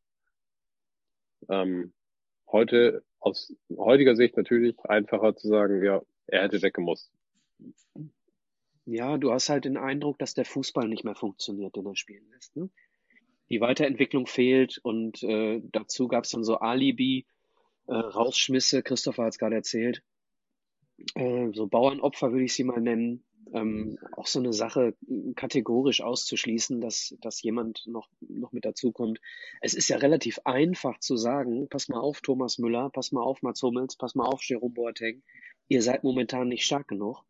Heute, aus heutiger Sicht natürlich einfacher zu sagen, ja, er hätte weggemusst. Ja, du hast halt den Eindruck, dass der Fußball nicht mehr funktioniert, den er spielen lässt. Ne? Die Weiterentwicklung fehlt und dazu gab es dann so Alibi-Rausschmisse, Christopher hat es gerade erzählt. So Bauernopfer würde ich sie mal nennen. Auch so eine Sache kategorisch auszuschließen, dass jemand noch mit dazukommt. Es ist ja relativ einfach zu sagen, pass mal auf Thomas Müller, pass mal auf Mats Hummels, pass mal auf Jerome Boateng, ihr seid momentan nicht stark genug.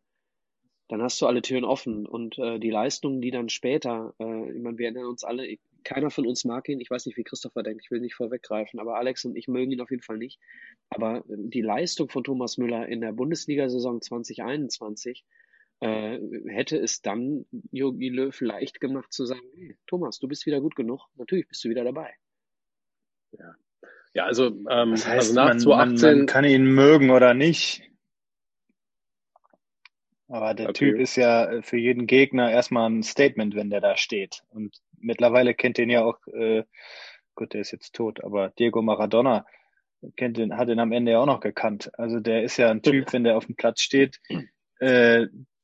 Dann hast du alle Türen offen und die Leistungen, die dann später, ich meine, wir erinnern uns alle, keiner von uns mag ihn, ich weiß nicht, wie Christopher denkt, ich will nicht vorweggreifen, aber Alex und ich mögen ihn auf jeden Fall nicht, aber die Leistung von Thomas Müller in der Bundesliga-Saison 2021 hätte es dann Jogi Löw leicht gemacht zu sagen, hey, Thomas, du bist wieder gut genug, natürlich bist du wieder dabei. Ja, also, das heißt, also nach man, 2018... Man kann ihn mögen oder nicht. Aber der Typ ist ja für jeden Gegner erstmal ein Statement, wenn der da steht. Und mittlerweile kennt den ja auch, gut, der ist jetzt tot, aber Diego Maradona hat den am Ende ja auch noch gekannt. Also der ist ja ein Typ, wenn der auf dem Platz steht,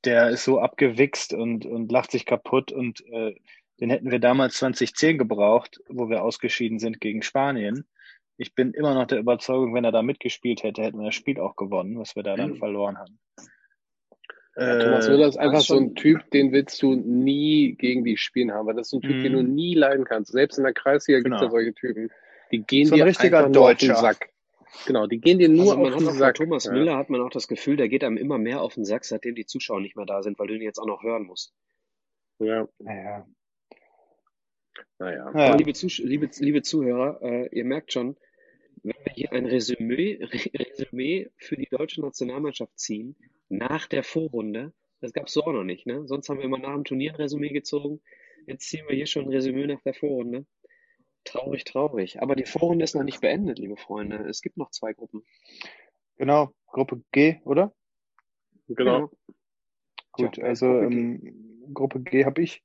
der ist so abgewichst und lacht sich kaputt. Und den hätten wir damals 2010 gebraucht, wo wir ausgeschieden sind gegen Spanien. Ich bin immer noch der Überzeugung, wenn er da mitgespielt hätte, hätten wir das Spiel auch gewonnen, was wir da dann verloren haben. Ja, Thomas Müller ist einfach so ein Typ, den willst du nie gegen dich spielen haben, weil das ist ein Typ, den du nie leiden kannst. Selbst in der Kreisliga gibt es ja solche Typen. Die gehen so ein dir richtiger einfach nur auf den Sack. Genau, die gehen dir nur also auf den Sack. Thomas Müller hat man auch das Gefühl, der geht einem immer mehr auf den Sack, seitdem die Zuschauer nicht mehr da sind, weil du ihn jetzt auch noch hören musst. Ja. Naja. Liebe Zuhörer, ihr merkt schon, wenn wir hier ein Resümee für die deutsche Nationalmannschaft ziehen, nach der Vorrunde, das gab es so auch noch nicht, ne? Sonst haben wir immer nach dem Turnier ein Resümee gezogen. Jetzt ziehen wir hier schon ein Resümee nach der Vorrunde. Traurig. Aber die Vorrunde ist noch nicht beendet, liebe Freunde. Es gibt noch zwei Gruppen. Genau, Gruppe G, oder? Genau. Gut, also Gruppe G habe ich.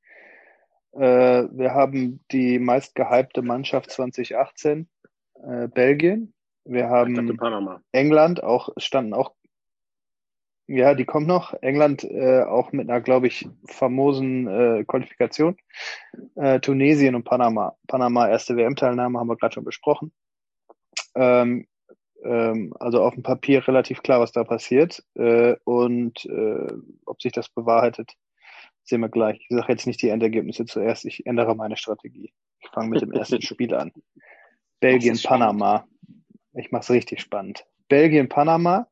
Wir haben die meist gehypte Mannschaft 2018, Belgien. Wir haben England, die kommt noch. England auch mit einer, glaube ich, famosen Qualifikation. Tunesien und Panama. Panama, erste WM-Teilnahme, haben wir gerade schon besprochen. Also auf dem Papier relativ klar, was da passiert. Und ob sich das bewahrheitet, sehen wir gleich. Ich sage jetzt nicht die Endergebnisse zuerst. Ich ändere meine Strategie. Ich fange mit dem ersten Spiel an. Belgien, Panama. Ich mache es richtig spannend. Belgien, Panama.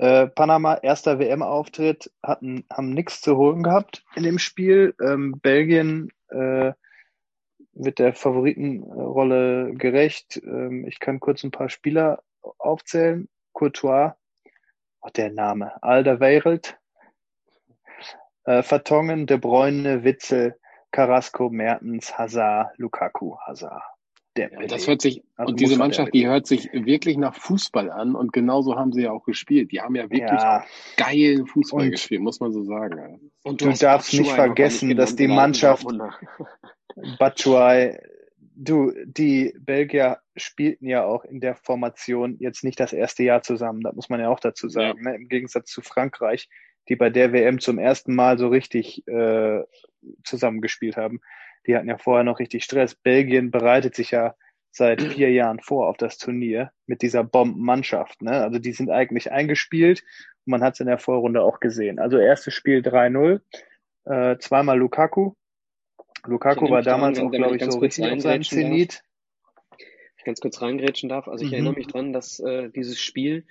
Panama, erster WM-Auftritt, haben nichts zu holen gehabt in dem Spiel. Belgien wird der Favoritenrolle gerecht. Ich kann kurz ein paar Spieler aufzählen. Courtois, der Name, Alderweireld, Vertongen, De Bruyne, Witzel, Carrasco, Mertens, Hazard, Lukaku, Hazard. Das hört sich, also und diese Mannschaft, die hört sich wirklich nach Fußball an, und genauso haben sie ja auch gespielt. Die haben ja wirklich geilen Fußball gespielt, muss man so sagen. Und du darfst nicht vergessen, dass die Mannschaft Batshuayi, die Belgier spielten ja auch in der Formation jetzt nicht das erste Jahr zusammen, das muss man ja auch dazu sagen, ne? Im Gegensatz zu Frankreich, die bei der WM zum ersten Mal so richtig zusammengespielt haben. Die hatten ja vorher noch richtig Stress. Belgien bereitet sich ja seit 4 Jahren vor auf das Turnier mit dieser Bombenmannschaft. Ne? Also die sind eigentlich eingespielt, und man hat es in der Vorrunde auch gesehen. Also erstes Spiel 3-0, zweimal Lukaku. Lukaku war damals auch, glaube ich, so richtig auf seinem Zenit. Wenn ich ganz kurz reingrätschen darf, also ich erinnere mich dran, dass dieses Spiel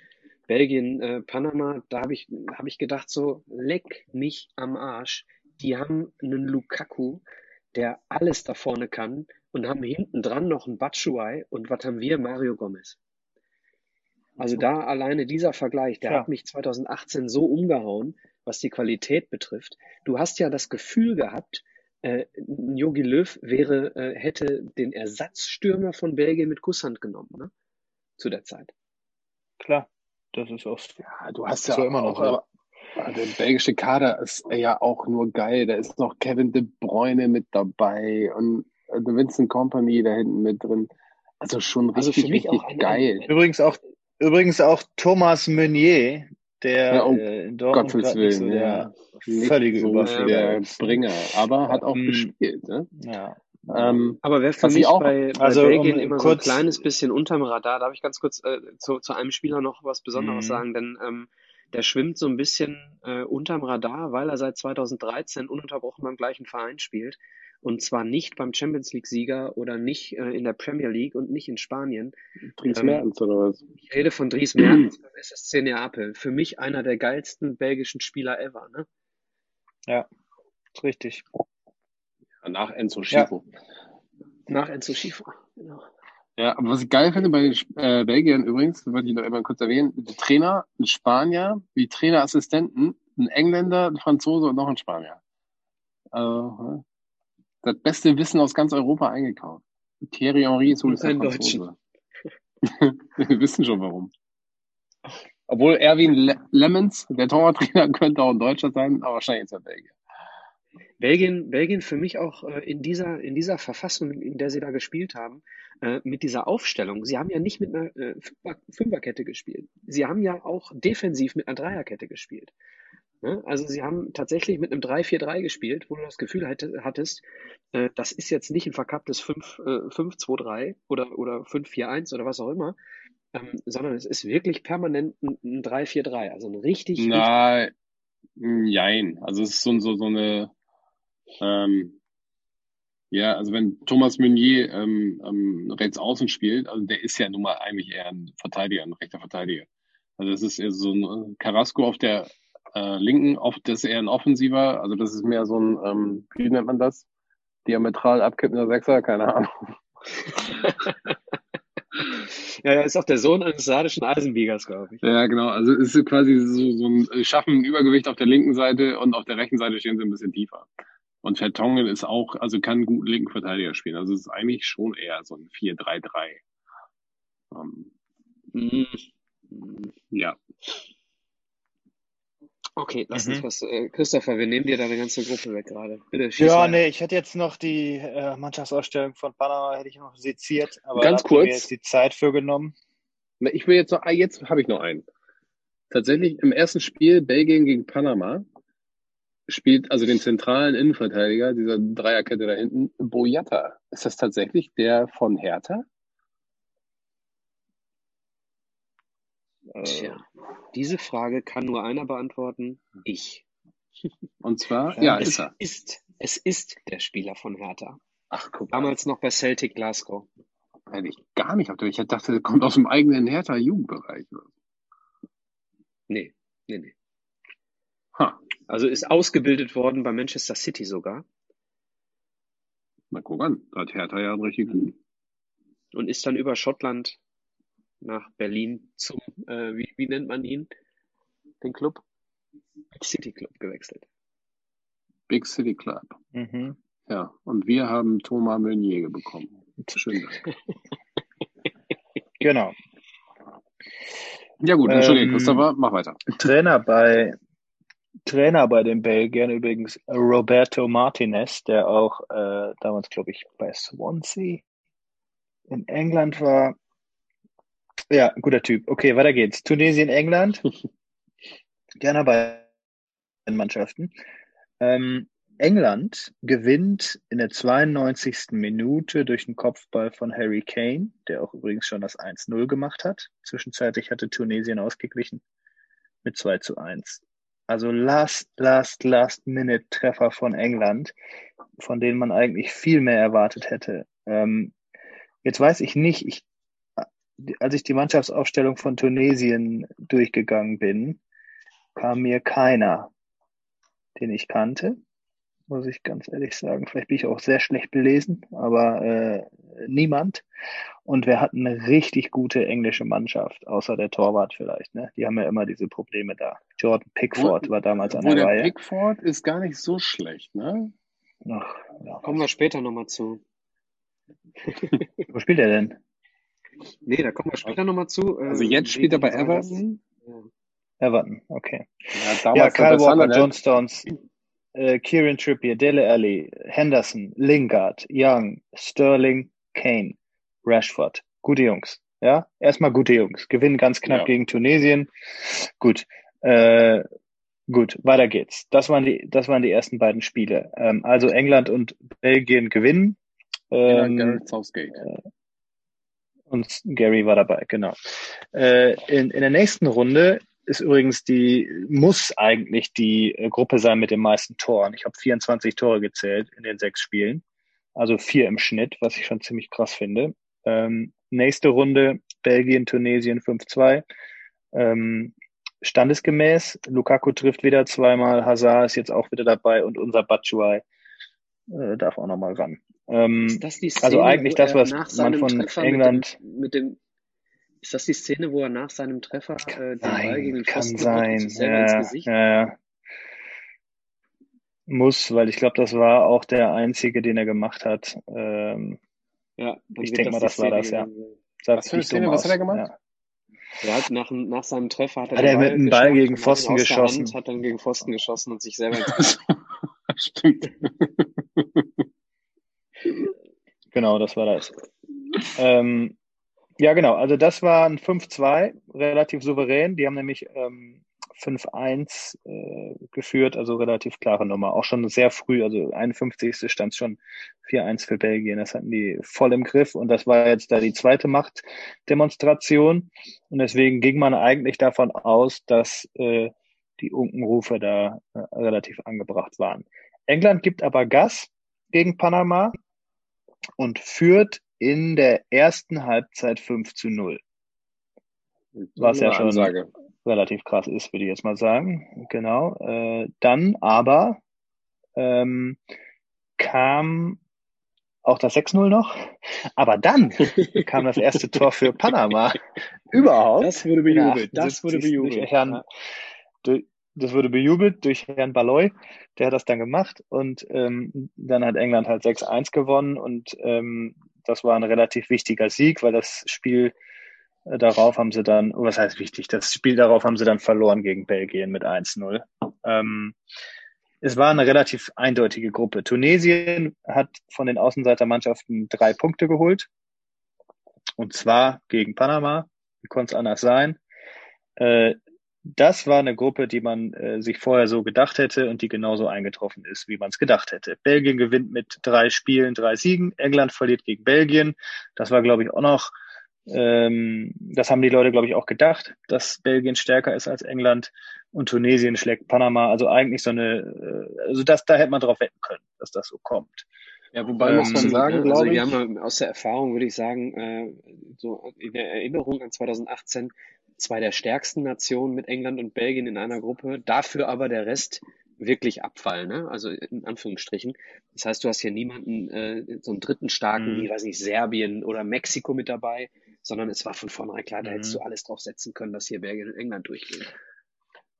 Belgien-Panama, da hab ich gedacht so, leck mich am Arsch. Die haben einen Lukaku, der alles da vorne kann, und haben hinten dran noch einen Batshuayi, und was haben wir? Mario Gomez. Also da alleine dieser Vergleich, der hat mich 2018 so umgehauen, was die Qualität betrifft. Du hast ja das Gefühl gehabt, Jogi Löw hätte den Ersatzstürmer von Belgien mit Kusshand genommen, ne? Zu der Zeit. Klar, das ist auch... Ja, du hast ja immer noch... Der belgische Kader ist ja auch nur geil. Da ist noch Kevin De Bruyne mit dabei und Vincent Kompany da hinten mit drin. Also schon richtig geil. Übrigens auch Thomas Meunier, der in Dortmund Gottes Willen, so völlige der Bringer, aber hat auch gespielt. Ne? Ja. Aber wer für mich bei Belgien immer so ein kleines bisschen unterm Radar, darf ich ganz kurz zu einem Spieler noch was Besonderes sagen, denn der schwimmt so ein bisschen unterm Radar, weil er seit 2013 ununterbrochen beim gleichen Verein spielt. Und zwar nicht beim Champions-League-Sieger oder nicht in der Premier League und nicht in Spanien. Dries Mertens oder was? Ich rede von Dries Mertens beim SSC Neapel. Für mich einer der geilsten belgischen Spieler ever. Ne? Ja, richtig. Nach Enzo Schifo. Nach Enzo Schifo, genau. Ja, aber was ich geil finde bei den Belgiern übrigens, wollte ich noch einmal kurz erwähnen, die Trainer, ein Spanier, die Trainerassistenten, ein Engländer, ein Franzose und noch ein Spanier. Also, das beste Wissen aus ganz Europa eingekauft. Thierry Henry ist wohl ein Franzose. Wir wissen schon warum. Obwohl Erwin Lemmens, der Torwarttrainer, könnte auch ein Deutscher sein, aber wahrscheinlich ist er Belgier. Belgien für mich auch in dieser Verfassung, in der sie da gespielt haben, mit dieser Aufstellung. Sie haben ja nicht mit einer Fünferkette gespielt. Sie haben ja auch defensiv mit einer Dreierkette gespielt. Ne? Also sie haben tatsächlich mit einem 3-4-3 gespielt, wo du das Gefühl hattest, das ist jetzt nicht ein verkapptes 5-2-3 oder 5-4-1 oder was auch immer, sondern es ist wirklich permanent ein 3-4-3. Also ein richtig... Nein. Jein. Also es ist so eine, ja, also wenn Thomas Meunier rechts außen spielt, also der ist ja nun mal eigentlich eher ein Verteidiger, ein rechter Verteidiger. Also das ist eher so ein Carrasco auf der linken, oft das ist eher ein Offensiver, also das ist mehr so ein, wie nennt man das? Diametral abkippender Sechser, keine Ahnung. Ja, er ist auch der Sohn eines sardischen Eisenbiegers, glaube ich. Ja, genau. Also es ist quasi so ein schaffen Übergewicht auf der linken Seite und auf der rechten Seite stehen sie ein bisschen tiefer. Und Vertonghen ist auch, also kann einen guten linken Verteidiger spielen. Also es ist eigentlich schon eher so ein 4-3-3. Ja. Okay, lass uns was. Christopher, wir nehmen dir deine ganze Gruppe weg gerade. Bitte schieß. Ja, nee, ich hätte jetzt noch die Mannschaftsausstellung von Panama hätte ich noch seziert, aber ganz kurz. Mir jetzt die Zeit für genommen. Na, ich will jetzt noch, jetzt habe ich noch einen. Tatsächlich im ersten Spiel Belgien gegen Panama spielt also den zentralen Innenverteidiger dieser Dreierkette da hinten, Boyata. Ist das tatsächlich der von Hertha? Tja, diese Frage kann nur einer beantworten, ich. Und zwar, ja, ist er. Es ist der Spieler von Hertha. Ach, guck mal. Damals noch bei Celtic Glasgow. Hätte ich gar nicht. Ich dachte, der kommt aus dem eigenen Hertha-Jugendbereich. Nee. Ha. Also ist ausgebildet worden bei Manchester City sogar. Na, guck an. Da hat Hertha ja einen richtig guten. Und ist dann über Schottland nach Berlin zum, wie nennt man ihn? Den Club? Big City Club gewechselt. Big City Club. Mhm. Ja, und wir haben Thomas Meunier bekommen. Schön. Genau. Ja gut, Entschuldigung, Christopher, mach weiter. Trainer bei den Belgiern übrigens Roberto Martinez, der auch damals, glaube ich, bei Swansea in England war. Ja, guter Typ. Okay, weiter geht's. Tunesien, England. Gerne bei den Mannschaften. England gewinnt in der 92. Minute durch den Kopfball von Harry Kane, der auch übrigens schon das 1-0 gemacht hat. Zwischenzeitlich hatte Tunesien ausgeglichen mit 2-1. Also Last-Minute-Treffer von England, von denen man eigentlich viel mehr erwartet hätte. Jetzt weiß ich nicht, als ich die Mannschaftsaufstellung von Tunesien durchgegangen bin, kam mir keiner, den ich kannte, muss ich ganz ehrlich sagen. Vielleicht bin ich auch sehr schlecht belesen, aber niemand. Und wir hatten eine richtig gute englische Mannschaft, außer der Torwart vielleicht. Ne? Die haben ja immer diese Probleme da. Jordan Pickford war damals an der Reihe. Pickford ist gar nicht so schlecht, ne? Ach, ja. Kommen wir später nochmal zu. Wo spielt er denn? Nee, da kommen wir später nochmal zu. Also jetzt spielt er bei Everton? Everton, okay. Ja, Kyle Walker, John Stones, Kieran Trippier, Dele Alli, Henderson, Lingard, Young, Sterling, Kane, Rashford. Gute Jungs, ja? Erstmal gute Jungs. Gewinnen ganz knapp gegen Tunesien. Gut. Gut, weiter geht's. Das waren die ersten beiden Spiele. Also England und Belgien gewinnen. Gareth Southgate. Und Gary war dabei, genau. In der nächsten Runde ist übrigens muss eigentlich die Gruppe sein mit den meisten Toren. Ich habe 24 Tore gezählt in den 6 Spielen. Also 4 im Schnitt, was ich schon ziemlich krass finde. Nächste Runde, Belgien, Tunesien 5-2. Standesgemäß, Lukaku trifft wieder zweimal, Hazard ist jetzt auch wieder dabei und unser Batshuayi darf auch nochmal ran. Ist das die Szene, also eigentlich das, was man von Treffer England mit dem ist das die Szene, wo er nach seinem Treffer den Ball gegen den Pfosten ins Gesicht? Ja. Muss, weil ich glaube, das war auch der einzige, den er gemacht hat. Ich denke mal, das war das, ja. Was für eine Szene, was hat er gemacht? Ja. Er hat nach seinem Treffer hat er mit dem Ball gegen Pfosten geschossen. Hat dann gegen Pfosten geschossen und sich selber ins Stimmt. Genau, das war das. Ja, genau. Also das war ein 5-2, relativ souverän. Die haben nämlich 5-1 geführt, also relativ klare Nummer. Auch schon sehr früh, also 51. stand schon 4-1 für Belgien. Das hatten die voll im Griff und das war jetzt da die zweite Machtdemonstration. Und deswegen ging man eigentlich davon aus, dass die Unkenrufe da relativ angebracht waren. England gibt aber Gas gegen Panama und führt in der ersten Halbzeit 5:0. Was ja schon relativ krass ist, würde ich jetzt mal sagen. Genau. Dann aber kam auch das 6:0 noch. Aber dann kam das erste Tor für Panama. Überhaupt. Das wurde bejubelt. Das wurde bejubelt durch Herrn Baloy. Der hat das dann gemacht. Und dann hat England halt 6:1 gewonnen. Und das war ein relativ wichtiger Sieg, weil das Spiel darauf haben sie dann, was heißt wichtig, das Spiel darauf haben sie dann verloren gegen Belgien mit 1:0. Es war eine relativ eindeutige Gruppe. Tunesien hat von den Außenseitermannschaften 3 Punkte geholt. Und zwar gegen Panama. Wie konnte es anders sein? Das war eine Gruppe, die man sich vorher so gedacht hätte und die genauso eingetroffen ist, wie man es gedacht hätte. Belgien gewinnt mit 3 Spielen, 3 Siegen. England verliert gegen Belgien. Das war, glaube ich, auch noch, das haben die Leute, glaube ich, auch gedacht, dass Belgien stärker ist als England und Tunesien schlägt Panama. Also eigentlich so eine, also das, da hätte man drauf wetten können, dass das so kommt. Ja, wobei muss man sagen, glaube ich, wir haben aus der Erfahrung, würde ich sagen, so in der Erinnerung an 2018 zwei der stärksten Nationen mit England und Belgien in einer Gruppe, dafür aber der Rest wirklich Abfall, ne? Also in Anführungsstrichen. Das heißt, du hast hier niemanden, so einen dritten starken, wie, weiß nicht, Serbien oder Mexiko mit dabei, sondern es war von vornherein klar, da hättest du alles drauf setzen können, dass hier Belgien und England durchgehen.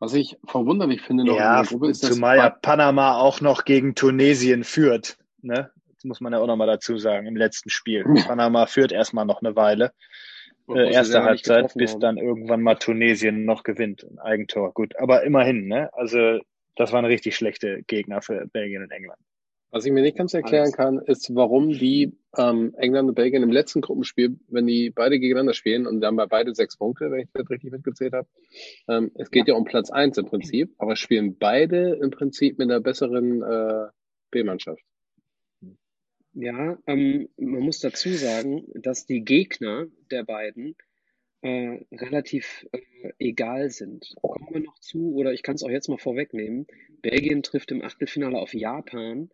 Was ich verwunderlich finde, noch in der Gruppe ist, zumal ja Panama auch noch gegen Tunesien führt, ne? Das muss man ja auch nochmal dazu sagen, im letzten Spiel. Panama führt erstmal noch eine Weile. Erste Halbzeit, bis haben. Dann irgendwann mal Tunesien noch gewinnt. Ein Eigentor, gut. Aber immerhin, ne? Also, das waren richtig schlechte Gegner für Belgien und England. Was ich mir nicht ganz erklären kann, ist, warum die England und Belgien im letzten Gruppenspiel, wenn die beide gegeneinander spielen und dann bei beide 6 Punkte, wenn ich das richtig mitgezählt habe, es geht ja um Platz 1 im Prinzip, aber spielen beide im Prinzip mit einer besseren B-Mannschaft. Ja, man muss dazu sagen, dass die Gegner der beiden relativ egal sind. Kommen wir noch zu, oder ich kann es auch jetzt mal vorwegnehmen, Belgien trifft im Achtelfinale auf Japan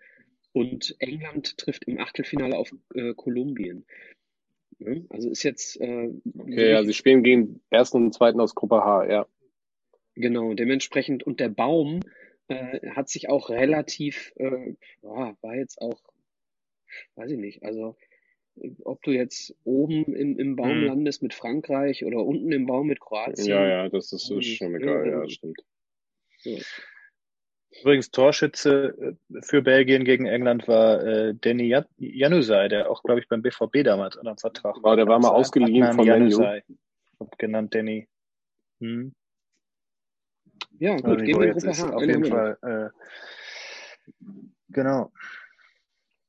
und England trifft im Achtelfinale auf Kolumbien. Ja, also ist jetzt... okay, ja, sie spielen gegen den ersten und zweiten aus Gruppe H, ja. Genau, dementsprechend, und der Baum hat sich auch relativ, war jetzt auch, weiß ich nicht, also... Ob du jetzt oben im Baum landest mit Frankreich oder unten im Baum mit Kroatien. Ja, das ist schon egal, ja, das stimmt. So. Übrigens, Torschütze für Belgien gegen England war Denis Januzaj, der auch, glaube ich, beim BVB damals unter Vertrag war. Der war mal ausgeliehen von Januzaj. Genannt Danny. Ja, gut, gehen wir in Gruppe H. Auf jeden Fall, genau.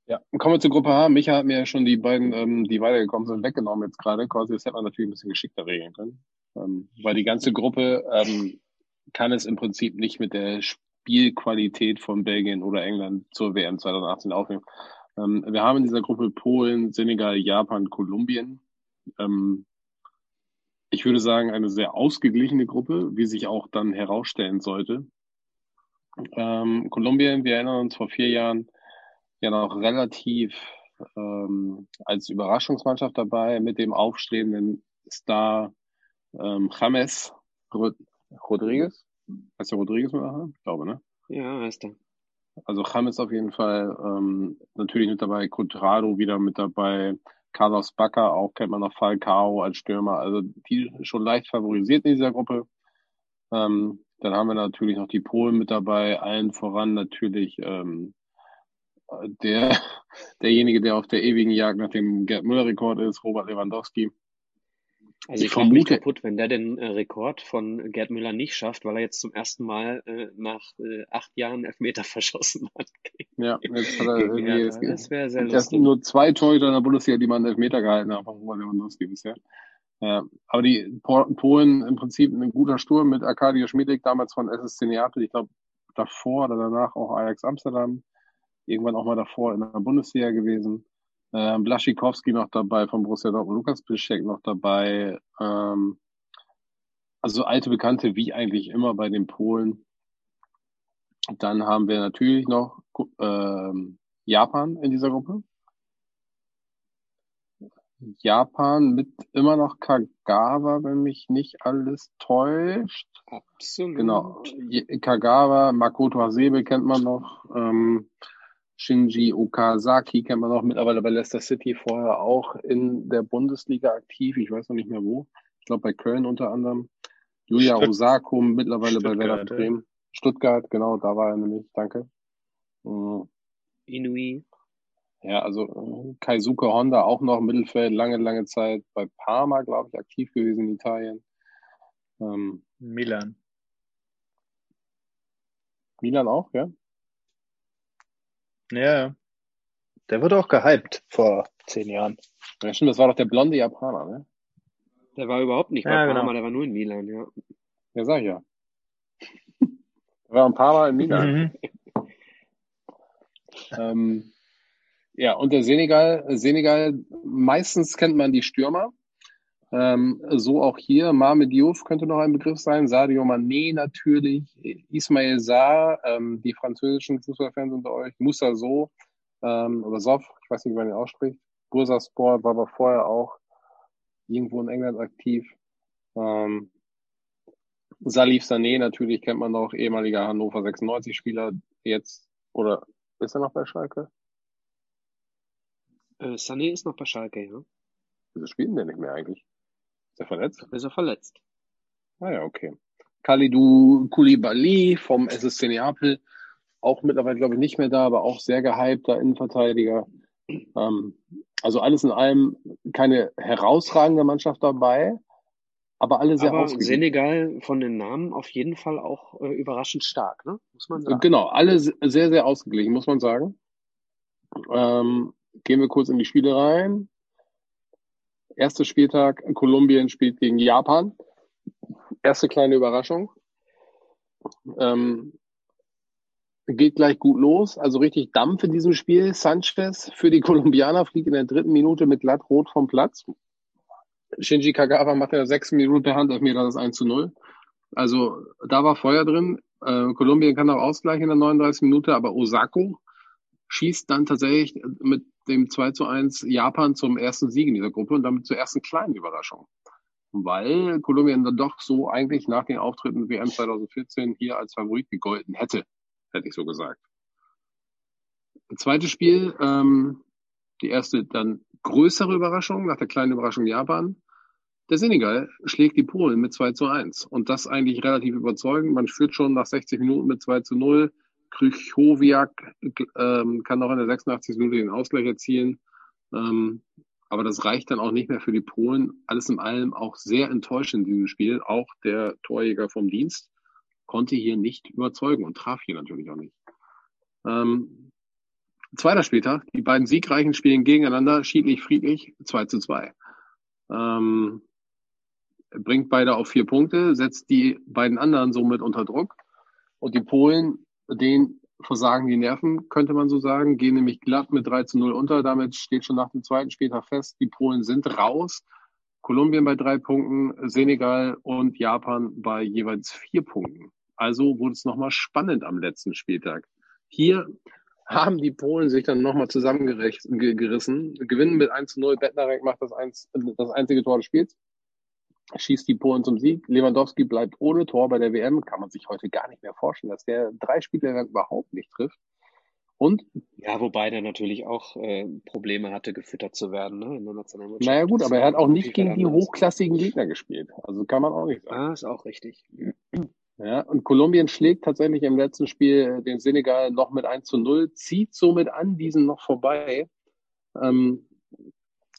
Ja, kommen wir zur Gruppe H. Micha hat mir ja schon die beiden, die weitergekommen sind, weggenommen jetzt gerade. Das hätte man natürlich ein bisschen geschickter regeln können. Weil die ganze Gruppe kann es im Prinzip nicht mit der Spielqualität von Belgien oder England zur WM 2018 aufnehmen. Wir haben in dieser Gruppe Polen, Senegal, Japan, Kolumbien. Ich würde sagen, eine sehr ausgeglichene Gruppe, wie sich auch dann herausstellen sollte. Kolumbien, wir erinnern uns vor 4 Jahren, ja noch relativ als Überraschungsmannschaft dabei mit dem aufstrebenden Star James Rodriguez. Heißt der Rodriguez mal? Ich glaube, ne? Ja, heißt er. Also James auf jeden Fall natürlich mit dabei, Cuadrado wieder mit dabei, Carlos Bacca auch, kennt man noch, Falcao als Stürmer, also die schon leicht favorisiert in dieser Gruppe. Dann haben wir natürlich noch die Polen mit dabei, allen voran natürlich derjenige, der auf der ewigen Jagd nach dem Gerd-Müller-Rekord ist, Robert Lewandowski. Also ich mache mich kaputt, wenn der den Rekord von Gerd Müller nicht schafft, weil er jetzt zum ersten Mal nach 8 Jahren Elfmeter verschossen hat. Ja, jetzt hat er das wäre sehr lustig. Das sind nur 2 Torhüter in der Bundesliga, die man einen Elfmeter gehalten haben, von Robert Lewandowski bisher. Aber die Polen im Prinzip ein guter Sturm mit Arkadiusz Milik, damals von SSC Neapel, ich glaube davor oder danach auch Ajax Amsterdam. Irgendwann auch mal davor in der Bundesliga gewesen. Blaschikowski noch dabei von Borussia Dortmund, Lukas Piszczek noch dabei. Also alte Bekannte wie eigentlich immer bei den Polen. Dann haben wir natürlich noch Japan in dieser Gruppe. Japan mit immer noch Kagawa, wenn mich nicht alles täuscht. Absolut. Genau. Kagawa, Makoto Hasebe kennt man noch. Shinji Okazaki kennt man noch, mittlerweile bei Leicester City, vorher auch in der Bundesliga aktiv. Ich weiß noch nicht mehr wo. Ich glaube bei Köln unter anderem. Yuya Osako mittlerweile bei Werder Bremen. Ja. Stuttgart, genau, da war er nämlich. Danke. Inui. Ja, also Keisuke Honda auch noch im Mittelfeld, lange Zeit bei Parma, glaube ich, aktiv gewesen in Italien. Milan. Milan auch, ja? Ja, der wurde auch gehypt vor 10 Jahren. Ja, stimmt, das war doch der blonde Japaner, ne? Der war überhaupt nicht bei Parma, genau. Der war nur in Milan, ja. Ja, sag ich ja. Der war ein paar Mal in Milan. Mhm. Ja, und der Senegal, meistens kennt man die Stürmer. So auch hier, Mame Diouf könnte noch ein Begriff sein, Sadio Mané natürlich, Ismail Sarr, die französischen Fußballfans unter euch, Moussa Sow, oder Sow, ich weiß nicht, wie man den ausspricht, Bursaspor war aber vorher auch irgendwo in England aktiv, Salif Sané natürlich kennt man noch, ehemaliger Hannover 96-Spieler, jetzt, oder ist er noch bei Schalke? Sané ist noch bei Schalke, ja. Wieso spielen der nicht mehr eigentlich? Ist er verletzt? Ist er verletzt. Ah ja, okay. Kalidou Koulibaly vom SSC Neapel, auch mittlerweile, glaube ich, nicht mehr da, aber auch sehr gehypter Innenverteidiger. Also alles in allem keine herausragende Mannschaft dabei, aber alle sehr ausgeglichen. Senegal von den Namen auf jeden Fall auch überraschend stark, ne? Muss man sagen. Genau, alle sehr, sehr ausgeglichen, muss man sagen. Gehen wir kurz in die Spiele rein. Erster Spieltag, Kolumbien spielt gegen Japan. Erste kleine Überraschung. Geht gleich gut los, also richtig Dampf in diesem Spiel. Sanchez für die Kolumbianer fliegt in der 3. Minute mit glatt rot vom Platz. Shinji Kagawa macht in der 6. Minute Handelfmeter, das 1:0. Also da war Feuer drin. Kolumbien kann auch ausgleichen in der 39. Minute, aber Osako schießt dann tatsächlich mit dem 2:1 Japan zum ersten Sieg in dieser Gruppe und damit zur ersten kleinen Überraschung. Weil Kolumbien dann doch so eigentlich nach den Auftritten WM 2014 hier als Favorit gegolten hätte, hätte ich so gesagt. Das zweite Spiel, die erste dann größere Überraschung, nach der kleinen Überraschung Japan. Der Senegal schlägt die Polen mit 2:1 und das eigentlich relativ überzeugend. Man führt schon nach 60 Minuten mit 2:0. Krychowiak kann noch in der 86. Minute den Ausgleich erzielen. Aber das reicht dann auch nicht mehr für die Polen. Alles in allem auch sehr enttäuschend in diesem Spiel. Auch der Torjäger vom Dienst konnte hier nicht überzeugen und traf hier natürlich auch nicht. Zweiter Spieltag. Die beiden Siegreichen spielen gegeneinander. Schiedlich-friedlich 2:2. Bringt beide auf 4 Punkte, setzt die beiden anderen somit unter Druck. Und die Polen, den versagen die Nerven, könnte man so sagen, gehen nämlich glatt mit 3:0 unter. Damit steht schon nach dem zweiten Spieltag fest, die Polen sind raus. Kolumbien bei 3 Punkten, Senegal und Japan bei jeweils 4 Punkten. Also wurde es nochmal spannend am letzten Spieltag. Hier haben die Polen sich dann nochmal zusammengerissen, gewinnen mit 1:0. Bednarek macht das einzige Tor des Spiels, schießt die Polen zum Sieg. Lewandowski bleibt ohne Tor bei der WM. Kann man sich heute gar nicht mehr vorstellen, dass der 3 Spiele lang überhaupt nicht trifft. Und ja, wobei der natürlich auch Probleme hatte, gefüttert zu werden, ne? In der Nationalmannschaft. Naja gut, aber er hat auch nicht gegen die hochklassigen Gegner gespielt. Also kann man auch nicht sagen. Ah, ist auch richtig. Ja, und Kolumbien schlägt tatsächlich im letzten Spiel den Senegal noch mit 1:0, zieht somit an diesen noch vorbei.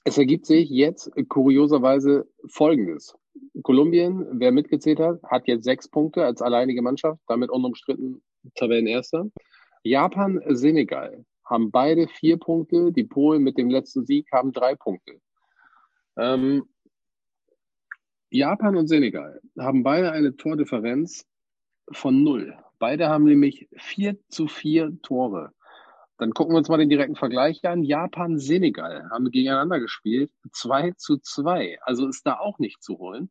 Es ergibt sich jetzt kurioserweise Folgendes. Kolumbien, wer mitgezählt hat, hat jetzt 6 Punkte als alleinige Mannschaft, damit unumstritten Tabellenerster. Japan, Senegal haben beide 4 Punkte, die Polen mit dem letzten Sieg haben 3 Punkte. Japan und Senegal haben beide eine Tordifferenz von 0. Beide haben nämlich 4:4 Tore. Dann gucken wir uns mal den direkten Vergleich an. Japan, Senegal haben gegeneinander gespielt. 2:2. Also ist da auch nicht zu holen.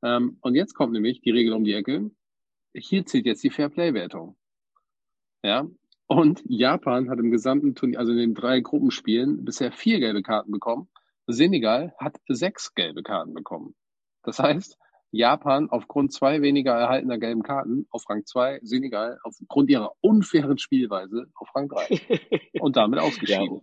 Und jetzt kommt nämlich die Regel um die Ecke. Hier zählt jetzt die Fairplay-Wertung. Ja. Und Japan hat im gesamten Turnier, also in den 3 Gruppenspielen, bisher 4 gelbe Karten bekommen. Senegal hat 6 gelbe Karten bekommen. Das heißt, Japan aufgrund 2 weniger erhaltener gelben Karten auf Rang 2, Senegal aufgrund ihrer unfairen Spielweise auf Rang 3 und damit ausgeschieden. Ja,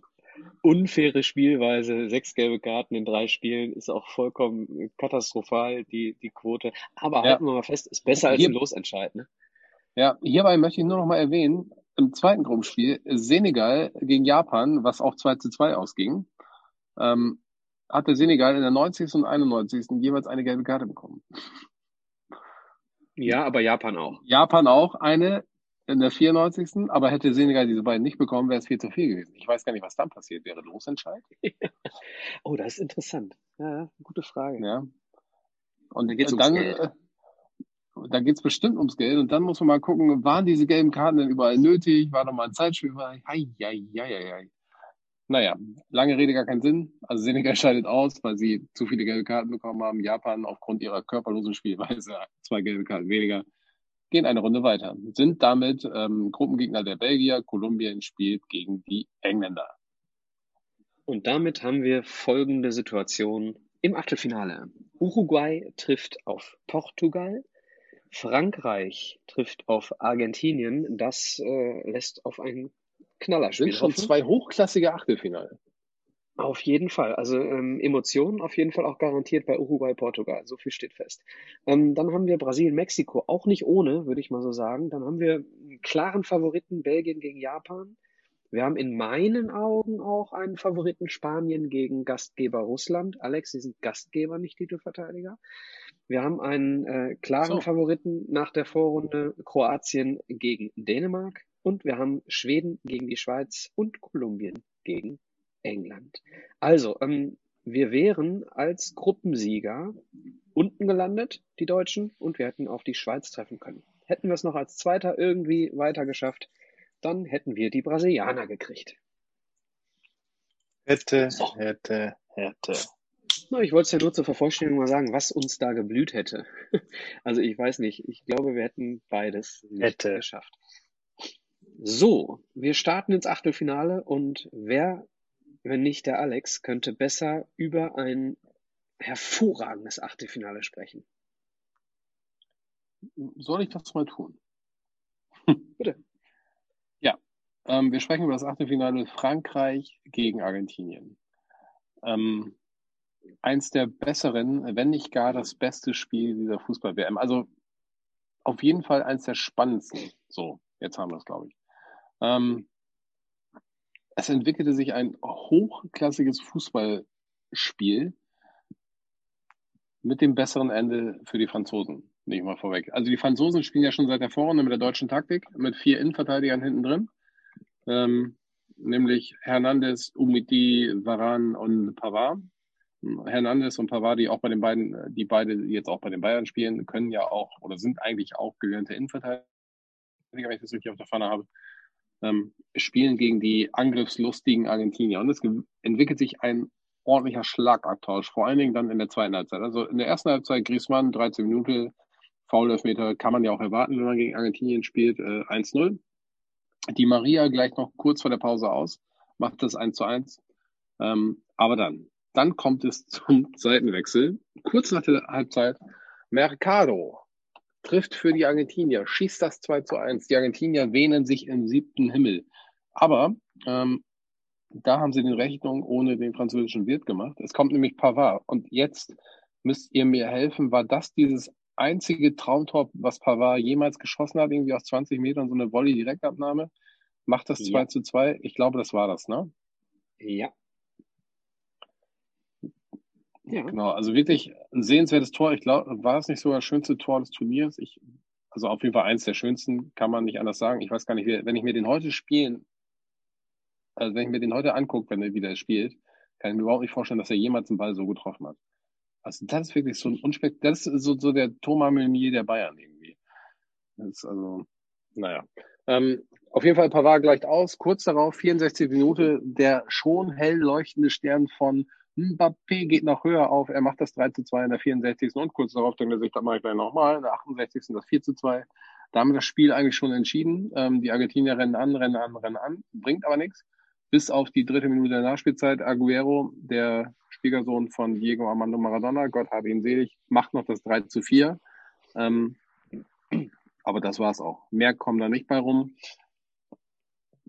unfaire Spielweise, 6 gelbe Karten in 3 Spielen ist auch vollkommen katastrophal, die Quote. Aber halten wir mal fest, ist besser als ein Losentscheid. Ne? Ja, hierbei möchte ich nur noch mal erwähnen, im zweiten Gruppenspiel Senegal gegen Japan, was auch 2:2 ausging, hatte Senegal in der 90. und 91. jeweils eine gelbe Karte bekommen. Ja, aber Japan auch. Japan auch eine in der 94. Aber hätte Senegal diese beiden nicht bekommen, wäre es 4:4 gewesen. Ich weiß gar nicht, was dann passiert wäre. Losentscheid? Oh, das ist interessant. Ja, gute Frage. Ja. Und dann geht's bestimmt ums Geld. Und dann muss man mal gucken, waren diese gelben Karten denn überall nötig? War nochmal ein Zeitspiel? Naja, lange Rede, gar keinen Sinn. Also Senegal scheidet aus, weil sie zu viele gelbe Karten bekommen haben. Japan aufgrund ihrer körperlosen Spielweise 2 gelbe Karten weniger. Gehen eine Runde weiter. Sind damit Gruppengegner der Belgier. Kolumbien spielt gegen die Engländer. Und damit haben wir folgende Situation im Achtelfinale. Uruguay trifft auf Portugal. Frankreich trifft auf Argentinien. Das lässt auf einen Knallerspiel. Sind schon hoffen. 2 hochklassige Achtelfinale. Auf jeden Fall. Also Emotionen auf jeden Fall auch garantiert bei Uruguay, Portugal. So viel steht fest. Dann haben wir Brasilien, Mexiko. Auch nicht ohne, würde ich mal so sagen. Dann haben wir einen klaren Favoriten Belgien gegen Japan. Wir haben in meinen Augen auch einen Favoriten Spanien gegen Gastgeber Russland. Alex, sie sind Gastgeber, nicht Titelverteidiger. Wir haben einen klaren Favoriten nach der Vorrunde Kroatien gegen Dänemark. Und wir haben Schweden gegen die Schweiz und Kolumbien gegen England. Also, wir wären als Gruppensieger unten gelandet, die Deutschen, und wir hätten auf die Schweiz treffen können. Hätten wir es noch als Zweiter irgendwie weiter geschafft, dann hätten wir die Brasilianer gekriegt. Hätte. Ich wollte es ja nur zur Vervollständigung mal sagen, was uns da geblüht hätte. Also ich weiß nicht, ich glaube, wir hätten beides nicht geschafft. So, wir starten ins Achtelfinale und wer, wenn nicht der Alex, könnte besser über ein hervorragendes Achtelfinale sprechen? Soll ich das mal tun? Bitte. Ja, wir sprechen über das Achtelfinale Frankreich gegen Argentinien. Eins der besseren, wenn nicht gar das beste Spiel dieser Fußball-WM. Also auf jeden Fall eins der spannendsten. So, jetzt haben wir es, glaube ich. Es entwickelte sich ein hochklassiges Fußballspiel mit dem besseren Ende für die Franzosen, nehme ich mal vorweg. Also die Franzosen spielen ja schon seit der Vorrunde mit der deutschen Taktik, mit 4 Innenverteidigern hinten drin, nämlich Hernandez, Umtiti, Varane und Pavard. Hernandez und Pavard, die beide jetzt auch bei den Bayern spielen, können ja auch oder sind eigentlich auch gelernte Innenverteidiger, wenn ich das richtig auf der Pfanne habe, spielen gegen die angriffslustigen Argentinier. Und es entwickelt sich ein ordentlicher Schlagabtausch, vor allen Dingen dann in der zweiten Halbzeit. Also in der ersten Halbzeit Griezmann, 13 Minuten, Foul-Elfmeter, kann man ja auch erwarten, wenn man gegen Argentinien spielt, 1-0. Di Maria gleich noch kurz vor der Pause aus, macht das 1-1. Aber dann kommt es zum Seitenwechsel. Kurz nach der Halbzeit, Mercado trifft für die Argentinier, schießt das 2:1. Die Argentinier wähnen sich im 7. Himmel. Aber da haben sie den Rechnung ohne den französischen Wirt gemacht. Es kommt nämlich Pavard. Und jetzt müsst ihr mir helfen. War das dieses einzige Traumtor, was Pavard jemals geschossen hat, irgendwie aus 20 Metern, so eine Volley-Direktabnahme? Macht das 2:2? Ich glaube, das war das, ne? Ja. Ja. Genau, also wirklich ein sehenswertes Tor. Ich glaube, war es nicht sogar das schönste Tor des Turniers? Also auf jeden Fall eins der schönsten, kann man nicht anders sagen. Ich weiß gar nicht, wenn ich mir den heute angucke, wenn er wieder spielt, kann ich mir überhaupt nicht vorstellen, dass er jemals einen Ball so getroffen hat. Also das ist wirklich so ein das ist so der Thomas Meunier der Bayern irgendwie. Das ist also, naja. Auf jeden Fall Pavard gleicht aus. Kurz darauf, 64 Minuten, der schon hell leuchtende Stern von Mbappé geht noch höher auf, er macht das 3:2 in der 64. und kurz darauf denkt er sich, das mache ich gleich nochmal, in der 68. das 4:2 Da haben wir das Spiel eigentlich schon entschieden. Die Argentinier rennen an, bringt aber nichts. Bis auf die dritte Minute der Nachspielzeit. Aguero, der Schwiegersohn von Diego Armando Maradona, Gott habe ihn selig, macht noch das 3:4. Aber das war's auch. Mehr kommen da nicht bei rum.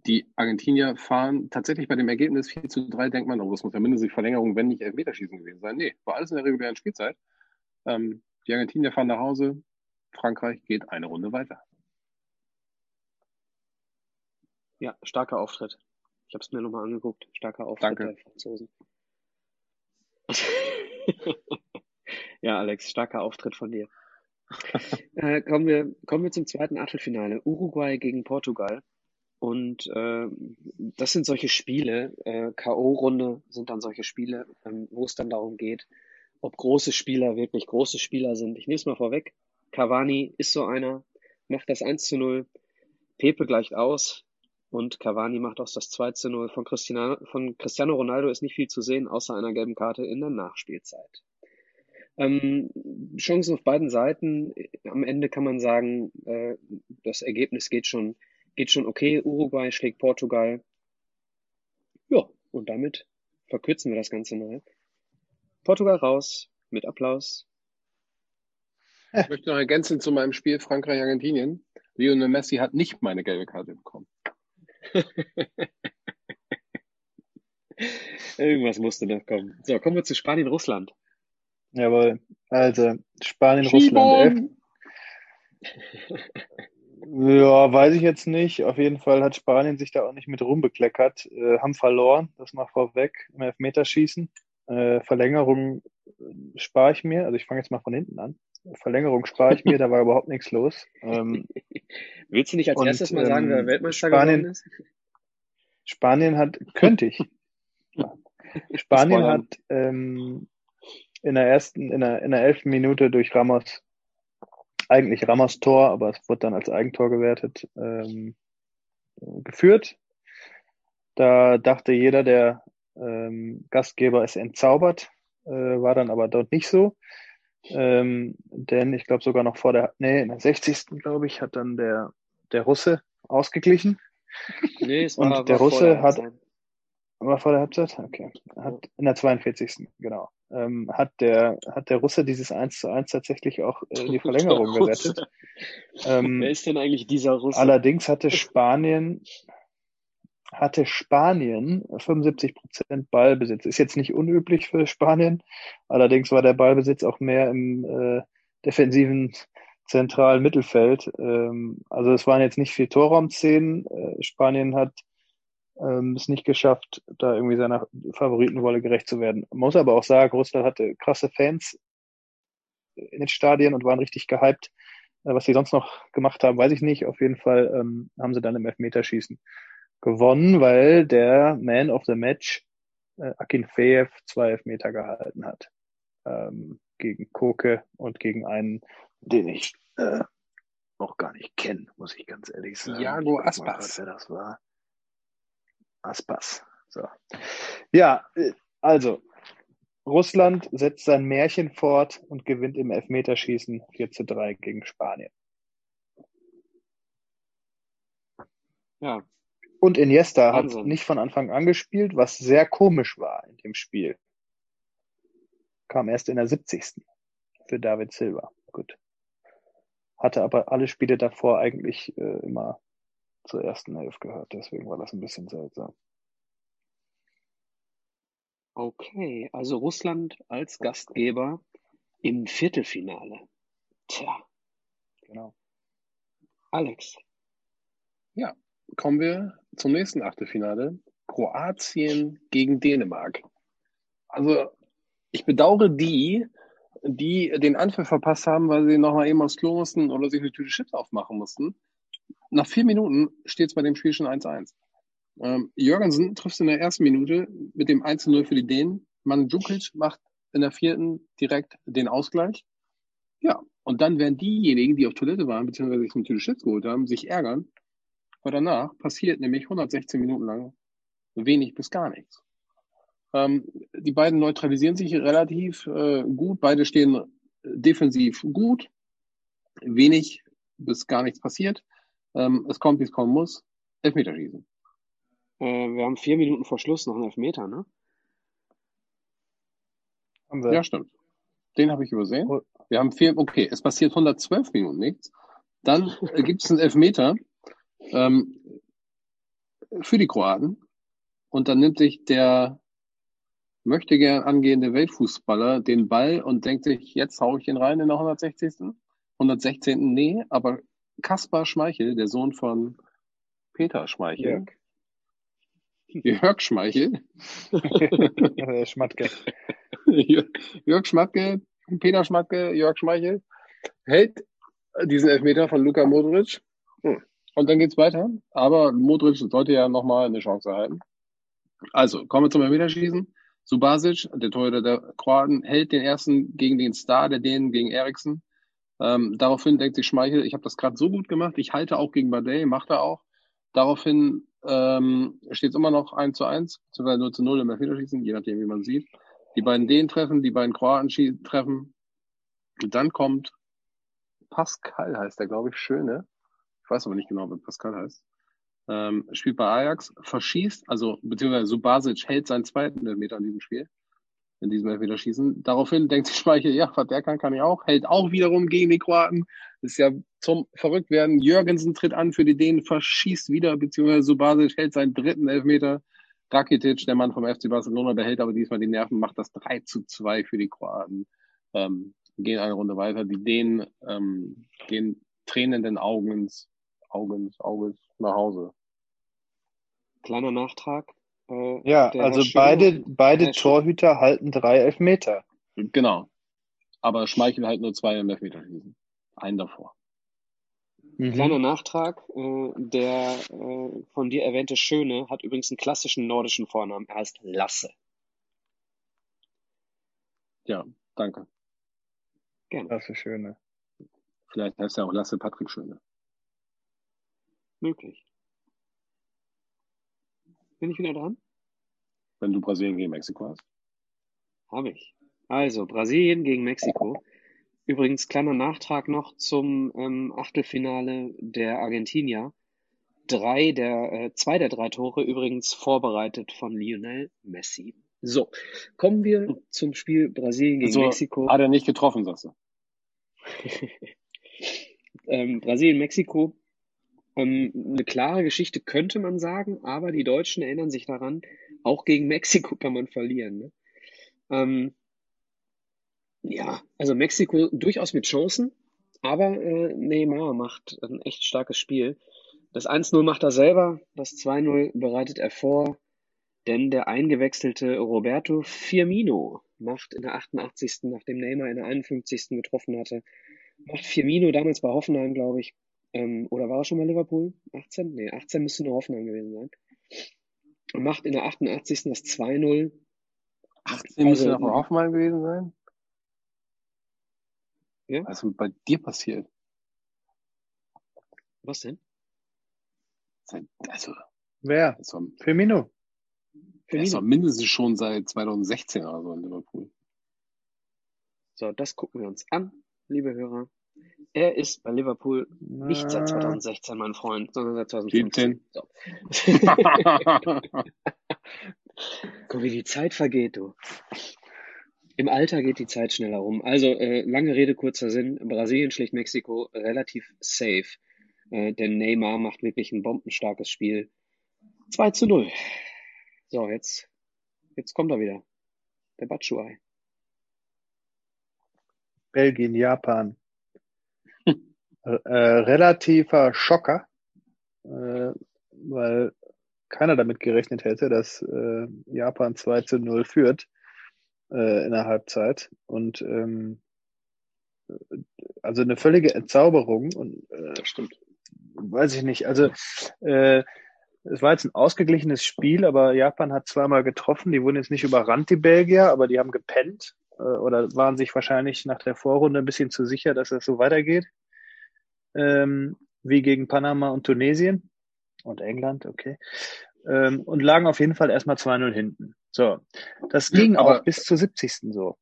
Die Argentinier fahren tatsächlich bei dem Ergebnis 4:3, denkt man, oh, das muss ja mindestens Verlängerung, wenn nicht Elfmeterschießen gewesen sein. Nee, war alles in der regulären Spielzeit. Die Argentinier fahren nach Hause. Frankreich geht eine Runde weiter. Ja, starker Auftritt. Ich habe es mir nochmal angeguckt. Starker Auftritt der Franzosen. Ja, Alex, starker Auftritt von dir. Kommen wir zum zweiten Achtelfinale. Uruguay gegen Portugal. Und das sind solche Spiele, K.O.-Runde sind dann solche Spiele, wo es dann darum geht, ob große Spieler wirklich große Spieler sind. Ich nehme es mal vorweg. Cavani ist so einer, macht das 1:0. Pepe gleicht aus und Cavani macht auch das 2:0. Von Cristiano Ronaldo ist nicht viel zu sehen, außer einer gelben Karte in der Nachspielzeit. Chancen auf beiden Seiten. Am Ende kann man sagen, das Ergebnis geht schon okay. Uruguay schlägt Portugal. Ja, und damit verkürzen wir das Ganze mal. Portugal raus, mit Applaus. Ich möchte noch ergänzen zu meinem Spiel Frankreich-Argentinien. Lionel Messi hat nicht meine gelbe Karte bekommen. Irgendwas musste noch kommen. So, kommen wir zu Spanien-Russland. Jawohl. Also, Spanien-Russland. Ja, weiß ich jetzt nicht. Auf jeden Fall hat Spanien sich da auch nicht mit rumbekleckert. Haben verloren, das mal vorweg, im Elfmeterschießen. Verlängerung spare ich mir. Also ich fange jetzt mal von hinten an. Verlängerung spare ich mir, da war überhaupt nichts los. Willst du nicht als erstes mal sagen, wer Weltmeister geworden ist? Spanien hat in der 11. Minute durch Ramos, eigentlich Ramos Tor, aber es wurde dann als Eigentor gewertet, geführt. Da dachte jeder, der Gastgeber ist entzaubert, war dann aber dort nicht so. Denn ich glaube sogar noch in der 60. glaube ich, hat dann der Russe ausgeglichen. Nee, es war und der Russe war vor der Halbzeit? Okay. In der 42. genau. Hat der Russe dieses 1:1 tatsächlich auch die Verlängerung gerettet. Wer ist denn eigentlich dieser Russe? Allerdings hatte Spanien 75% Ballbesitz. Ist jetzt nicht unüblich für Spanien. Allerdings war der Ballbesitz auch mehr im defensiven zentralen Mittelfeld. Also es waren jetzt nicht viel Torraumszenen. Spanien hat es nicht geschafft, da irgendwie seiner Favoritenrolle gerecht zu werden. Man muss aber auch sagen, Russland hatte krasse Fans in den Stadien und waren richtig gehypt. Was sie sonst noch gemacht haben, weiß ich nicht. Auf jeden Fall haben sie dann im Elfmeterschießen gewonnen, weil der Man of the Match Akinfeev 2 Elfmeter gehalten hat. Gegen Koke und gegen einen, den ich noch gar nicht kenne, muss ich ganz ehrlich sagen. Thiago Aspas. Wer das war. Aspas. So. Ja, also Russland setzt sein Märchen fort und gewinnt im Elfmeterschießen 4:3 gegen Spanien. Ja. Und Iniesta hat nicht von Anfang an gespielt, was sehr komisch war in dem Spiel. Kam erst in der 70. für David Silva. Gut. Hatte aber alle Spiele davor eigentlich immer zur ersten Hälfte gehört. Deswegen war das ein bisschen seltsam. Okay, also Russland als Gastgeber im Viertelfinale. Tja. Genau. Alex. Ja. Kommen wir zum nächsten Achtelfinale. Kroatien gegen Dänemark. Also, ich bedauere die den Anpfiff verpasst haben, weil sie nochmal eben aufs Klo mussten oder sich eine Tüte Chips aufmachen mussten. Nach 4 Minuten steht es bei dem Spiel schon 1:1. Jørgensen trifft in der 1. Minute mit dem 1:0 für die Dänen. Mandzukic macht in der 4. direkt den Ausgleich. Ja, und dann werden diejenigen, die auf Toilette waren, beziehungsweise sich eine Tüte Chips geholt haben, sich ärgern. Aber danach passiert nämlich 116 Minuten lang wenig bis gar nichts. Die beiden neutralisieren sich relativ gut. Beide stehen defensiv gut. Wenig bis gar nichts passiert. Es kommt, wie es kommen muss. Elfmeterschießen. Wir haben 4 Minuten vor Schluss noch einen Elfmeter, ne? Ja, stimmt. Den habe ich übersehen. Wir haben okay, es passiert 112 Minuten nichts. Dann gibt es einen Elfmeter für die Kroaten. Und dann nimmt sich der möchte gern angehende Weltfußballer den Ball und denkt sich, jetzt haue ich ihn rein in der 116. Nee, aber Kaspar Schmeichel, der Sohn von Peter Schmeichel, Jörg Schmeichel, Schmatke. Jörg Schmatke, Peter Schmatke, Jörg Schmeichel, hält diesen Elfmeter von Luka Modric. Und dann geht's weiter. Aber Modric sollte ja nochmal eine Chance erhalten. Also, kommen wir zum Elfmeterschießen. Subasic, der Torhüter der Kroaten, hält den ersten gegen den Star der Dänen, gegen Eriksen. Daraufhin denkt sich Schmeichel, ich habe das gerade so gut gemacht, ich halte auch gegen Bardet, macht er auch. Daraufhin steht es immer noch 1:1, beziehungsweise 0:0 im Elfmeterschießen, je nachdem, wie man sieht. Die beiden Dänen treffen, die beiden Kroaten treffen. Und dann kommt Pascal, heißt der, glaube ich, Schöne. Ich weiß aber nicht genau, wer Pascal heißt. Spielt bei Ajax, verschießt, also beziehungsweise Subasic hält seinen zweiten Elfmeter in diesem Spiel, in diesem Elfmeterschießen. Daraufhin denkt sich Schmeichel, ja, was der kann ich auch. Hält auch wiederum gegen die Kroaten. Ist ja zum Verrücktwerden. Jürgensen tritt an für die Dänen, verschießt wieder, beziehungsweise Subasic hält seinen dritten Elfmeter. Rakitic, der Mann vom FC Barcelona, der hält aber diesmal die Nerven, macht das 3:2 für die Kroaten. Gehen eine Runde weiter. Die Dänen gehen tränenden Auges nach Hause. Kleiner Nachtrag. Ja, also beide Torhüter halten 3 Elfmeter. Genau. Aber Schmeichel halt nur 2 im Elfmeterschießen. Einen davor. Kleiner Nachtrag. Der von dir erwähnte Schöne hat übrigens einen klassischen nordischen Vornamen. Er heißt Lasse. Ja, danke. Gerne. Lasse Schöne. Vielleicht heißt er auch Lasse Patrick Schöne. Möglich. Bin ich wieder dran? Wenn du Brasilien gegen Mexiko hast. Habe ich. Also, Brasilien gegen Mexiko. Übrigens, kleiner Nachtrag noch zum Achtelfinale der Argentinier. 2 der 3 Tore übrigens vorbereitet von Lionel Messi. So, kommen wir zum Spiel Brasilien gegen Mexiko. Hat er nicht getroffen, sagst du? Brasilien, Mexiko. Eine klare Geschichte könnte man sagen, aber die Deutschen erinnern sich daran, auch gegen Mexiko kann man verlieren. Ne? Ja, also Mexiko durchaus mit Chancen, aber Neymar macht ein echt starkes Spiel. Das 1:0 macht er selber, das 2:0 bereitet er vor, denn der eingewechselte Roberto Firmino macht in der 88., nachdem Neymar in der 51. getroffen hatte, macht Firmino damals bei Hoffenheim, glaube ich, oder war er schon mal Liverpool? 18? Nee, 18 müsste nur Hoffenheim gewesen sein. Und macht in der 88. das 2:0. 18 müsste noch mal Hoffenheim gewesen sein? Ja? Was ist denn bei dir passiert? Was denn? Also, wer? Firmino. Der ist doch mindestens schon seit 2016 oder so in Liverpool. So, das gucken wir uns an, liebe Hörer. Er ist bei Liverpool nicht seit 2016, mein Freund, sondern seit 2015. So. Guck, wie die Zeit vergeht, du. Im Alter geht die Zeit schneller rum. Also, lange Rede, kurzer Sinn. Brasilien schlägt Mexiko relativ safe. Denn Neymar macht wirklich ein bombenstarkes Spiel. 2:0. So, jetzt kommt er wieder. Der Batshuayi. Belgien, Japan. Relativer Schocker, weil keiner damit gerechnet hätte, dass Japan 2:0 führt in der Halbzeit. Und also eine völlige Entzauberung. Und stimmt, weiß ich nicht. Also es war jetzt ein ausgeglichenes Spiel, aber Japan hat zweimal getroffen. Die wurden jetzt nicht überrannt, die Belgier, aber die haben gepennt oder waren sich wahrscheinlich nach der Vorrunde ein bisschen zu sicher, dass das so weitergeht. Wie gegen Panama und Tunesien und England, okay. Und lagen auf jeden Fall erstmal 2:0 hinten. So. Das ging aber auch bis zur 70. so.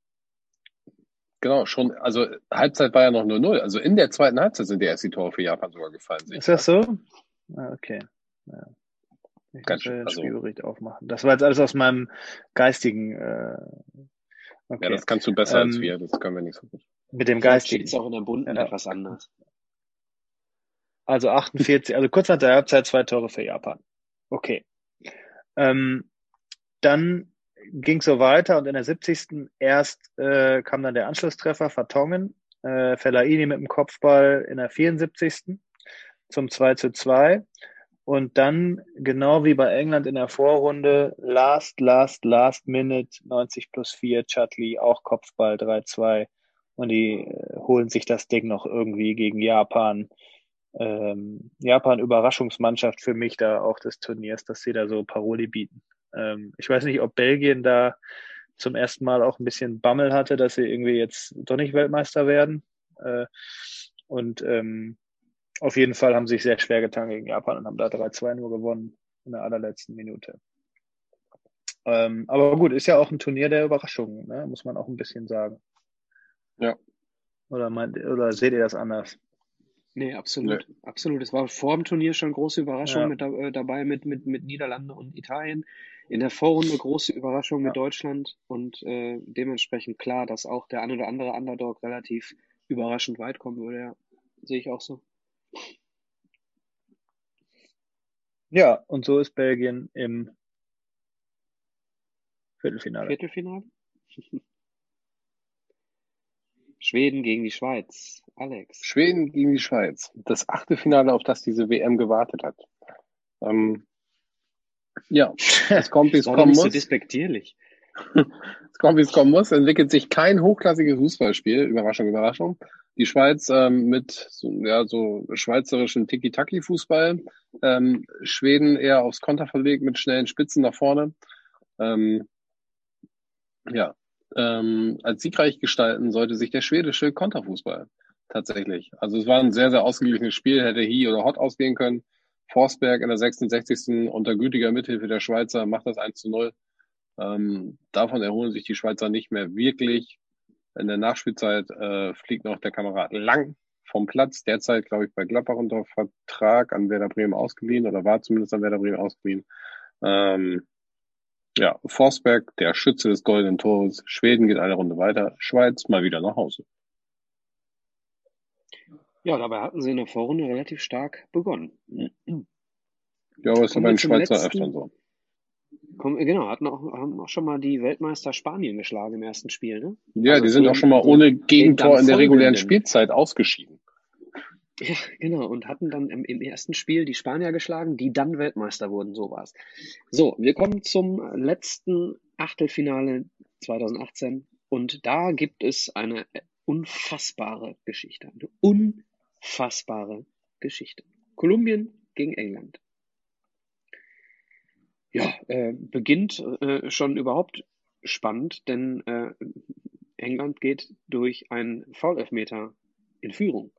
Genau, schon, also Halbzeit war ja noch 0-0. Also in der zweiten Halbzeit sind ja erst die Tore für Japan sogar gefallen. Ist das so? Ah, okay. Ja. Ich muss den Spielbericht aufmachen. Das war jetzt alles aus meinem geistigen... Okay. Ja, das kannst du besser als wir, das können wir nicht so gut. Mit dem geistigen... Steht es auch in der Bunden etwas anders. Also 48, also kurz nach der Halbzeit 2 Tore für Japan. Okay. Dann ging so weiter und in der 70. erst kam dann der Anschlusstreffer, Vertongen, Fellaini mit dem Kopfball in der 74. zum 2:2. Und dann, genau wie bei England in der Vorrunde, last minute, 90+4, Chutli, auch Kopfball, 3:2. Und die holen sich das Ding noch irgendwie gegen Japan. Japan Überraschungsmannschaft für mich da auch des Turniers, dass sie da so Paroli bieten. Ich weiß nicht, ob Belgien da zum ersten Mal auch ein bisschen Bammel hatte, dass sie irgendwie jetzt doch nicht Weltmeister werden. Auf jeden Fall haben sie sich sehr schwer getan gegen Japan und haben da 3:2 nur gewonnen in der allerletzten Minute. Aber gut, ist ja auch ein Turnier der Überraschungen, ne? Muss man auch ein bisschen sagen. Ja. Oder seht ihr das anders? Nee, absolut. Nee. Absolut. Es war vor dem Turnier schon große Überraschung mit dabei mit Niederlande und Italien. In der Vorrunde große Überraschung mit Deutschland und dementsprechend klar, dass auch der ein oder andere Underdog relativ überraschend weit kommen würde. Ja. Sehe ich auch so. Ja, und so ist Belgien im Viertelfinale. Schweden gegen die Schweiz. Alex. Schweden gegen die Schweiz. Das 8. Finale, auf das diese WM gewartet hat. Ja, es kommt, wie es kommen muss. So despektierlich. Es kommt, wie es kommen muss. Entwickelt sich kein hochklassiges Fußballspiel. Überraschung, Überraschung. Die Schweiz mit so schweizerischem Tiki-Taki-Fußball. Schweden eher aufs Konter verlegt mit schnellen Spitzen nach vorne. Als siegreich gestalten sollte sich der schwedische Konterfußball tatsächlich. Also es war ein sehr, sehr ausgeglichenes Spiel. Hätte Hi oder Hott ausgehen können. Forsberg in der 66. unter gütiger Mithilfe der Schweizer macht das 1:0. Davon erholen sich die Schweizer nicht mehr wirklich. In der Nachspielzeit fliegt noch der Kamerad Lang vom Platz. Derzeit, glaube ich, bei Gladbach unter Vertrag an Werder Bremen ausgeliehen oder war zumindest an Werder Bremen ausgeliehen. Forsberg, der Schütze des goldenen Tores. Schweden geht eine Runde weiter. Schweiz mal wieder nach Hause. Ja, dabei hatten sie in der Vorrunde relativ stark begonnen. Ja, aber es ist ja bei den Schweizer öfter so. Genau, haben auch schon mal die Weltmeister Spanien geschlagen im ersten Spiel, ne? Ja, also die sind auch schon mal ohne Gegentor in der regulären Spielzeit ausgeschieden. Ja, genau, und hatten dann im ersten Spiel die Spanier geschlagen, die dann Weltmeister wurden, so war's. So, wir kommen zum letzten Achtelfinale 2018 und da gibt es eine unfassbare Geschichte. Eine unfassbare Geschichte. Kolumbien gegen England. Ja, beginnt schon überhaupt spannend, denn England geht durch einen Foul-Elfmeter in Führung.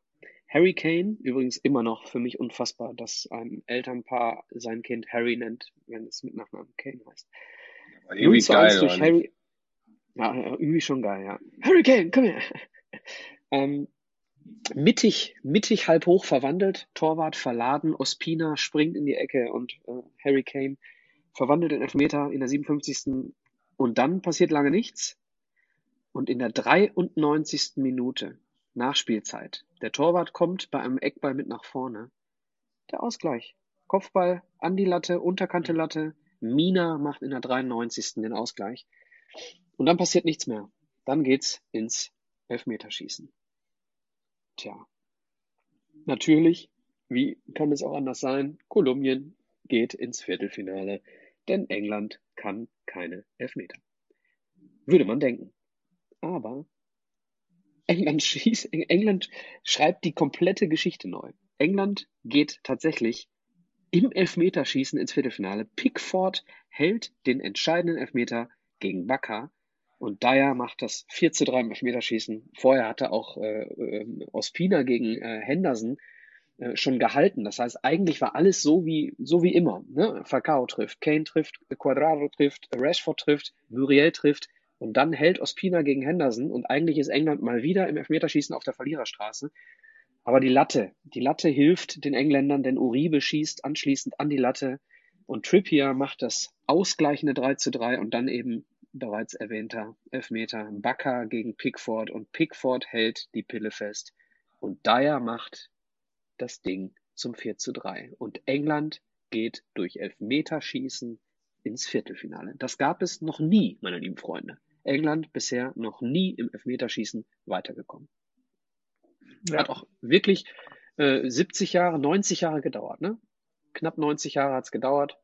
Harry Kane, übrigens immer noch für mich unfassbar, dass ein Elternpaar sein Kind Harry nennt, wenn es mit Nachnamen Kane heißt. Aber irgendwie geil, durch Harry... Ja, irgendwie schon geil, ja. Harry Kane, komm her! Mittig halb hoch verwandelt, Torwart verladen, Ospina springt in die Ecke und Harry Kane verwandelt in Elfmeter in der 57. Und dann passiert lange nichts. Und in der 93. Minute, Nachspielzeit, der Torwart kommt bei einem Eckball mit nach vorne. Der Ausgleich. Kopfball an die Latte, Unterkante Latte. Mina macht in der 93. den Ausgleich. Und dann passiert nichts mehr. Dann geht's ins Elfmeterschießen. Tja. Natürlich, wie kann es auch anders sein? Kolumbien geht ins Viertelfinale. Denn England kann keine Elfmeter. Würde man denken. Aber England schreibt die komplette Geschichte neu. England geht tatsächlich im Elfmeterschießen ins Viertelfinale. Pickford hält den entscheidenden Elfmeter gegen Wacker und Dyer macht das 4:3 im Elfmeterschießen. Vorher hatte auch Ospina gegen Henderson schon gehalten. Das heißt, eigentlich war alles so wie immer. Ne? Falcao trifft, Kane trifft, Cuadrado trifft, Rashford trifft, Muriel trifft, Und dann hält Ospina gegen Henderson und eigentlich ist England mal wieder im Elfmeterschießen auf der Verliererstraße. Aber die Latte hilft den Engländern, denn Uribe schießt anschließend an die Latte und Trippier macht das ausgleichende 3:3 und dann eben bereits erwähnter Elfmeter. Baka gegen Pickford und Pickford hält die Pille fest und Dyer macht das Ding zum 4:3. Und England geht durch Elfmeterschießen ins Viertelfinale. Das gab es noch nie, meine lieben Freunde. England bisher noch nie im Elfmeterschießen weitergekommen. Ja. Hat auch wirklich 70 Jahre, 90 Jahre gedauert, ne? Knapp 90 Jahre hat es gedauert,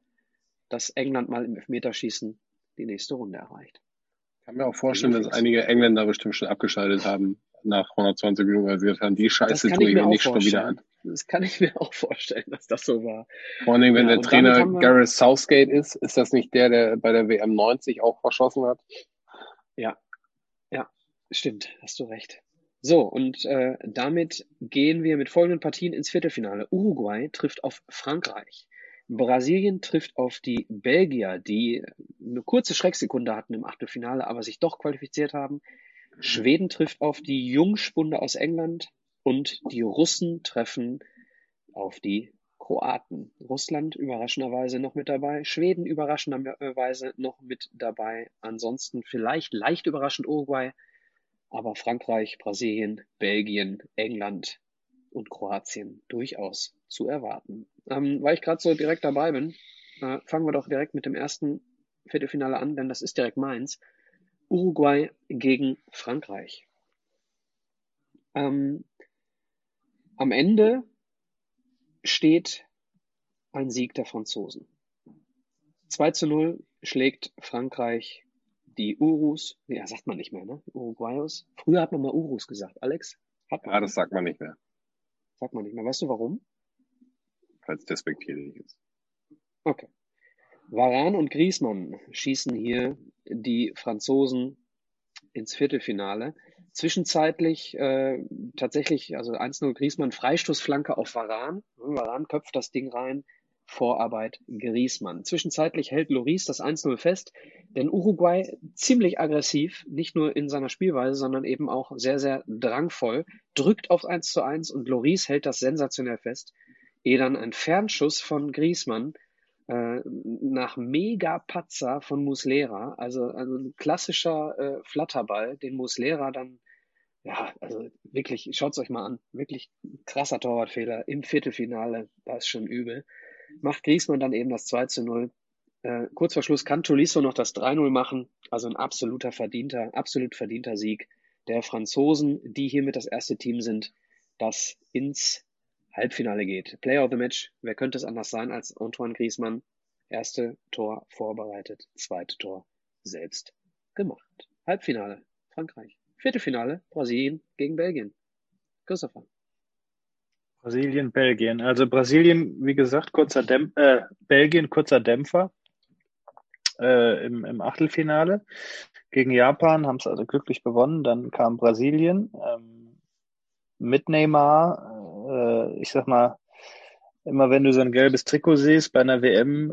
dass England mal im Elfmeterschießen die nächste Runde erreicht. Ich kann mir auch vorstellen, dass einige Engländer bestimmt schon abgeschaltet haben nach 120 Minuten, weil sie gesagt haben, die Scheiße tue ich mir nicht schon wieder an. Das kann ich mir auch vorstellen, dass das so war. Vor allem, wenn der Trainer Gareth Southgate ist, ist das nicht der, der bei der WM 90 auch verschossen hat? Ja, stimmt, hast du recht. So, und damit gehen wir mit folgenden Partien ins Viertelfinale. Uruguay trifft auf Frankreich. Brasilien trifft auf die Belgier, die eine kurze Schrecksekunde hatten im Achtelfinale, aber sich doch qualifiziert haben. Schweden trifft auf die Jungspunde aus England und die Russen treffen auf die Kroaten. Russland überraschenderweise noch mit dabei, Schweden überraschenderweise noch mit dabei. Ansonsten vielleicht leicht überraschend Uruguay, aber Frankreich, Brasilien, Belgien, England und Kroatien durchaus zu erwarten. Weil ich gerade so direkt dabei bin, fangen wir doch direkt mit dem ersten Viertelfinale an, denn das ist direkt meins. Uruguay gegen Frankreich. Am Ende steht ein Sieg der Franzosen. 2:0 schlägt Frankreich die Urus. Ja, sagt man nicht mehr, ne? Uruguayos. Früher hat man mal Urus gesagt, Alex. Ja, das sagt man nicht mehr. Sagt man nicht mehr. Weißt du warum? Weil es despektierlich ist. Okay. Varane und Griezmann schießen hier die Franzosen ins Viertelfinale. Zwischenzeitlich tatsächlich, also 1:0 Griezmann, Freistoßflanke auf Varane. Varane köpft das Ding rein, Vorarbeit Griezmann. Zwischenzeitlich hält Lloris das 1:0 fest, denn Uruguay ziemlich aggressiv, nicht nur in seiner Spielweise, sondern eben auch sehr, sehr drangvoll, drückt auf 1:1 und Lloris hält das sensationell fest, ehe dann ein Fernschuss von Griezmann nach Mega-Patzer von Muslera, also ein klassischer Flatterball, den Muslera dann, ja, also wirklich, schaut's euch mal an, wirklich krasser Torwartfehler im Viertelfinale, das ist schon übel, macht Griezmann dann eben das 2:0. Kurz vor Schluss kann Tolisso noch das 3:0 machen, also ein absolut verdienter Sieg der Franzosen, die hiermit das erste Team sind, das ins Halbfinale geht. Player of the Match, wer könnte es anders sein als Antoine Griezmann? Erste Tor vorbereitet, zweite Tor selbst gemacht. Halbfinale, Frankreich. Viertelfinale, Brasilien gegen Belgien. Christopher. Brasilien, Belgien. Also Brasilien, wie gesagt, Belgien, kurzer Dämpfer im Achtelfinale. Gegen Japan haben es also glücklich gewonnen. Dann kam Brasilien mit Neymar. Ich sag mal, immer wenn du so ein gelbes Trikot siehst bei einer WM,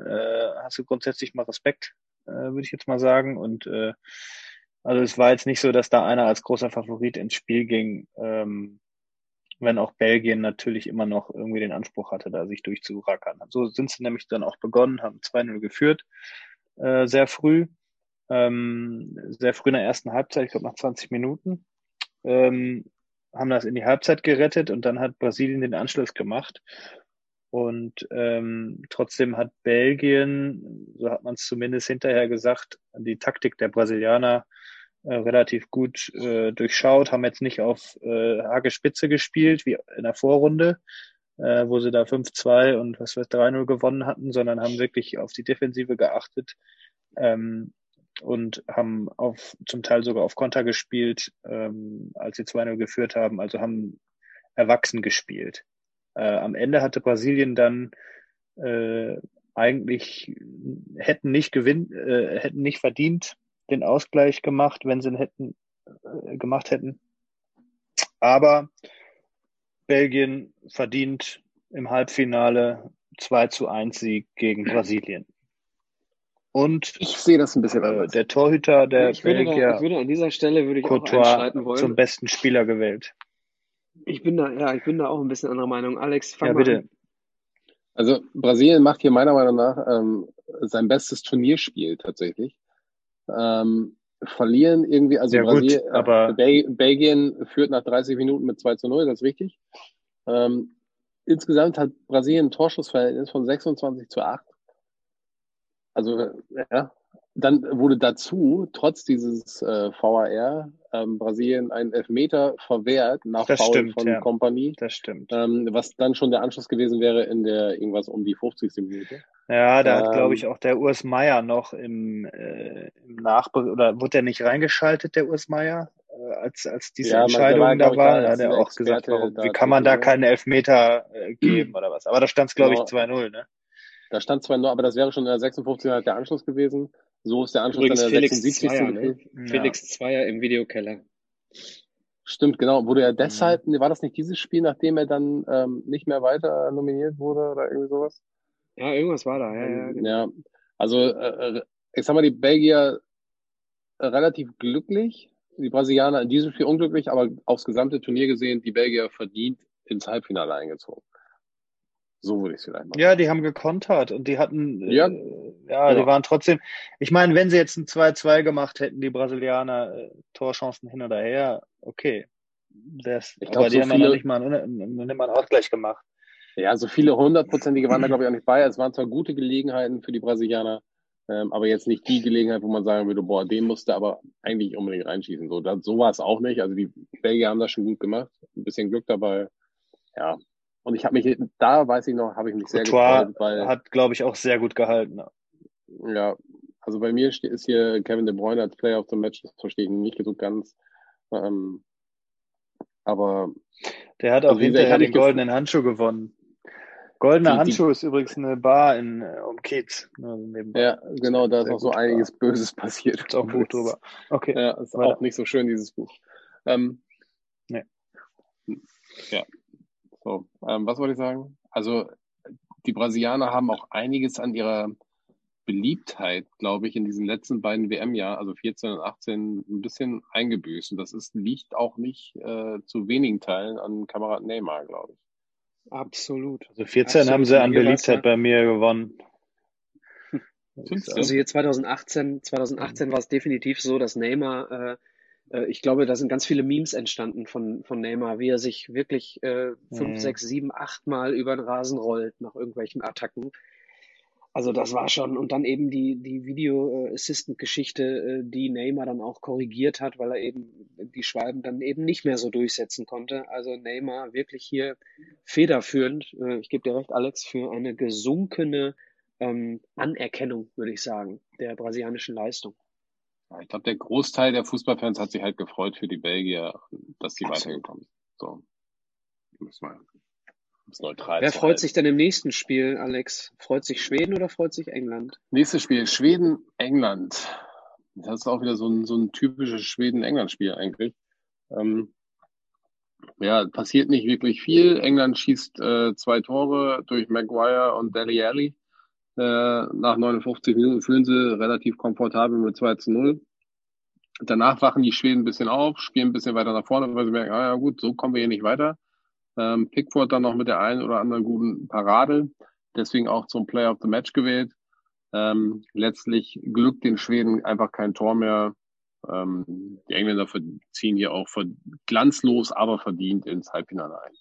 hast du grundsätzlich mal Respekt, würde ich jetzt mal sagen. Und also es war jetzt nicht so, dass da einer als großer Favorit ins Spiel ging, wenn auch Belgien natürlich immer noch irgendwie den Anspruch hatte, da sich durchzurackern. So sind sie nämlich dann auch begonnen, haben 2:0 geführt, sehr früh in der ersten Halbzeit, ich glaube nach 20 Minuten. Haben das in die Halbzeit gerettet und dann hat Brasilien den Anschluss gemacht. Und trotzdem hat Belgien, so hat man es zumindest hinterher gesagt, die Taktik der Brasilianer relativ gut durchschaut, haben jetzt nicht auf Haargespitze gespielt, wie in der Vorrunde, wo sie da 5:2 und 3:0 gewonnen hatten, sondern haben wirklich auf die Defensive geachtet und haben zum Teil sogar auf Konter gespielt, als sie 2:0 geführt haben, also haben erwachsen gespielt. Am Ende hatte Brasilien dann eigentlich hätten nicht verdient den Ausgleich gemacht, wenn sie ihn hätten. Aber Belgien verdient im Halbfinale 2:1 Sieg gegen Brasilien. Und ich sehe das ein bisschen anders. Der Torhüter, der Belgier, ich würde an dieser Stelle Courtois auch einschreiten wollen. Zum besten Spieler gewählt. Ich bin da auch ein bisschen anderer Meinung. Alex, fang mal an. Also Brasilien macht hier meiner Meinung nach sein bestes Turnierspiel tatsächlich. Verlieren irgendwie, also Brasilien, gut, aber Belgien führt nach 30 Minuten mit 2:0, das ist richtig. Insgesamt hat Brasilien ein Torschussverhältnis von 26:8. Also, ja. Dann wurde dazu, trotz dieses VAR, Brasilien einen Elfmeter verwehrt nach Foul von Kompany. Das stimmt. Was dann schon der Anschluss gewesen wäre in der irgendwas um die 50. Minute. Ja, da hat, glaube ich, auch der Urs Meier noch im Nachbericht, oder wurde der nicht reingeschaltet, der Urs Meier, als diese Entscheidung da war? Da hat er auch gesagt, warum, wie kann man da keinen Elfmeter geben oder was? Aber da stand es, glaube ich, 2:0, ne? Da stand 2:0, aber das wäre schon in der 56. halt der Anschluss gewesen. So ist der Anschluss übrigens dann in der 76. Felix Zweier im Videokeller. Stimmt, genau. Wurde er deshalb, war das nicht dieses Spiel, nachdem er dann nicht mehr weiter nominiert wurde oder irgendwie sowas? Ja, irgendwas war da. Ja. Also ich sag mal, die Belgier relativ glücklich, die Brasilianer in diesem Spiel unglücklich, aber aufs gesamte Turnier gesehen, die Belgier verdient ins Halbfinale eingezogen. So würde ich es vielleicht machen. Ja, die haben gekontert und die hatten, die waren trotzdem, ich meine, wenn sie jetzt ein 2:2 gemacht hätten, die Brasilianer, Torchancen hin oder her, okay. Die haben nicht mal einen Ausgleich gemacht. Ja, so viele hundertprozentige waren da, glaube ich, auch nicht bei. Es waren zwar gute Gelegenheiten für die Brasilianer, aber jetzt nicht die Gelegenheit, wo man sagen würde, boah, den musste aber eigentlich unbedingt reinschießen. So war es auch nicht. Also die Belgier haben das schon gut gemacht. Ein bisschen Glück dabei, ja. Und ich habe mich, da weiß ich noch, habe ich mich sehr gefreut, weil hat, glaube ich, auch sehr gut gehalten. Ja, also bei mir ist hier Kevin De Bruyne als Player of the Match, das verstehe ich nicht so ganz. Aber der hat auch hinterher den goldenen Handschuh gewonnen. Goldener Handschuh ist übrigens eine Bar in Kiez. Ja, genau, da ist auch so einiges Böses passiert. Ist auch ein Buch drüber. Okay. Ja, ist auch nicht so schön, dieses Buch. Nee. Ja. So, was wollte ich sagen? Also die Brasilianer haben auch einiges an ihrer Beliebtheit, glaube ich, in diesen letzten beiden WM-Jahren, also 14 und 18, ein bisschen eingebüßt. Und das liegt auch nicht zu wenigen Teilen an Kamerad Neymar, glaube ich. Absolut. Also 14 haben sie an Beliebtheit bei mir gewonnen. 15. Also hier 2018 war es definitiv so, dass Neymar... ich glaube, da sind ganz viele Memes entstanden von Neymar, wie er sich wirklich 5, 6, 7, 8 Mal über den Rasen rollt nach irgendwelchen Attacken. Also das war schon, und dann eben die Video-Assistant-Geschichte, die Neymar dann auch korrigiert hat, weil er eben die Schwalben dann eben nicht mehr so durchsetzen konnte. Also Neymar wirklich hier federführend, ich gebe dir recht, Alex, für eine gesunkene Anerkennung, würde ich sagen, der brasilianischen Leistung. Ich glaube, der Großteil der Fußballfans hat sich halt gefreut für die Belgier, dass die weitergekommen sind. So. Muss man neutral Wer freut sich denn im nächsten Spiel, Alex? Freut sich Schweden oder freut sich England? Nächstes Spiel, Schweden, England. Das ist auch wieder so ein typisches Schweden-England-Spiel eigentlich. Passiert nicht wirklich viel. England schießt 2 Tore durch Maguire und Dele Alli. Nach 59 Minuten führen sie relativ komfortabel mit 2:0. Danach wachen die Schweden ein bisschen auf, spielen ein bisschen weiter nach vorne, weil sie merken, so kommen wir hier nicht weiter. Pickford dann noch mit der einen oder anderen guten Parade, deswegen auch zum Player of the Match gewählt. Letztlich glückt den Schweden einfach kein Tor mehr. Die Engländer ziehen hier auch glanzlos, aber verdient ins Halbfinale ein.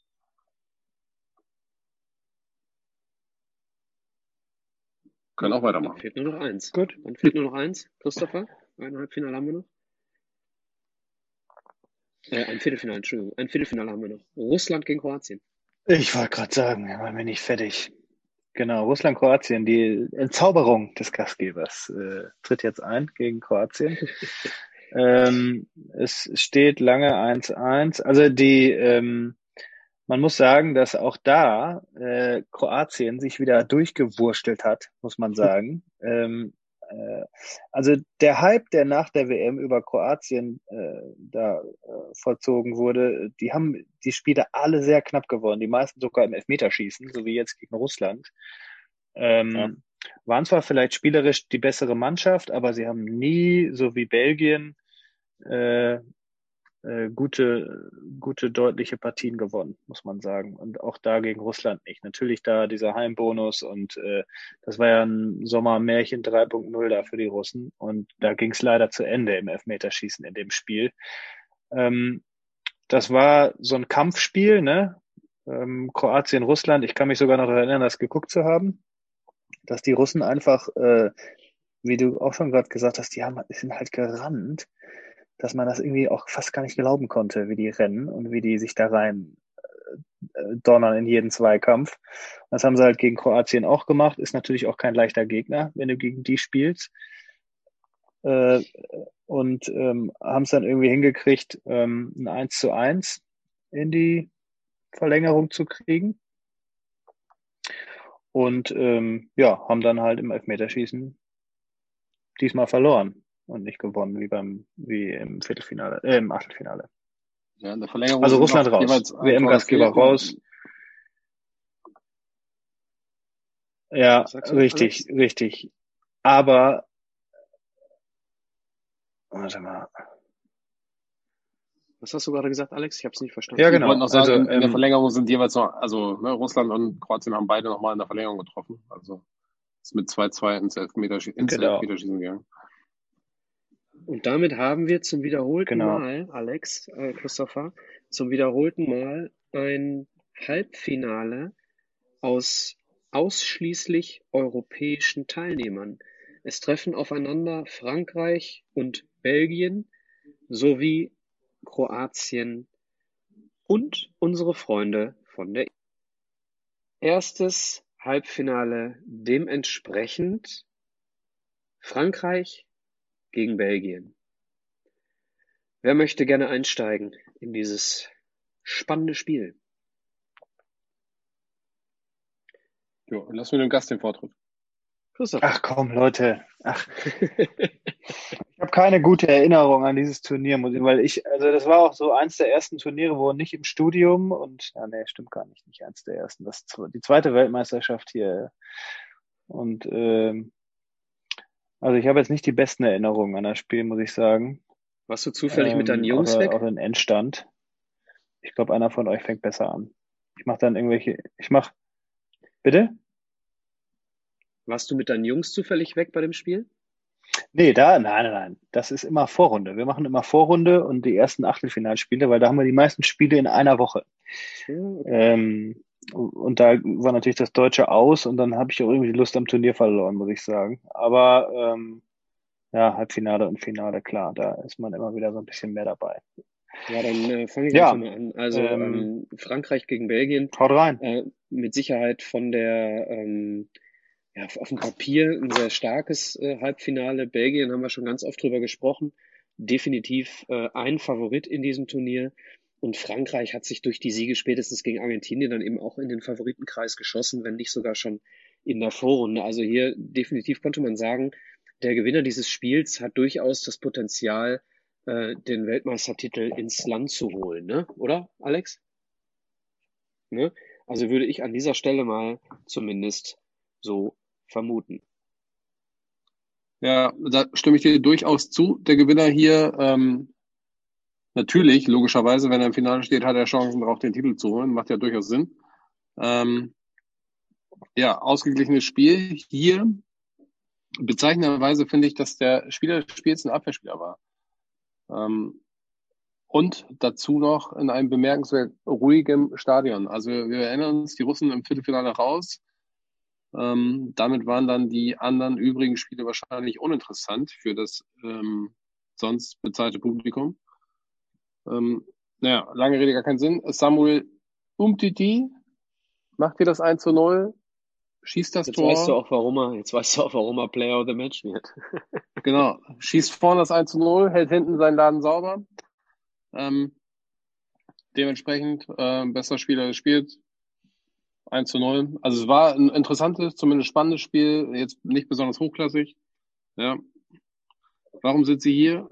Können auch weitermachen. Dann fehlt nur noch eins. Gut. Dann fehlt nur noch eins. Christopher, ein Halbfinale haben wir noch. Ein Viertelfinale, Entschuldigung. Ein Viertelfinale haben wir noch. Russland gegen Kroatien. Ich wollte gerade sagen, wir waren mir nicht fertig. Genau, Russland, Kroatien. Die Entzauberung des Gastgebers tritt jetzt ein gegen Kroatien. Es steht lange 1:1. Also man muss sagen, dass auch da Kroatien sich wieder durchgewurstelt hat, muss man sagen. Also der Hype, der nach der WM über Kroatien vollzogen wurde, die haben die Spiele alle sehr knapp gewonnen, die meisten sogar im Elfmeterschießen, so wie jetzt gegen Russland. Waren zwar vielleicht spielerisch die bessere Mannschaft, aber sie haben nie, so wie Belgien, gute, deutliche Partien gewonnen, muss man sagen. Und auch da gegen Russland nicht. Natürlich da dieser Heimbonus und das war ja ein Sommermärchen 3.0 da für die Russen. Und da ging es leider zu Ende im Elfmeterschießen in dem Spiel. Das war so ein Kampfspiel, ne? Kroatien, Russland. Ich kann mich sogar noch daran erinnern, das geguckt zu haben, dass die Russen einfach, wie du auch schon gerade gesagt hast, die sind halt gerannt, dass man das irgendwie auch fast gar nicht glauben konnte, wie die rennen und wie die sich da rein donnern in jeden Zweikampf. Das haben sie halt gegen Kroatien auch gemacht. Ist natürlich auch kein leichter Gegner, wenn du gegen die spielst. Und haben es dann irgendwie hingekriegt, ein 1:1 in die Verlängerung zu kriegen. Und ja, haben dann halt im Elfmeterschießen diesmal verloren und nicht gewonnen, wie im Viertelfinale, im Achtelfinale. Ja, in der Verlängerung. Also Russland raus, WM-Gastgeber raus. Ja, richtig, richtig. Aber warte mal. Was hast du gerade gesagt, Alex? Ich habe es nicht verstanden. Ja, genau. Ich wollte noch sagen, in der Verlängerung sind jeweils noch, Russland und Kroatien haben beide nochmal in der Verlängerung getroffen. Also ist mit 2:2 ins Elfmeterschießen gegangen. Und damit haben wir zum wiederholten Mal, Alex, Christopher, zum wiederholten Mal ein Halbfinale aus ausschließlich europäischen Teilnehmern. Es treffen aufeinander Frankreich und Belgien sowie Kroatien und unsere Freunde von der erstes Halbfinale dementsprechend Frankreich gegen Belgien. Wer möchte gerne einsteigen in dieses spannende Spiel? Ja, lass mir den Gast den Vortritt. Christoph. Ach komm, Leute. Ich habe keine gute Erinnerung an dieses Turnier, weil das war auch so eins der ersten Turniere, wo nicht im Studium stimmt gar nicht eins der ersten, das die zweite Weltmeisterschaft hier. Und also ich habe jetzt nicht die besten Erinnerungen an das Spiel, muss ich sagen. Warst du zufällig mit deinen Jungs weg? Oder den Endstand. Ich glaube, einer von euch fängt besser an. Bitte? Warst du mit deinen Jungs zufällig weg bei dem Spiel? Nee, nein. Das ist immer Vorrunde. Wir machen immer Vorrunde und die ersten Achtelfinalspiele, weil da haben wir die meisten Spiele in einer Woche. Okay. Und da war natürlich das Deutsche aus und dann habe ich auch irgendwie die Lust am Turnier verloren, muss ich sagen. Aber ja, Halbfinale und Finale, klar, da ist man immer wieder so ein bisschen mehr dabei. Ja, dann fange ich jetzt mal an. Also Frankreich gegen Belgien. Haut rein. Mit Sicherheit von der, auf dem Papier ein sehr starkes Halbfinale. Belgien haben wir schon ganz oft drüber gesprochen. Definitiv ein Favorit in diesem Turnier. Und Frankreich hat sich durch die Siege spätestens gegen Argentinien dann eben auch in den Favoritenkreis geschossen, wenn nicht sogar schon in der Vorrunde. Also hier definitiv konnte man sagen, der Gewinner dieses Spiels hat durchaus das Potenzial, den Weltmeistertitel ins Land zu holen, ne? Oder, Alex? Ne? Also würde ich an dieser Stelle mal zumindest so vermuten. Ja, da stimme ich dir durchaus zu. Der Gewinner hier, natürlich, logischerweise, wenn er im Finale steht, hat er Chancen drauf, den Titel zu holen. Macht ja durchaus Sinn. Ja, ausgeglichenes Spiel. Hier bezeichnenderweise finde ich, dass der Spieler des Spiels ein Abwehrspieler war. Und dazu noch in einem bemerkenswert ruhigem Stadion. Also wir erinnern uns, die Russen im Viertelfinale raus. Damit waren dann die anderen übrigen Spiele wahrscheinlich uninteressant für das sonst bezahlte Publikum. Lange Rede, gar keinen Sinn. Samuel Umtiti macht dir das 1:0, schießt das Tor. Jetzt weißt du auch, warum er Player of the Match wird. Genau, schießt vorne das 1:0, hält hinten seinen Laden sauber. Dementsprechend bester Spieler spielt 1:0. Also es war ein interessantes, zumindest spannendes Spiel, jetzt nicht besonders hochklassig. Ja. Warum sind Sie hier?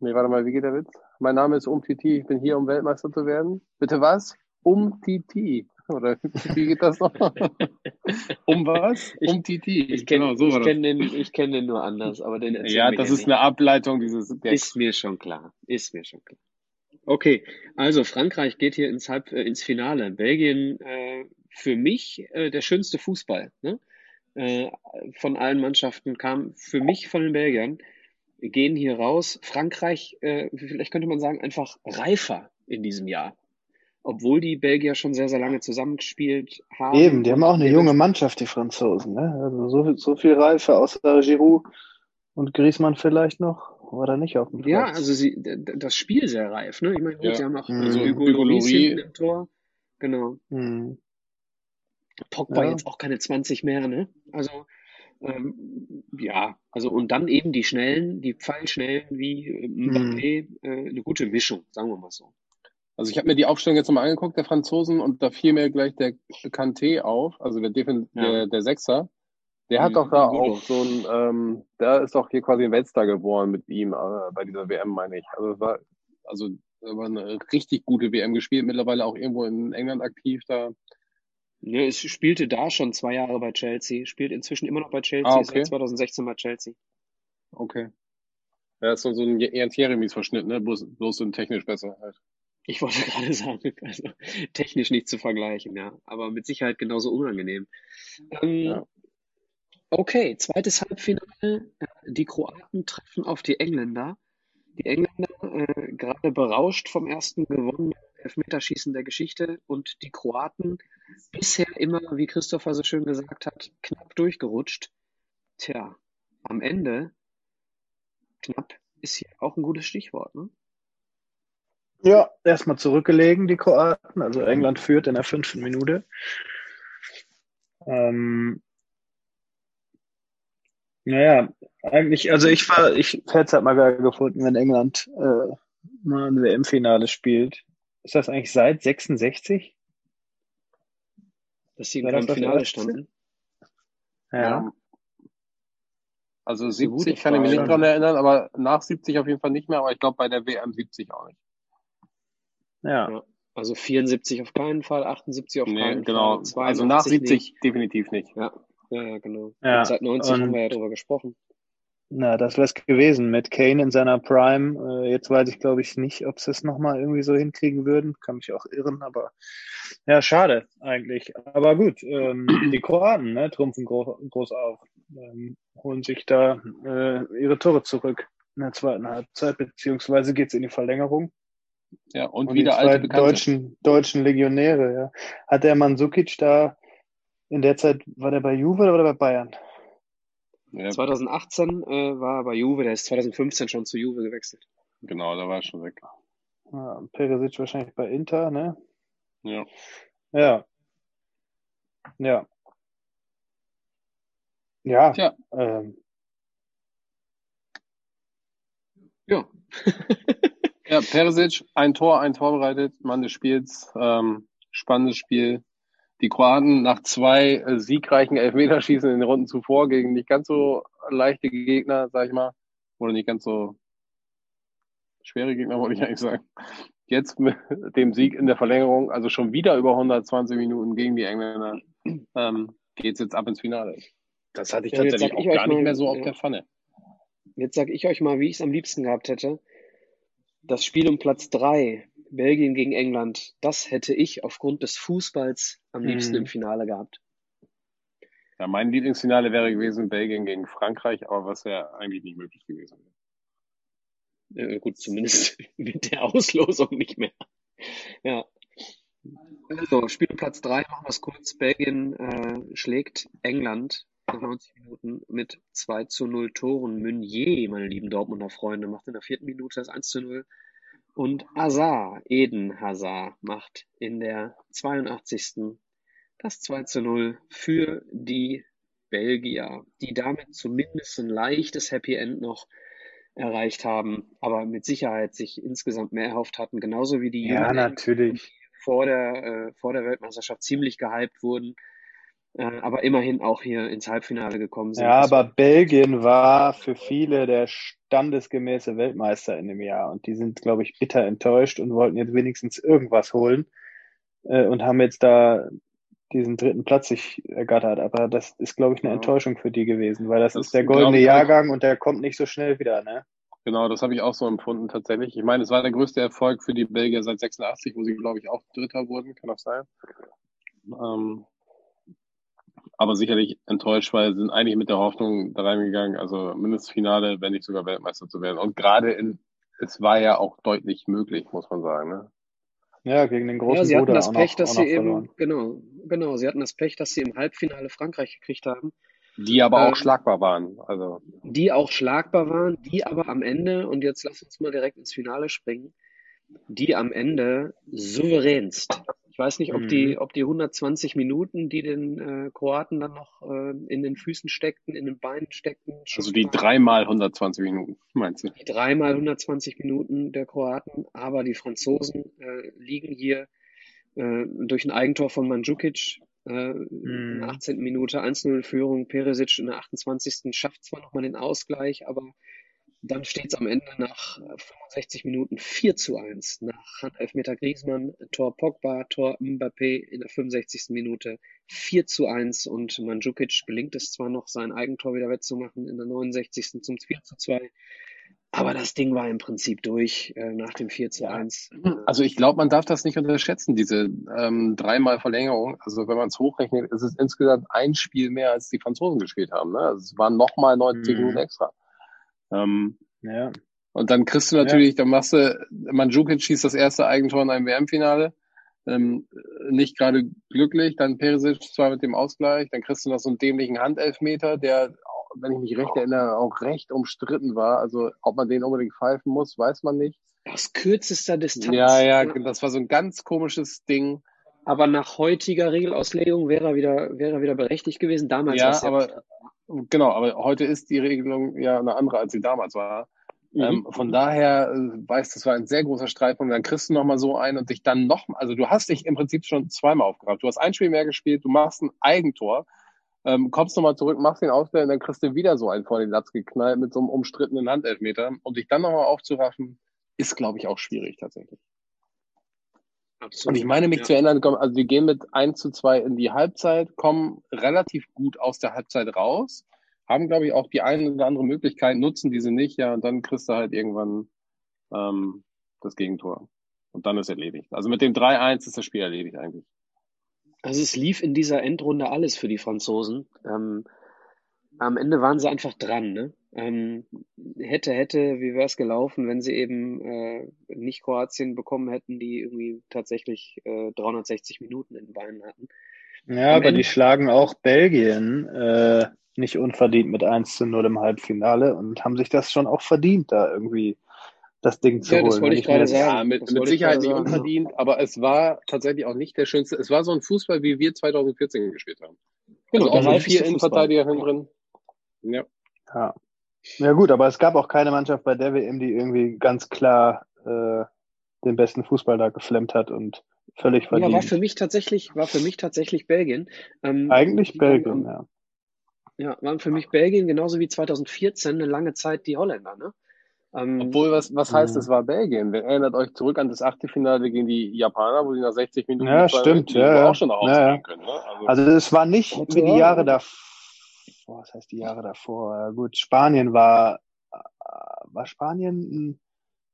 Nee, warte mal, wie geht der Witz? Mein Name ist Umtiti, ich bin hier, um Weltmeister zu werden. Bitte was? Umtiti. Oder wie geht das noch? Um was? Um Titi. Ich kenne den nur anders, aber den erzähl mir das ist nicht. Eine Ableitung dieses Gags. Ist mir schon klar. Okay, also Frankreich geht hier ins Finale. Belgien, für mich der schönste Fußball. Ne? Von allen Mannschaften kam für mich von den Belgiern. Gehen hier raus. Frankreich, vielleicht könnte man sagen, einfach reifer in diesem Jahr. Obwohl die Belgier schon sehr, sehr lange zusammengespielt haben. Eben, die haben auch eine junge Mannschaft, die Franzosen. Ne? Also so viel Reife, außer Giroud und Griezmann vielleicht noch. War da nicht auf dem Platz. Ja, also das Spiel sehr reif. Ne? Ich meine, gut, sie haben auch Hugo Lloris hinten im Tor. Genau. Mhm. Pogba jetzt auch keine 20 mehr. Ne? Also, und dann eben die Schnellen, die Pfeilschnellen wie Mbappé, eine gute Mischung, sagen wir mal so. Also ich habe mir die Aufstellung jetzt nochmal angeguckt, der Franzosen, und da fiel mir gleich der Kanté auf, also der Sechser. Der hat doch da auch so ein, da ist doch hier quasi ein Weltstar geworden mit ihm, bei dieser WM, meine ich. Also war eine richtig gute WM gespielt, mittlerweile auch irgendwo in England aktiv da. Ja, es spielte da schon 2 Jahre bei Chelsea, spielt inzwischen immer noch bei Chelsea, okay. Seit 2016 bei Chelsea. Okay. Ja, ist so ein eher ein Jeremies-Verschnitt, ne? Bloß so ein technisch besser halt. Ich wollte gerade sagen, also technisch nicht zu vergleichen, ja, aber mit Sicherheit genauso unangenehm. Okay, zweites Halbfinale. Die Kroaten treffen auf die Engländer. Die Engländer gerade berauscht vom ersten gewonnenen Elfmeterschießen der Geschichte und die Kroaten bisher immer, wie Christopher so schön gesagt hat, knapp durchgerutscht. Tja, am Ende knapp ist hier auch ein gutes Stichwort, ne? Ja, erstmal zurückgelegen, die Kroaten. Also England führt in der 5. Minute. Ich hätte es halt mal geil gefunden, wenn England mal ein WM-Finale spielt. Ist das eigentlich seit 66? Dass sie im Finale standen? Ja. Also 70 kann ich mich nicht dran erinnern, aber nach 70 auf jeden Fall nicht mehr, aber ich glaube bei der WM 70 auch nicht. Ja. Also 74 auf keinen Fall, 78 auf keinen Fall. Genau. Also nach 70 nicht. Definitiv nicht. Ja genau. Ja, seit 90 haben wir ja drüber gesprochen. Na, das wär's gewesen. Mit Kane in seiner Prime. Jetzt weiß ich, glaube ich, nicht, ob sie es nochmal irgendwie so hinkriegen würden. Kann mich auch irren, aber ja, schade eigentlich. Aber gut, die Kroaten, ne, trumpfen groß auf. Holen sich da ihre Tore zurück in der zweiten Halbzeit, beziehungsweise geht's in die Verlängerung. Ja, und wieder alte Bekannte. Deutschen Legionäre, ja. Hat der Mandzukic da in der Zeit, war der bei Juve oder war der bei Bayern? Ja. 2018 war er bei Juve, der ist 2015 schon zu Juve gewechselt. Genau, da war er schon weg. Ja, Perisic wahrscheinlich bei Inter, ne? Ja. Ja. Ja. Tja. Ja. Ja, Perisic, ein Tor bereitet, Mann des Spiels, spannendes Spiel. Die Kroaten nach 2 siegreichen Elfmeterschießen in den Runden zuvor gegen nicht ganz so leichte Gegner, sag ich mal, oder nicht ganz so schwere Gegner, wollte ich eigentlich sagen. Jetzt mit dem Sieg in der Verlängerung, also schon wieder über 120 Minuten gegen die Engländer, geht's jetzt ab ins Finale. Das hatte ich tatsächlich auch gar nicht mehr so auf der Pfanne. Jetzt sag ich euch mal, wie ich es am liebsten gehabt hätte. Das Spiel um Platz 3, Belgien gegen England, das hätte ich aufgrund des Fußballs am liebsten im Finale gehabt. Ja, mein Lieblingsfinale wäre gewesen Belgien gegen Frankreich, aber was wäre eigentlich nicht möglich gewesen. Gut, zumindest mit der Auslosung nicht mehr. Ja. Also, Spiel um Platz 3, machen wir es kurz. Belgien schlägt England nach 90 Minuten mit 2:0 Toren. Meunier, meine lieben Dortmunder Freunde, macht in der 4. Minute das 1:0. Und Hazard, Eden Hazard, macht in der 82. das 2:0 für die Belgier, die damit zumindest ein leichtes Happy End noch erreicht haben, aber mit Sicherheit sich insgesamt mehr erhofft hatten, genauso wie die Jungen, natürlich, die vor der Weltmeisterschaft ziemlich gehypt wurden. Aber immerhin auch hier ins Halbfinale gekommen sind. Ja, aber Belgien war für viele der standesgemäße Weltmeister in dem Jahr. Und die sind, glaube ich, bitter enttäuscht und wollten jetzt wenigstens irgendwas holen. und haben jetzt da diesen dritten Platz sich ergattert. Aber das ist, glaube ich, eine Enttäuschung für die gewesen, weil das ist der goldene Jahrgang und der kommt nicht so schnell wieder, ne? Genau, das habe ich auch so empfunden tatsächlich. Ich meine, es war der größte Erfolg für die Belgier seit 86, wo sie, glaube ich, auch Dritter wurden, kann auch sein. Aber sicherlich enttäuscht, weil sie sind eigentlich mit der Hoffnung da reingegangen, also mindestens Finale, wenn nicht sogar Weltmeister zu werden. Und gerade es war ja auch deutlich möglich, muss man sagen, ne? Ja, gegen den großen Bruder. Ja, sie hatten das Pech, dass sie im Halbfinale Frankreich gekriegt haben. Die aber auch schlagbar waren. Also. Die auch schlagbar waren, die aber am Ende, und jetzt lass uns mal direkt ins Finale springen, die am Ende souveränst. Ich weiß nicht, ob die 120 Minuten, die den Kroaten dann noch in den Füßen steckten, in den Beinen steckten. Also die 3x 120 Minuten, meinst du? Die 3x 120 Minuten der Kroaten, aber die Franzosen liegen hier durch ein Eigentor von Mandzukic in der 18. Minute 1-0 Führung, Perisic in der 28. schafft zwar nochmal den Ausgleich, aber dann steht es am Ende nach 65 Minuten 4-1. Nach Handelfmeter Griezmann, Tor Pogba, Tor Mbappé in der 65. Minute 4-1. Und Mandzukic gelingt es zwar noch, sein Eigentor wieder wettzumachen in der 69. zum 4-2. Aber das Ding war im Prinzip durch nach dem 4-1. Also ich glaube, man darf das nicht unterschätzen, diese dreimal Verlängerung. Also wenn man es hochrechnet, ist es insgesamt ein Spiel mehr, als die Franzosen gespielt haben. Ne? Also es waren nochmal 90 Minuten extra. Und dann kriegst du natürlich, dann machst du, Mandzukic schießt das erste Eigentor in einem WM-Finale, nicht gerade glücklich, dann Perisic zwar mit dem Ausgleich, dann kriegst du noch so einen dämlichen Handelfmeter, der, wenn ich mich recht erinnere, auch recht umstritten war, also ob man den unbedingt pfeifen muss, weiß man nicht. Aus kürzester Distanz. Ja, das war so ein ganz komisches Ding. Aber nach heutiger Regelauslegung wäre er wieder berechtigt gewesen, damals. Ja, aber... Genau, aber heute ist die Regelung ja eine andere, als sie damals war. Von daher das war ein sehr großer Streitpunkt. Dann kriegst du nochmal so einen und dich dann nochmal, also du hast dich im Prinzip schon zweimal aufgerafft. Du hast ein Spiel mehr gespielt, du machst ein Eigentor, kommst nochmal zurück, machst den Ausgleich und dann kriegst du wieder so einen vor den Latz geknallt mit so einem umstrittenen Handelfmeter. Und dich dann nochmal aufzuraffen, ist, glaube ich, auch schwierig tatsächlich. Absolut. Und ich meine mich zu erinnern, also wir gehen mit 1-2 in die Halbzeit, kommen relativ gut aus der Halbzeit raus, haben, glaube ich, auch die eine oder andere Möglichkeit, nutzen diese nicht, und dann kriegst du halt irgendwann das Gegentor. Und dann ist erledigt. Also mit dem 3-1 ist das Spiel erledigt eigentlich. Also es lief in dieser Endrunde alles für die Franzosen. Am Ende waren sie einfach dran, ne? Wie wäre es gelaufen, wenn sie eben nicht Kroatien bekommen hätten, die irgendwie tatsächlich 360 Minuten in den Beinen hatten. Ja, aber die schlagen auch Belgien nicht unverdient mit 1-0 im Halbfinale und haben sich das schon auch verdient, da irgendwie das Ding zu holen. Das wollte ich gerade sagen. Ja, mit Sicherheit nicht unverdient, aber es war tatsächlich auch nicht der schönste. Es war so ein Fußball, wie wir 2014 gespielt haben. Genau, also auch 4 Innenverteidiger drin. Ja. Ja gut, aber es gab auch keine Mannschaft bei der WM, die irgendwie ganz klar den besten Fußball da geflammt hat und völlig verdient. Ja, war für mich tatsächlich Belgien. Eigentlich Belgien, ja. Ja, waren für mich Belgien, genauso wie 2014 eine lange Zeit die Holländer, ne? Obwohl, was heißt, es war Belgien? Erinnert euch zurück an das Achtelfinale gegen die Japaner, wo sie nach 60 Minuten auch schon ausgehen können. Ne? Also es war nicht wie die Jahre davor. Was heißt die Jahre davor? Ja, gut, Spanien war Spanien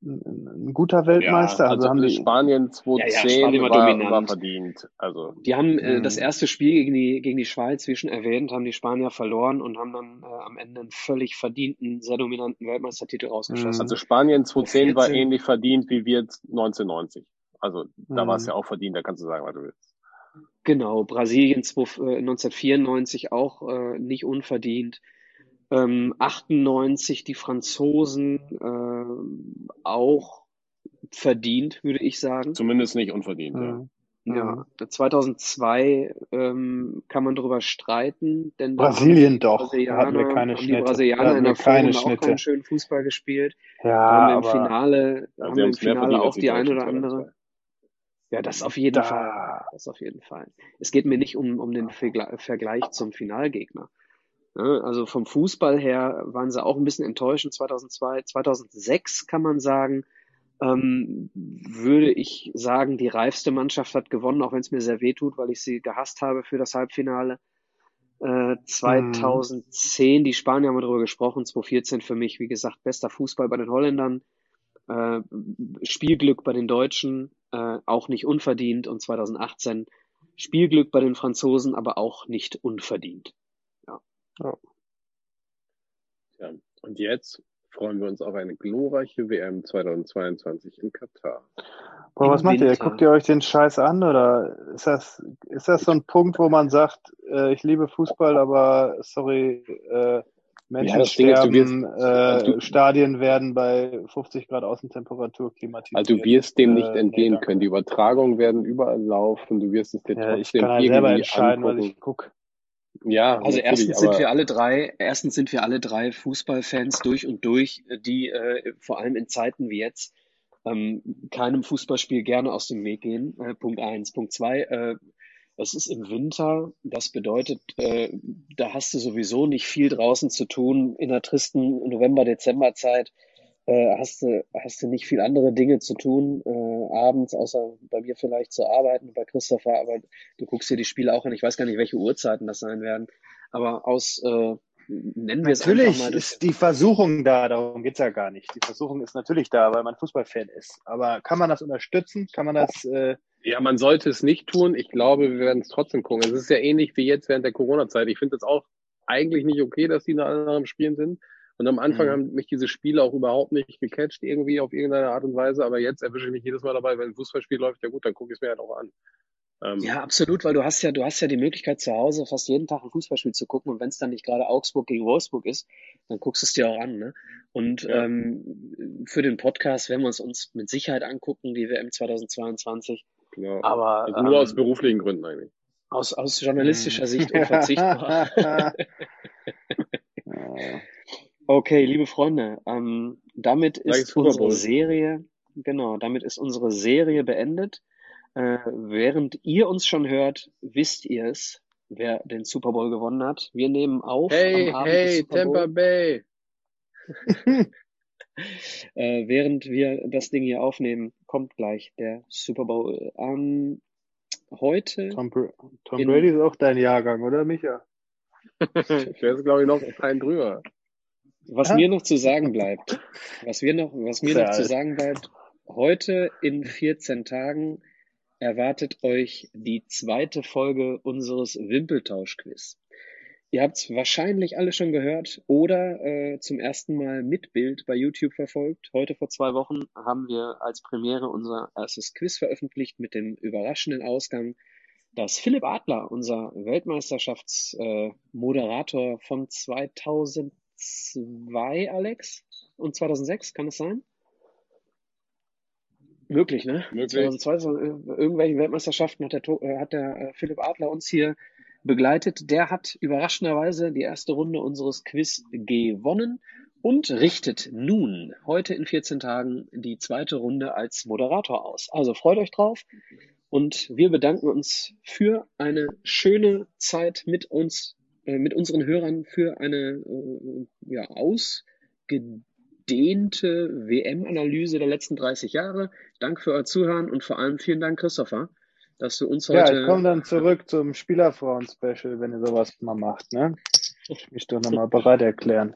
ein guter Weltmeister? Ja, also haben die Spanien 2010 Spanien war verdient. Also die haben das erste Spiel gegen die Schweiz, wie schon erwähnt, haben die Spanier verloren und haben dann am Ende einen völlig verdienten, sehr dominanten Weltmeistertitel rausgeschossen. Also Spanien 2010 war ähnlich verdient wie wir 1990. Also da war es ja auch verdient, da kannst du sagen, was du willst. Genau, Brasilien 1994 auch nicht unverdient. 98 die Franzosen auch verdient, würde ich sagen. Zumindest nicht unverdient, ja. 2002 kann man drüber streiten. Denn Brasilien doch, hatten wir keine Schnitte. Die Brasilianer hatten in der Vorrunde auch keinen schönen Fußball gespielt. Ja, haben wir im Finale, auch die ein oder andere... Ja, das auf jeden Fall. Es geht mir nicht um den Vergleich zum Finalgegner. Also vom Fußball her waren sie auch ein bisschen enttäuschend 2002. 2006 kann man sagen, würde ich sagen, die reifste Mannschaft hat gewonnen, auch wenn es mir sehr weh tut, weil ich sie gehasst habe für das Halbfinale. 2010, die Spanier haben wir darüber gesprochen, 2014 für mich, wie gesagt, bester Fußball bei den Holländern, Spielglück bei den Deutschen, auch nicht unverdient, und 2018 Spielglück bei den Franzosen, aber auch nicht unverdient. Ja. Und jetzt freuen wir uns auf eine glorreiche WM 2022 in Katar. Boah, was macht ihr? Guckt ihr euch den Scheiß an, oder ist das so ein Punkt, wo man sagt, ich liebe Fußball, aber sorry, Menschen sterben, Stadien werden bei 50 Grad Außentemperatur klimatisiert. Also du wirst dem nicht entgehen können. Die Übertragungen werden überall laufen. Du wirst es dir trotzdem irgendwie angucken. Ich kann halt selber entscheiden, weil ich gucke. Ja, also erstens sind wir alle drei Fußballfans durch und durch, die vor allem in Zeiten wie jetzt keinem Fußballspiel gerne aus dem Weg gehen. Punkt 1. Punkt 2, es ist im Winter, das bedeutet, da hast du sowieso nicht viel draußen zu tun. In der tristen November-Dezember-Zeit hast du nicht viel andere Dinge zu tun, abends, außer bei mir vielleicht zu arbeiten, bei Christopher, aber du guckst dir die Spiele auch an. Ich weiß gar nicht, welche Uhrzeiten das sein werden, aber nennen wir es einfach mal. Natürlich ist die Versuchung da, darum geht's ja gar nicht. Die Versuchung ist natürlich da, weil man Fußballfan ist. Aber kann man das unterstützen? Kann man das... Ja, man sollte es nicht tun. Ich glaube, wir werden es trotzdem gucken. Es ist ja ähnlich wie jetzt während der Corona-Zeit. Ich finde es auch eigentlich nicht okay, dass die nach anderen Spielen sind. Und am Anfang haben mich diese Spiele auch überhaupt nicht gecatcht, irgendwie auf irgendeine Art und Weise. Aber jetzt erwische ich mich jedes Mal dabei, wenn ein Fußballspiel läuft, ja gut, dann gucke ich es mir halt auch an. Ja, absolut, weil du hast ja die Möglichkeit, zu Hause fast jeden Tag ein Fußballspiel zu gucken, und wenn es dann nicht gerade Augsburg gegen Wolfsburg ist, dann guckst du es dir auch an, ne? Und ja. Für den Podcast werden wir uns mit Sicherheit angucken, die WM 2022. Genau. Aber also nur aus beruflichen Gründen eigentlich. Aus journalistischer Sicht unverzichtbar. Okay, liebe Freunde, damit ist unsere Serie beendet. Während ihr uns schon hört, wisst ihr es, wer den Super Bowl gewonnen hat. Wir nehmen auf. Hey, Tampa Bay! Während wir das Ding hier aufnehmen, kommt gleich der Super Bowl an. Heute. Tom Brady ist auch dein Jahrgang, oder, Micha? Der ist, glaube ich, noch einen drüber. Was mir noch zu sagen bleibt, heute in 14 Tagen erwartet euch die zweite Folge unseres Wimpeltausch-Quiz. Ihr habt es wahrscheinlich alle schon gehört oder zum ersten Mal mit Bild bei YouTube verfolgt. Heute vor 2 Wochen haben wir als Premiere unser erstes Quiz veröffentlicht mit dem überraschenden Ausgang, dass Philipp Adler, unser Weltmeisterschaftsmoderator von 2002, Alex, und 2006, kann es sein? Möglich, ne? Möglich. 2002, irgendwelche Weltmeisterschaften hat der Philipp Adler uns hier begleitet. Der hat überraschenderweise die erste Runde unseres Quiz gewonnen und richtet nun heute in 14 Tagen die zweite Runde als Moderator aus. Also freut euch drauf und wir bedanken uns für eine schöne Zeit mit unseren Hörern, für eine ausgedehnte WM-Analyse der letzten 30 Jahre. Danke für euer Zuhören und vor allem vielen Dank, Christopher, dass du uns heute... Ja, ich komme dann zurück zum Spielerfrauen-Special, wenn ihr sowas mal macht, ne? Ich mich doch nochmal bereit erklären.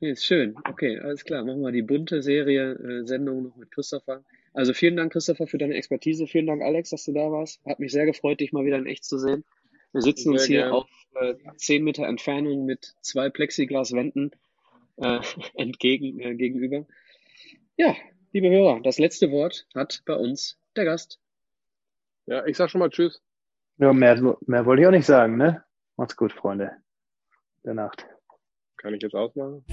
Ja, ist schön. Okay, alles klar. Machen wir die bunte Serie-Sendung noch mit Christopher. Also vielen Dank, Christopher, für deine Expertise. Vielen Dank, Alex, dass du da warst. Hat mich sehr gefreut, dich mal wieder in echt zu sehen. Wir sitzen uns hier auf 10 Meter Entfernung mit 2 Plexiglaswänden gegenüber. Ja, liebe Hörer, das letzte Wort hat bei uns der Gast. Ja, ich sag schon mal Tschüss. Ja, mehr wollte ich auch nicht sagen, ne? Macht's gut, Freunde. Der Nacht. Kann ich jetzt ausmachen?